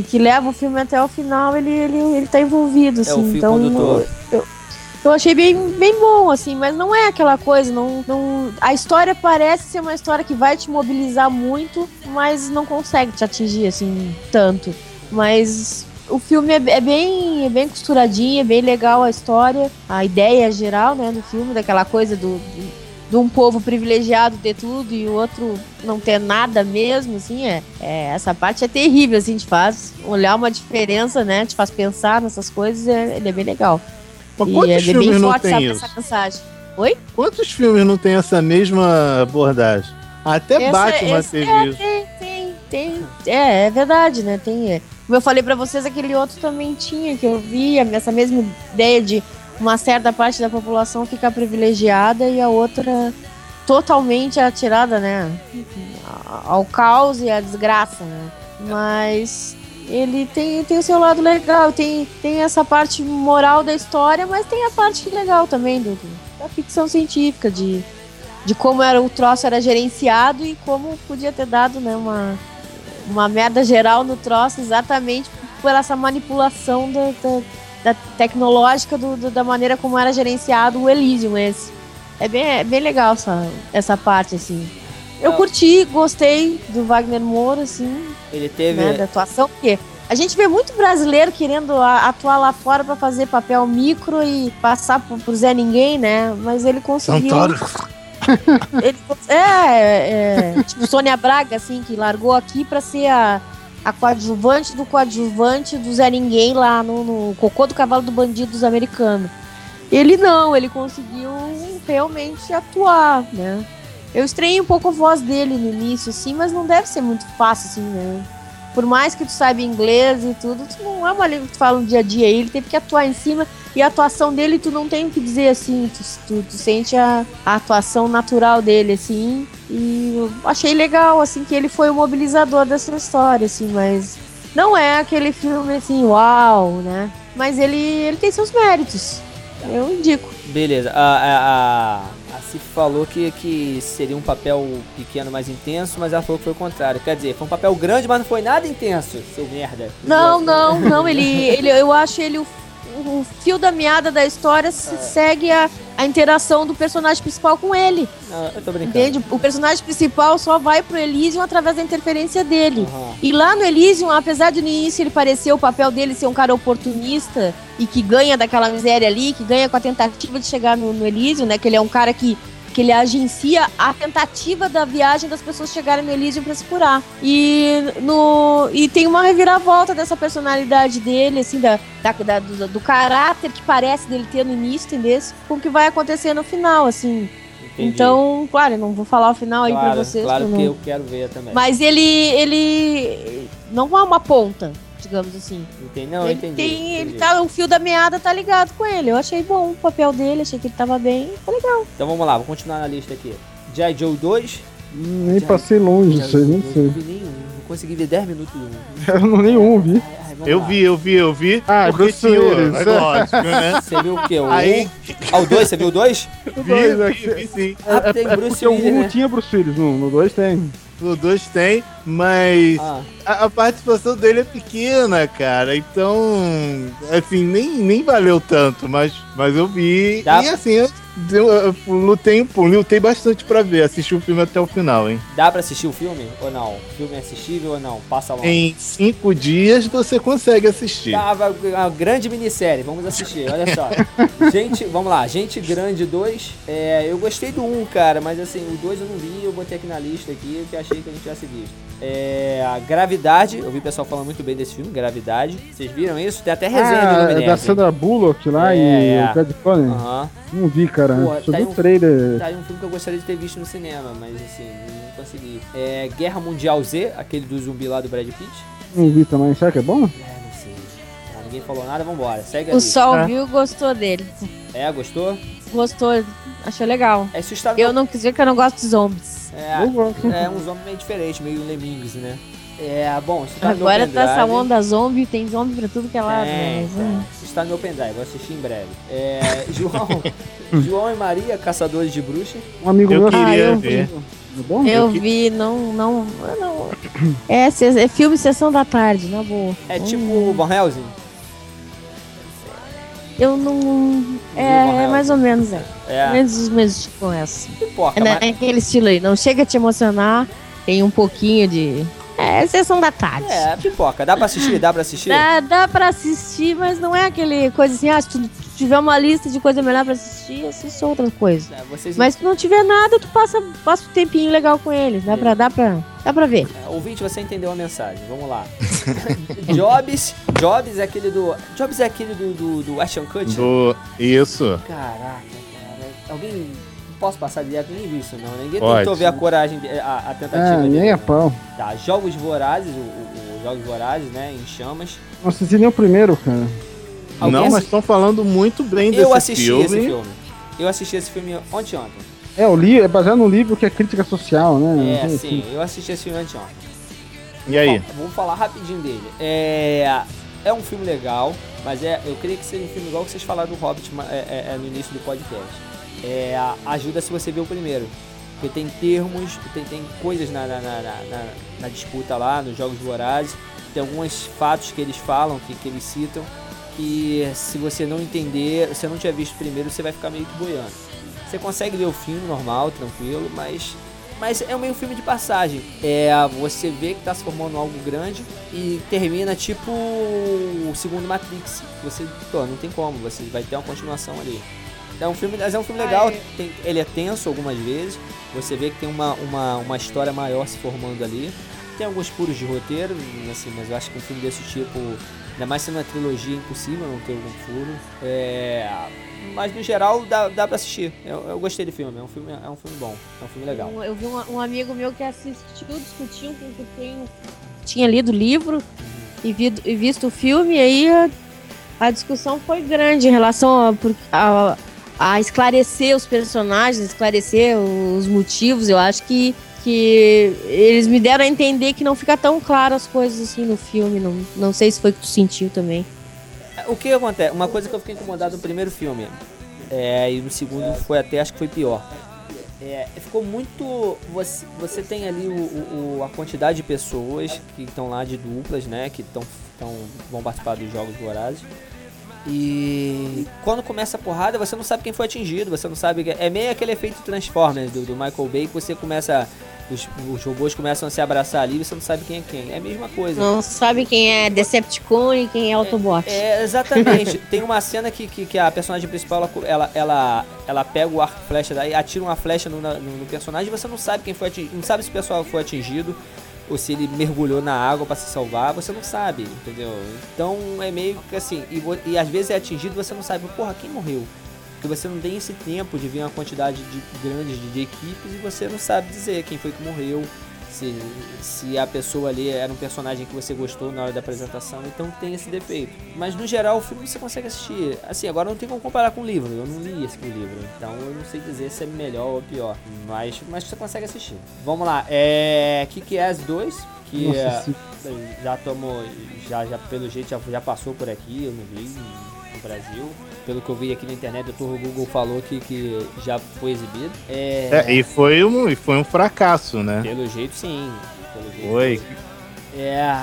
que leva o filme até o final, ele tá envolvido, assim. É o fio condutor. Eu achei bem bom, assim, mas não é aquela coisa, não, a história parece ser uma história que vai te mobilizar muito, mas não consegue te atingir, assim, tanto. Mas o filme é bem costuradinho, é bem legal a história, a ideia geral, né, do filme, daquela coisa de um povo privilegiado ter tudo e o outro não ter nada mesmo, assim, essa parte é terrível, assim, te faz olhar uma diferença, né, te faz pensar nessas coisas, ele é bem legal. Mas quantos filmes não tem isso? Oi? Quantos filmes não tem essa mesma abordagem? Até Batman teve isso. Tem. É verdade, né? Tem. Como eu falei pra vocês, aquele outro também tinha, que eu vi essa mesma ideia de uma certa parte da população ficar privilegiada e a outra totalmente atirada, né? Ao caos e à desgraça, né? Mas... ele tem o seu lado legal, tem essa parte moral da história, mas tem a parte legal também da ficção científica, de como era o troço era gerenciado e como podia ter dado, né, uma merda geral no troço exatamente por essa manipulação da tecnológica da maneira como era gerenciado o Elysium. É bem legal essa parte, assim. Eu curti, gostei do Wagner Moura, assim, ele teve, né, da atuação, porque a gente vê muito brasileiro querendo atuar lá fora pra fazer papel micro e passar por Zé Ninguém, né, mas ele conseguiu... Ele, tipo Sônia Braga, assim, que largou aqui pra ser a coadjuvante do Zé Ninguém lá no Cocô do Cavalo do Bandido dos Americanos. Ele conseguiu realmente atuar, né. Eu estranhei um pouco a voz dele no início, assim, mas não deve ser muito fácil, assim, né? Por mais que tu saiba inglês e tudo, tu não é uma língua que tu fala no dia a dia. Ele teve que atuar em cima, e a atuação dele tu não tem o que dizer, assim. Tu sente a atuação natural dele, assim. E eu achei legal, assim, que ele foi o mobilizador dessa história, assim, mas... não é aquele filme, assim, uau, né? Mas ele tem seus méritos. Eu indico. Beleza. A Cif falou que seria um papel pequeno mais intenso, mas ela falou que foi o contrário. Quer dizer, foi um papel grande, mas não foi nada intenso, seu merda. Não. Eu acho ele o fio da meada da história segue a interação do personagem principal com ele. Ah, eu tô brincando. Entende? O personagem principal só vai pro Elysium através da interferência dele. Uhum. E lá no Elysium, apesar de no início ele parecer o papel dele ser um cara oportunista e que ganha daquela miséria ali, que ganha com a tentativa de chegar no Elysium, né? Que ele é um cara que ele agencia a tentativa da viagem das pessoas chegarem no Elysium pra se curar. E tem uma reviravolta dessa personalidade dele, assim, do caráter que parece dele ter no início, entendeu? Com o que vai acontecer no final, assim. Entendi. Então, claro, eu não vou falar o final aí pra vocês. Claro que eu quero ver também. Mas ele não é uma ponta, digamos assim. Entendi. Não, entendi. Ele tá, o fio da meada tá ligado com ele. Eu achei bom o papel dele, achei que ele tava bem, tá legal. Então vamos lá, vou continuar na lista aqui. G.I. Joe 2. Nem passei longe disso aí, não sei. Não vi nenhum, não consegui ver 10 minutos. Nenhum vi. Eu vi. Ah, Bruce Willis. Você viu o quê? O 2, você viu o 2? O 2, vi sim. Ah, tem Bruce Willis, né? O 1 tinha Bruce Willis, no 2 tem. No 2 tem, mas a participação dele é pequena, cara. Então, assim, nem valeu tanto, mas eu vi. Dá... E assim, eu lutei bastante pra ver, assisti o filme até o final, hein. Dá pra assistir o filme ou não? O filme é assistível ou não? Passa longe. Em 5 dias você consegue assistir. Tá, uma grande minissérie, vamos assistir, olha só. Gente, vamos lá, Gente Grande 2. Eu gostei do 1, cara, mas assim, o 2 eu não vi, eu botei aqui na lista aqui, que achei que a gente tivesse visto. A Gravidade, eu vi o pessoal falando muito bem desse filme, Gravidade. Vocês viram isso? Tem até resenha do Iluminerds. É da Sandra Bullock lá e o Brad Cohen. Não vi, cara. Só vi o trailer. Tá aí um filme que eu gostaria de ter visto no cinema, mas assim, não consegui. Guerra Mundial Z, aquele do zumbi lá do Brad Pitt. Não vi também, será que é bom? Não sei. Ninguém falou nada, vambora. Segue ali. O Sol viu e gostou dele. Gostou? Gostou, achou legal. É assustável. Eu não quis ver porque eu não gosto de zombies. Uns homens meio diferentes, meio lemmings, né? Bom, se tá no Agora tá essa onda zombie, tem zombie pra tudo que é lado. Se está no meu pendrive, vou assistir em breve. João e Maria, Caçadores de Bruxas. Um amigo meu queria ver. Eu vi, não. É filme Sessão da Tarde, na boa. É tipo o Van Helsing? Eu não... É mais ou menos, menos os meses com essa. Pipoca, é aquele estilo aí. Não chega a te emocionar, tem um pouquinho de... Sessão da tarde. Pipoca. Dá pra assistir? Dá pra assistir, mas não é aquele coisa assim, se tu tiver uma lista de coisa melhor pra assistir, assiste outra coisa. Mas se não tiver nada, tu passa um tempinho legal com eles. Dá pra ver. Ouvinte, você entendeu a mensagem. Vamos lá. Jobs é aquele do... Jobs é aquele do Ashton Kutcher? Isso. Caraca, cara. Alguém... Posso passar direto, nem vi isso não. Ninguém tentou ver a coragem, a tentativa dele. Nem a pau. Tá, Jogos Vorazes, o Jogos Vorazes, né, em chamas. Nossa, esse nem é o primeiro, cara. Mas estão falando muito bem desse filme. Eu assisti esse filme ontem. É baseado no livro que é crítica social, né? Eu assisti esse filme ontem. E aí? Vamos falar rapidinho dele. É um filme legal, mas eu creio que seja um filme igual que vocês falaram do Hobbit no início do podcast. Ajuda se você ver o primeiro, porque tem termos, tem coisas na disputa lá, nos Jogos Vorazes, tem alguns fatos que eles falam, que eles citam, que se você não entender, se você não tiver visto o primeiro, você vai ficar meio que boiando. Você consegue ver o filme normal, tranquilo, mas é meio filme de passagem. Você vê que está se formando algo grande e termina tipo o segundo Matrix. Você, não tem como, você vai ter uma continuação ali. É um filme legal, ele é tenso algumas vezes, você vê que tem uma história maior se formando ali, tem alguns furos de roteiro, assim, mas eu acho que um filme desse tipo, ainda mais sendo uma trilogia, impossível não ter algum furo, mas no geral dá pra assistir, eu gostei do filme, é um filme bom, é um filme legal. Eu vi um amigo meu que assistiu, discutiu com o que tinha lido o livro e visto o filme, e aí a discussão foi grande em relação a esclarecer os personagens, esclarecer os motivos. Eu acho que eles me deram a entender que não fica tão claro as coisas assim no filme. Não sei se foi o que tu sentiu também. O que acontece? Uma coisa que eu fiquei incomodado no primeiro filme, e no segundo foi até, acho que foi pior. Ficou muito... Você tem ali a quantidade de pessoas que estão lá de duplas, né? Que vão participar dos Jogos Vorazes. E quando começa a porrada, você não sabe quem foi atingido, você não sabe... É meio aquele efeito Transformers do Michael Bay, que você começa... Os robôs começam a se abraçar ali, você não sabe quem é quem. É a mesma coisa. Não sabe quem é Decepticon e quem é Autobot. Exatamente. Tem uma cena que a personagem principal, ela pega o arco e flecha daí, atira uma flecha no personagem, e você não sabe quem foi atingido. Não sabe se o pessoal foi atingido ou se ele mergulhou na água pra se salvar, você não sabe, entendeu? Então é meio que assim, e às vezes é atingido, você não sabe, quem morreu? Porque você não tem esse tempo de ver uma quantidade grande de equipes e você não sabe dizer quem foi que morreu, se a pessoa ali era um personagem que você gostou na hora da apresentação, então tem esse defeito. Mas no geral o filme você consegue assistir. Assim, agora não tem como comparar com o livro, eu não li esse livro, então eu não sei dizer se é melhor ou pior, mas você consegue assistir. Vamos lá, Kick-Ass 2, que já pelo jeito já passou por aqui, eu não vi. no Brasil. Pelo que eu vi aqui na internet, o Dr. Google falou que já foi exibido. E foi um fracasso, né? Pelo jeito, sim. Foi. É.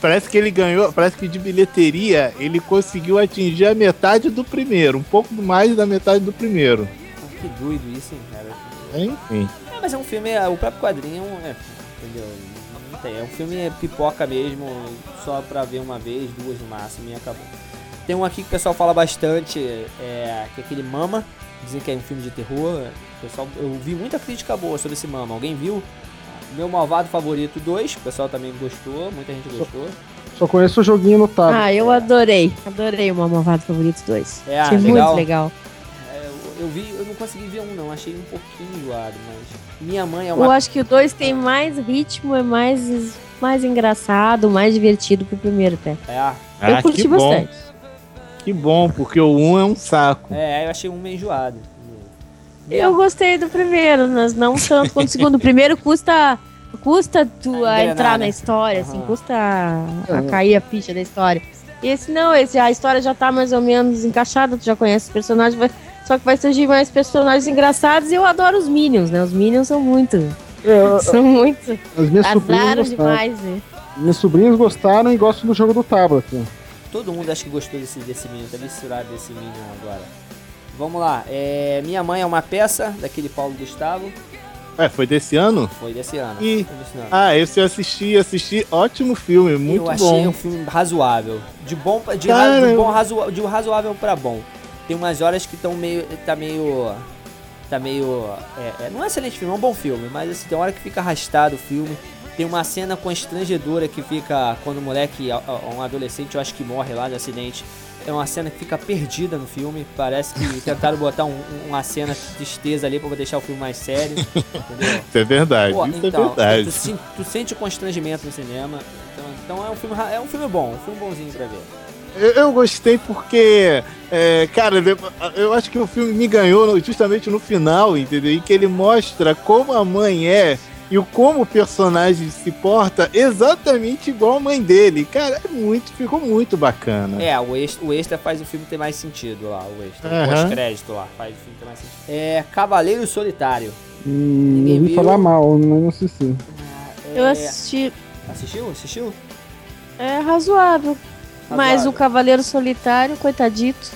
Parece que ele ganhou, parece que de bilheteria ele conseguiu atingir a metade do primeiro, um pouco mais da metade do primeiro. Que doido isso, hein, cara? Enfim. É, mas é um filme, o próprio quadrinho, entendeu? É um filme pipoca mesmo, só pra ver uma vez, duas no máximo e acabou. Tem um aqui que o pessoal fala bastante, que é aquele Mama, dizem que é um filme de terror. Pessoal, eu vi muita crítica boa sobre esse Mama, alguém viu? Meu Malvado Favorito 2, o pessoal também gostou, muita gente gostou. Só conheço o joguinho no tablet. Ah, eu adorei o Meu Malvado Favorito 2. Achei legal. Muito legal. Eu não consegui ver um não, achei um pouquinho enjoado, mas minha mãe é uma... Eu acho que o 2 tem mais ritmo, é mais engraçado, mais divertido que o primeiro até. Eu curti bastante. Que bom, porque o 1 é um saco. Eu achei um meio enjoado. Eu gostei do primeiro, mas não tanto quanto o segundo. O primeiro custa tu a entrar na história, assim, custa a cair a ficha da história. Esse a história já tá mais ou menos encaixada, tu já conhece os personagens, só que vai surgir mais personagens engraçados, e eu adoro os Minions, né? Os Minions são muito. Adoram demais, né? Meus sobrinhos gostaram e gostam do jogo do tablet. Todo mundo acha que gostou desse Minion, tá misturado desse Minion agora. Vamos lá, Minha Mãe é uma Peça, daquele Paulo Gustavo. Foi desse ano? Foi desse ano. Esse eu assisti, ótimo filme, muito bom. Eu achei um filme razoável, de razoável pra bom. Tem umas horas que não é excelente filme, é um bom filme, mas assim, tem uma hora que fica arrastado o filme. Tem uma cena constrangedora que fica quando o moleque, um adolescente, eu acho que morre lá de acidente. É uma cena que fica perdida no filme. Parece que tentaram botar uma cena de tristeza ali pra deixar o filme mais sério. Entendeu? Isso é verdade. Isso é verdade. Tu sente o constrangimento no cinema. Então é um filme bom, um filme bonzinho pra ver. Eu gostei porque, eu acho que o filme me ganhou justamente no final, entendeu? E que ele mostra como a mãe é e como o personagem se porta exatamente igual a mãe dele. Cara, ficou muito bacana. O extra faz o filme ter mais sentido lá, o extra. O pós-crédito lá faz o filme ter mais sentido. Cavaleiro Solitário. Ninguém viu. Falar mal, mas não assisti. Eu assisti. Assistiu? É razoável. Mas o Cavaleiro Solitário, coitadito.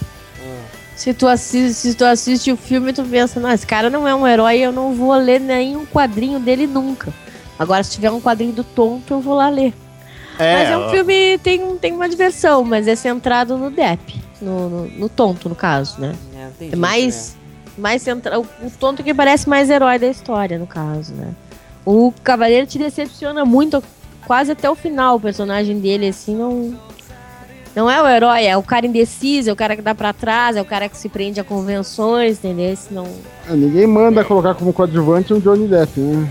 Se tu assiste o filme, tu pensa, não, esse cara não é um herói, eu não vou ler nenhum quadrinho dele nunca. Agora, se tiver um quadrinho do Tonto, eu vou lá ler. Mas é um filme, tem uma diversão, mas é centrado no Depp, no Tonto, no caso, né? É mais centrado, o Tonto que parece mais herói da história, no caso, né? O Cavaleiro te decepciona muito, quase até o final, o personagem dele, assim, não é o herói, é o cara indeciso, é o cara que dá pra trás, é o cara que se prende a convenções, entendeu? Senão... ninguém manda colocar como coadjuvante um Johnny Depp, né?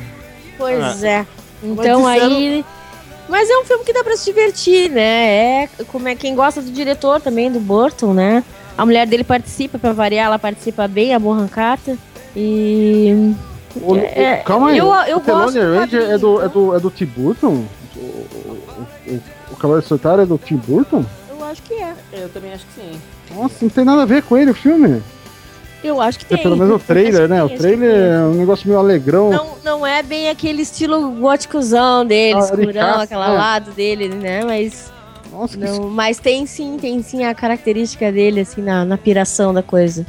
Pois é. Então aí... Mas é um filme que dá pra se divertir, né? Como é quem gosta do diretor também, do Burton, né? A mulher dele participa, pra variar, ela participa bem, a Bonham Carter. E... calma aí, eu o Lanterna Verde é do Tim Burton? O Cavaleiro Solitário é do Tim Burton? Acho que é. Eu também acho que sim. Nossa, não tem nada a ver com ele o filme. Eu acho que tem. Pelo menos o trailer, né? O trailer é um negócio meio alegrão. Não é bem aquele estilo góticozão dele, escurão, aquele lado dele, né? Mas... Nossa, mas tem sim a característica dele, assim, na piração da coisa.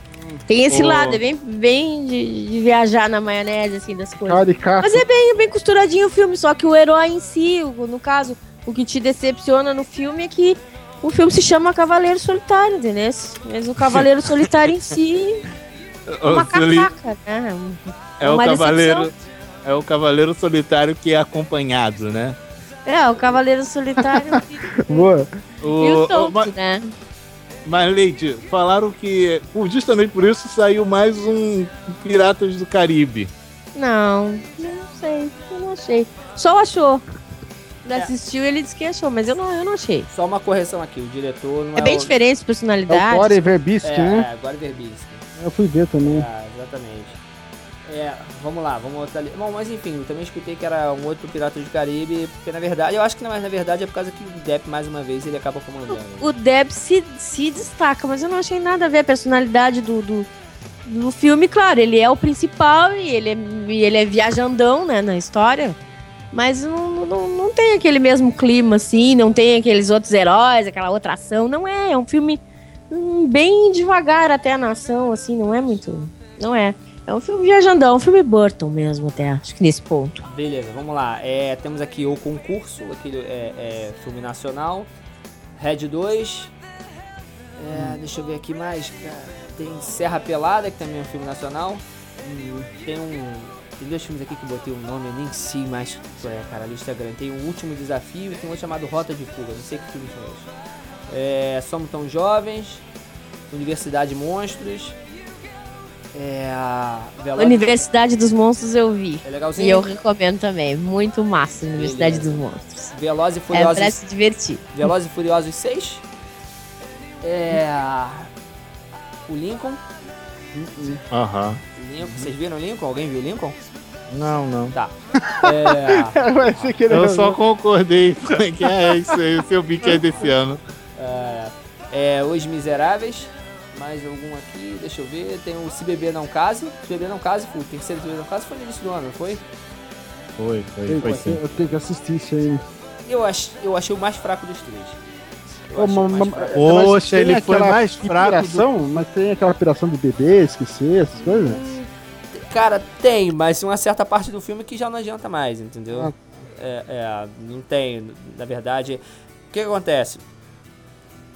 Tem esse lado, é bem de viajar na maionese, assim, das coisas. Mas é bem costuradinho o filme, só que o herói em si, no caso, o que te decepciona no filme é que o filme se chama Cavaleiro Solitário, entendeu? Mas o Cavaleiro Solitário em si é uma cacaca, né? É o Cavaleiro Solitário que é acompanhado, né? O Cavaleiro Solitário que... Boa. E o Tonto, né? Mas, Leite, falaram que justamente por isso saiu mais um Piratas do Caribe. Não sei, eu não achei. Só achou. Assistiu, ele disse que achou, mas eu não achei. Só uma correção aqui, o diretor não é bem diferente as personalidades. É o Gore Verbinski, né? É, Gore Verbinski. Eu fui ver também. Exatamente. É, vamos lá, vamos outra ali. Bom, mas enfim, eu também escutei que era um outro Pirata do Caribe, porque na verdade, eu acho que não, mas na verdade é por causa que o Depp, mais uma vez, ele acaba comandando. O Depp se destaca, mas eu não achei nada a ver a personalidade do filme. Claro, ele é o principal e ele é viajandão, né, na história, mas não tem aquele mesmo clima, assim, não tem aqueles outros heróis, aquela outra ação, não é um filme bem devagar até na ação, assim, não é muito, não é. É um filme viajandão, um filme Burton mesmo até, acho que nesse ponto. Beleza, vamos lá. Temos aqui o concurso, aquele filme nacional, Red 2, deixa eu ver aqui mais, tem Serra Pelada, que também é um filme nacional, tem dois filmes aqui que eu botei o nome, eu nem sei mais, cara, do Instagram, tem O Último Desafio e tem um outro chamado Rota de Fuga, não sei que filme são esses. Somos Tão Jovens, Universidade Monstros, Universidade dos Monstros eu vi. É legalzinho. E eu recomendo também. Muito massa, Universidade dos Monstros. Velozes e Furiosos. Parece divertir. Velozes e Furiosos 6. O Lincoln. Aham. Lincoln. Vocês viram o Lincoln? Alguém viu o Lincoln? Não. Tá. Eu só concordei. Que é isso aí, o seu bico é desse ano. Os Miseráveis. Mais algum aqui, deixa eu ver. Tem o Se Beber Não Case. Se Beber Não Case, o terceiro Se Beber Não Case foi no início do ano, não foi? Foi sim. Eu tenho que assistir isso aí. Eu achei o mais fraco dos três. Poxa, ele foi mais fraco. Mas tem aquela piração de bebê, esquecer, essas coisas? Cara, tem, mas uma certa parte do filme que já não adianta mais, entendeu? Não tem, na verdade. O que acontece?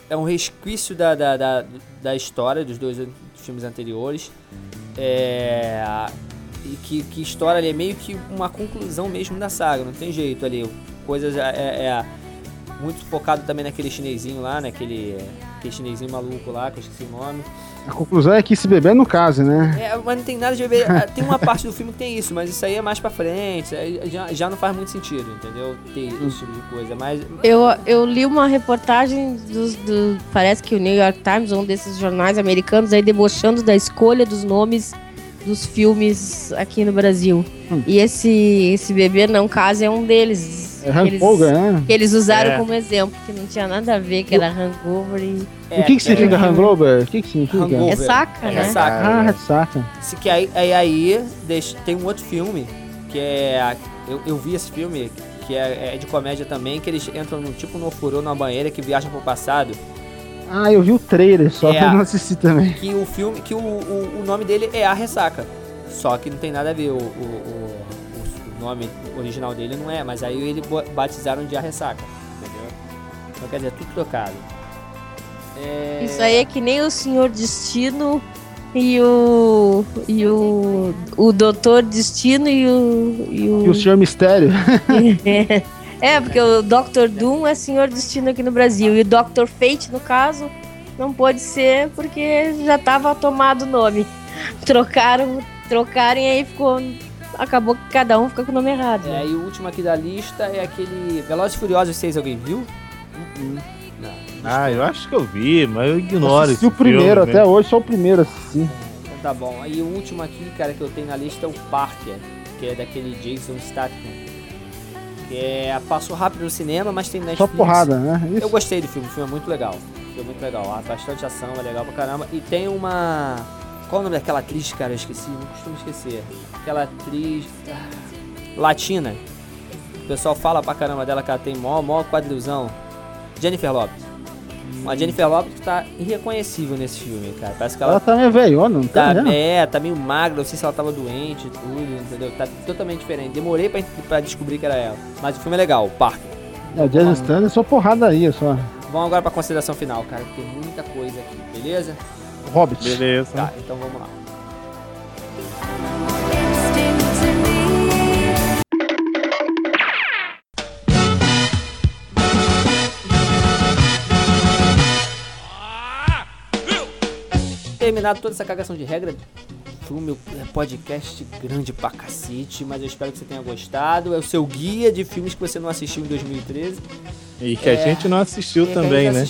É um resquício da história dos dois filmes anteriores. E que história ali é meio que uma conclusão mesmo da saga, não tem jeito ali. Coisas muito focado também naquele chinesinho lá, naquele chinesinho maluco lá, que eu esqueci o nome. A conclusão é que esse bebê não case, né? Mas não tem nada de bebê. Tem uma parte do filme que tem isso, mas isso aí é mais pra frente. Já não faz muito sentido, entendeu? Ter esse tipo de coisa, mas... Eu li uma reportagem parece que o New York Times, um desses jornais americanos, aí debochando da escolha dos nomes dos filmes aqui no Brasil. E esse bebê não case é um deles. Hangover, né? Que eles usaram como exemplo, que não tinha nada a ver, que era Hangover e... O que significa Hangover? O que significa? Ressaca, né? Ressaca. Que aí tem um outro filme, que é... Eu vi esse filme, que é de comédia também, que eles entram no ofurô, numa banheira, que viajam pro passado. Ah, eu vi o trailer, só que eu não assisti também. Que o filme, que o nome dele é A Ressaca. Só que não tem nada a ver, o nome original dele não é, mas aí ele batizaram de A Ressaca, entendeu? Então quer dizer, tudo trocado. Isso aí é que nem o Senhor Destino e o Doutor Destino e o Senhor Mistério. Porque o Dr. Doom é Senhor Destino aqui no Brasil e o Dr. Fate, no caso, não pode ser porque já estava tomado o nome. Trocaram e aí acabou que cada um fica com o nome errado. E o último aqui da lista é aquele Velozes e Furiosos 6, alguém viu? Não. Eu acho que eu vi, mas eu ignoro esse primeiro, filme, até hoje só o primeiro assisti. Então tá bom. Aí o último aqui, cara, que eu tenho na lista é o Parker, que é daquele Jason Statham. Passou rápido no cinema, mas tem Netflix. Só porrada, né? Isso. Eu gostei do filme, o filme é muito legal. Bastante ação, é legal pra caramba. E tem uma... Qual o nome daquela atriz, cara? Eu esqueci, não costumo esquecer. Aquela atriz... latina. O pessoal fala pra caramba dela que ela tem mó quadrilzão. Jennifer Lopez. Uma Jennifer Lopez que tá irreconhecível nesse filme, cara. Parece que ela tá meio velhona, não tá? Tá meio magra, não sei se ela tava doente e tudo, entendeu? Tá totalmente diferente. Demorei pra descobrir que era ela. Mas o filme é legal, o Parker. O Jason Statham é só porrada aí, só. Vamos agora pra consideração final, cara. Tem muita coisa aqui, beleza? Hobbit. Beleza. Tá, então vamos lá. Terminado toda essa cagação de regra, foi o meu podcast grande pra cacete, mas eu espero que você tenha gostado. É o seu guia de filmes que você não assistiu em 2013. E que a gente não assistiu também, né?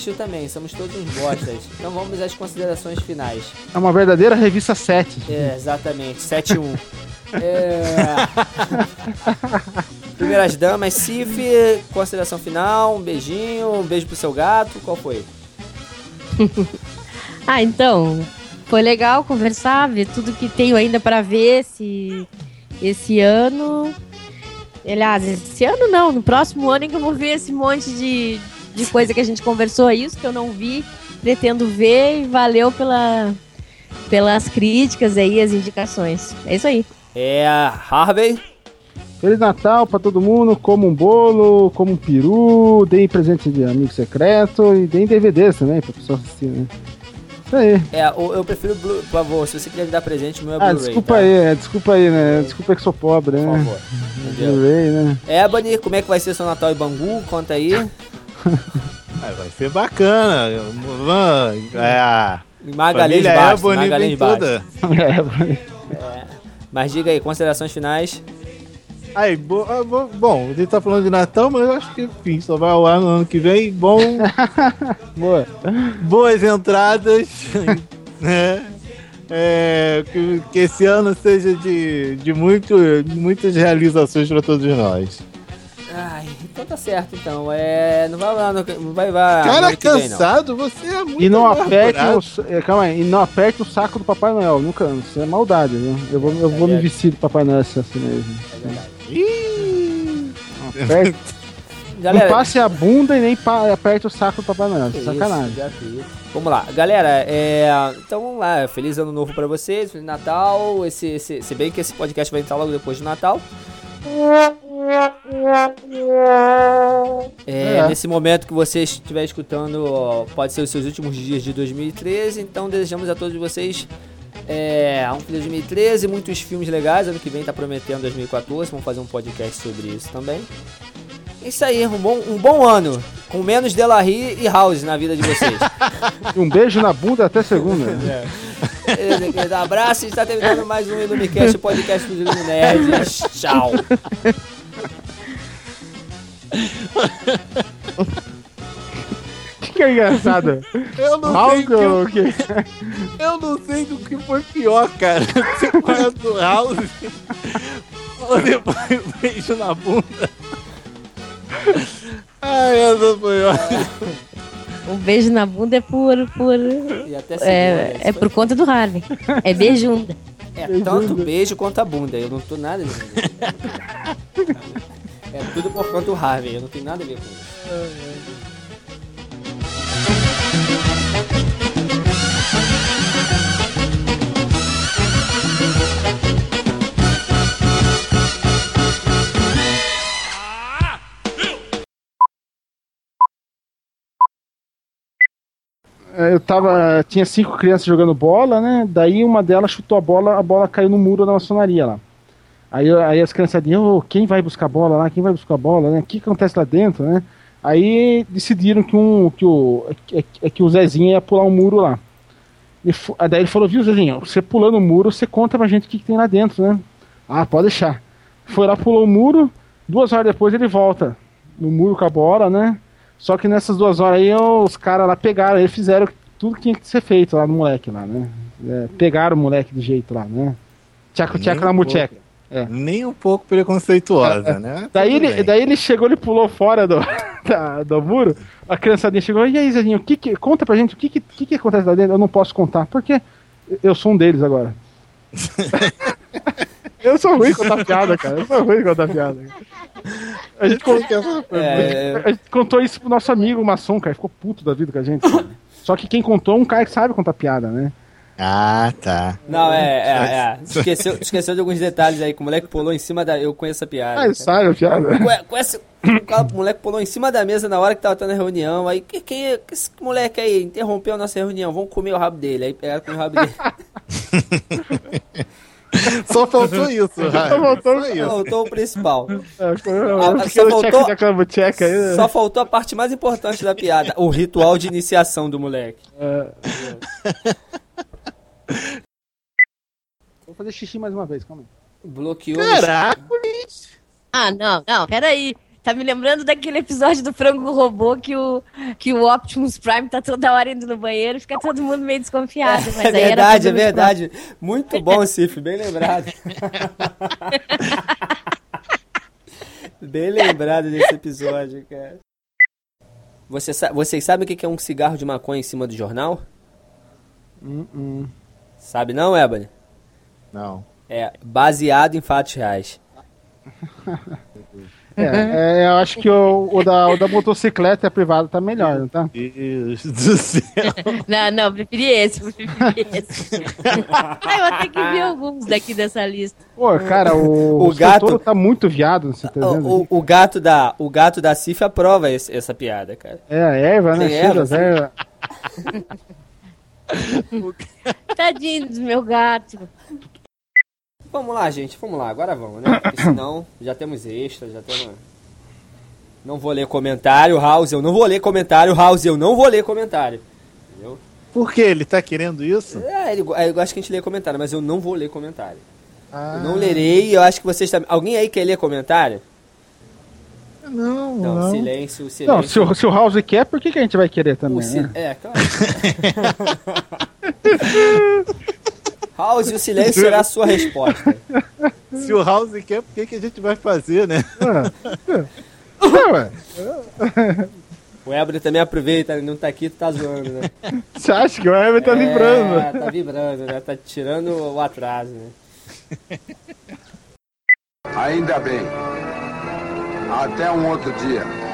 Somos todos uns bostas. Então vamos às considerações finais. É uma verdadeira revista 7. Exatamente, 7-1. Primeiras damas, Cif, consideração final, um beijo pro seu gato, qual foi? Ah, então, foi legal conversar, ver tudo que tenho ainda pra ver esse ano. Aliás, esse ano não, no próximo ano é que eu vou ver esse monte de coisa que a gente conversou, isso que eu não vi, pretendo ver, e valeu pelas críticas aí, as indicações. É isso aí. Harvey. Feliz Natal pra todo mundo, como um bolo, como um peru, deem presente de amigo secreto e deem DVDs também pra pessoa assistir, né? Isso aí. Eu prefiro, por favor, se você quiser me dar presente, o meu é Blu-ray. Desculpa tá? Desculpa aí, né? Desculpa que sou pobre, né? Por favor. Blu-ray, né? Ebony, como é que vai ser seu Natal em Bangu? Conta aí. Vai ser bacana. Magalhães Bastos, Magalhães Bastos. Mas diga aí, considerações finais. Aí, bom, ele tá falando de Natal, mas eu acho que, enfim, só vai ao ar no ano que vem. Bom, boas entradas, né? Que esse ano seja de muitas realizações para todos nós. Ai, então tá certo, então. Não vai lá, não vai lá. Cara cansado, vem, você é muito calma aí, e não aperte o saco do Papai Noel, nunca. Isso é maldade, né? Eu vou me vestir do Papai Noel assim mesmo. É verdade. Galera, não passe a bunda e nem aperte o saco do Papai Noel. Sacanagem. Isso. Vamos lá, galera. Então vamos lá. Feliz ano novo pra vocês, Feliz Natal. Se bem que esse podcast vai entrar logo depois do Natal. Nesse momento que você estiver escutando, pode ser os seus últimos dias de 2013. Então desejamos a todos vocês um feliz 2013, muitos filmes legais. Ano que vem tá prometendo 2014. Vamos fazer um podcast sobre isso também. Isso aí, um bom ano. Com menos Delahir e House na vida de vocês. Um beijo na bunda até segunda. Um abraço, a gente tá terminando mais um IlumiCast, podcast dos Iluminerds. Tchau. Que engraçado. Eu não sei do que foi pior, cara. Você fala do House ou depois beijo na bunda. Ai, essa foi ótima. O beijo na bunda é por e até por conta do Harvey. É beijunda. Tanto beijo quanto a bunda. Eu não tô nada disso. É tudo por conta do Harvey. Eu não tenho nada a ver com isso. Eu tinha 5 crianças jogando bola, né? Daí uma delas chutou a bola caiu no muro da maçonaria lá. Aí as criançadinhas, quem vai buscar a bola lá? Quem vai buscar a bola, né? O que acontece lá dentro, né? Aí decidiram que o Zezinho ia pular um muro lá. Daí ele falou, viu, Zezinho, você pulando o muro, você conta pra gente o que tem lá dentro, né? Ah, pode deixar. Foi lá, pulou o muro, 2 horas depois ele volta no muro com a bola, né? Só que nessas 2 horas aí, os caras lá pegaram, eles fizeram tudo que tinha que ser feito lá no moleque lá, né? Pegaram o moleque do jeito lá, né? Tchaco na mucheca. Nem um pouco preconceituosa, né? Daí ele chegou, ele pulou fora do muro, a criançadinha chegou, e aí, Zezinho, conta pra gente o que acontece lá dentro? Eu não posso contar, porque eu sou um deles agora. Eu sou ruim de contar piada, cara. A gente contou isso pro nosso amigo maçom, cara. Ficou puto da vida com a gente. Cara. Só que quem contou é um cara que sabe contar piada, né? Ah, tá. Não, Esqueceu de alguns detalhes aí. Que o moleque pulou em cima da... Eu conheço a piada. Ah, sabe a piada. O moleque pulou em cima da mesa na hora que tava tendo a reunião. Aí, que esse moleque aí interrompeu a nossa reunião. Vamos comer o rabo dele. Aí pegaram com o rabo dele. Só faltou isso, Só faltou o principal. Só faltou a parte mais importante da piada, o ritual de iniciação do moleque. Vou fazer xixi mais uma vez, calma aí. Bloqueou. Caraca, isso. Ah, não, peraí. Tá me lembrando daquele episódio do Frango Robô que o Optimus Prime tá toda hora indo no banheiro, fica todo mundo meio desconfiado. Mas é verdade, é verdade. Muito bom, Cif, bem lembrado. Bem lembrado desse episódio, cara. Vocês sabem o que é um cigarro de maconha em cima do jornal? Sabe não, Ebony? Não. É baseado em fatos reais. Eu acho que o da motocicleta privada tá melhor, não tá? Deus do céu. Não, preferi esse. Eu até que vi alguns daqui dessa lista. Pô, cara, o gato tá muito viado, você tá vendo? O gato da Cif aprova essa piada, cara. É, a erva, né? Cheira, tadinho do meu gato. Vamos lá, agora vamos, né? Porque senão já temos extra, Não vou ler comentário, House, eu não vou ler comentário. Entendeu? Por que ele tá querendo isso? Eu acho que a gente lê comentário, mas eu não vou ler comentário. Eu não lerei, eu acho que vocês também... Alguém aí quer ler comentário? Não. Silêncio. Não, se o House quer, por que a gente vai querer também? Né? É, claro. House, o silêncio será a sua resposta. Se o House quer, por que a gente vai fazer, né? O Ebony também aproveita, ele não tá aqui, tu tá zoando, né? Você acha que o Ebony tá vibrando? Tá vibrando, né? Tá tirando o atraso, né? Ainda bem. Até um outro dia.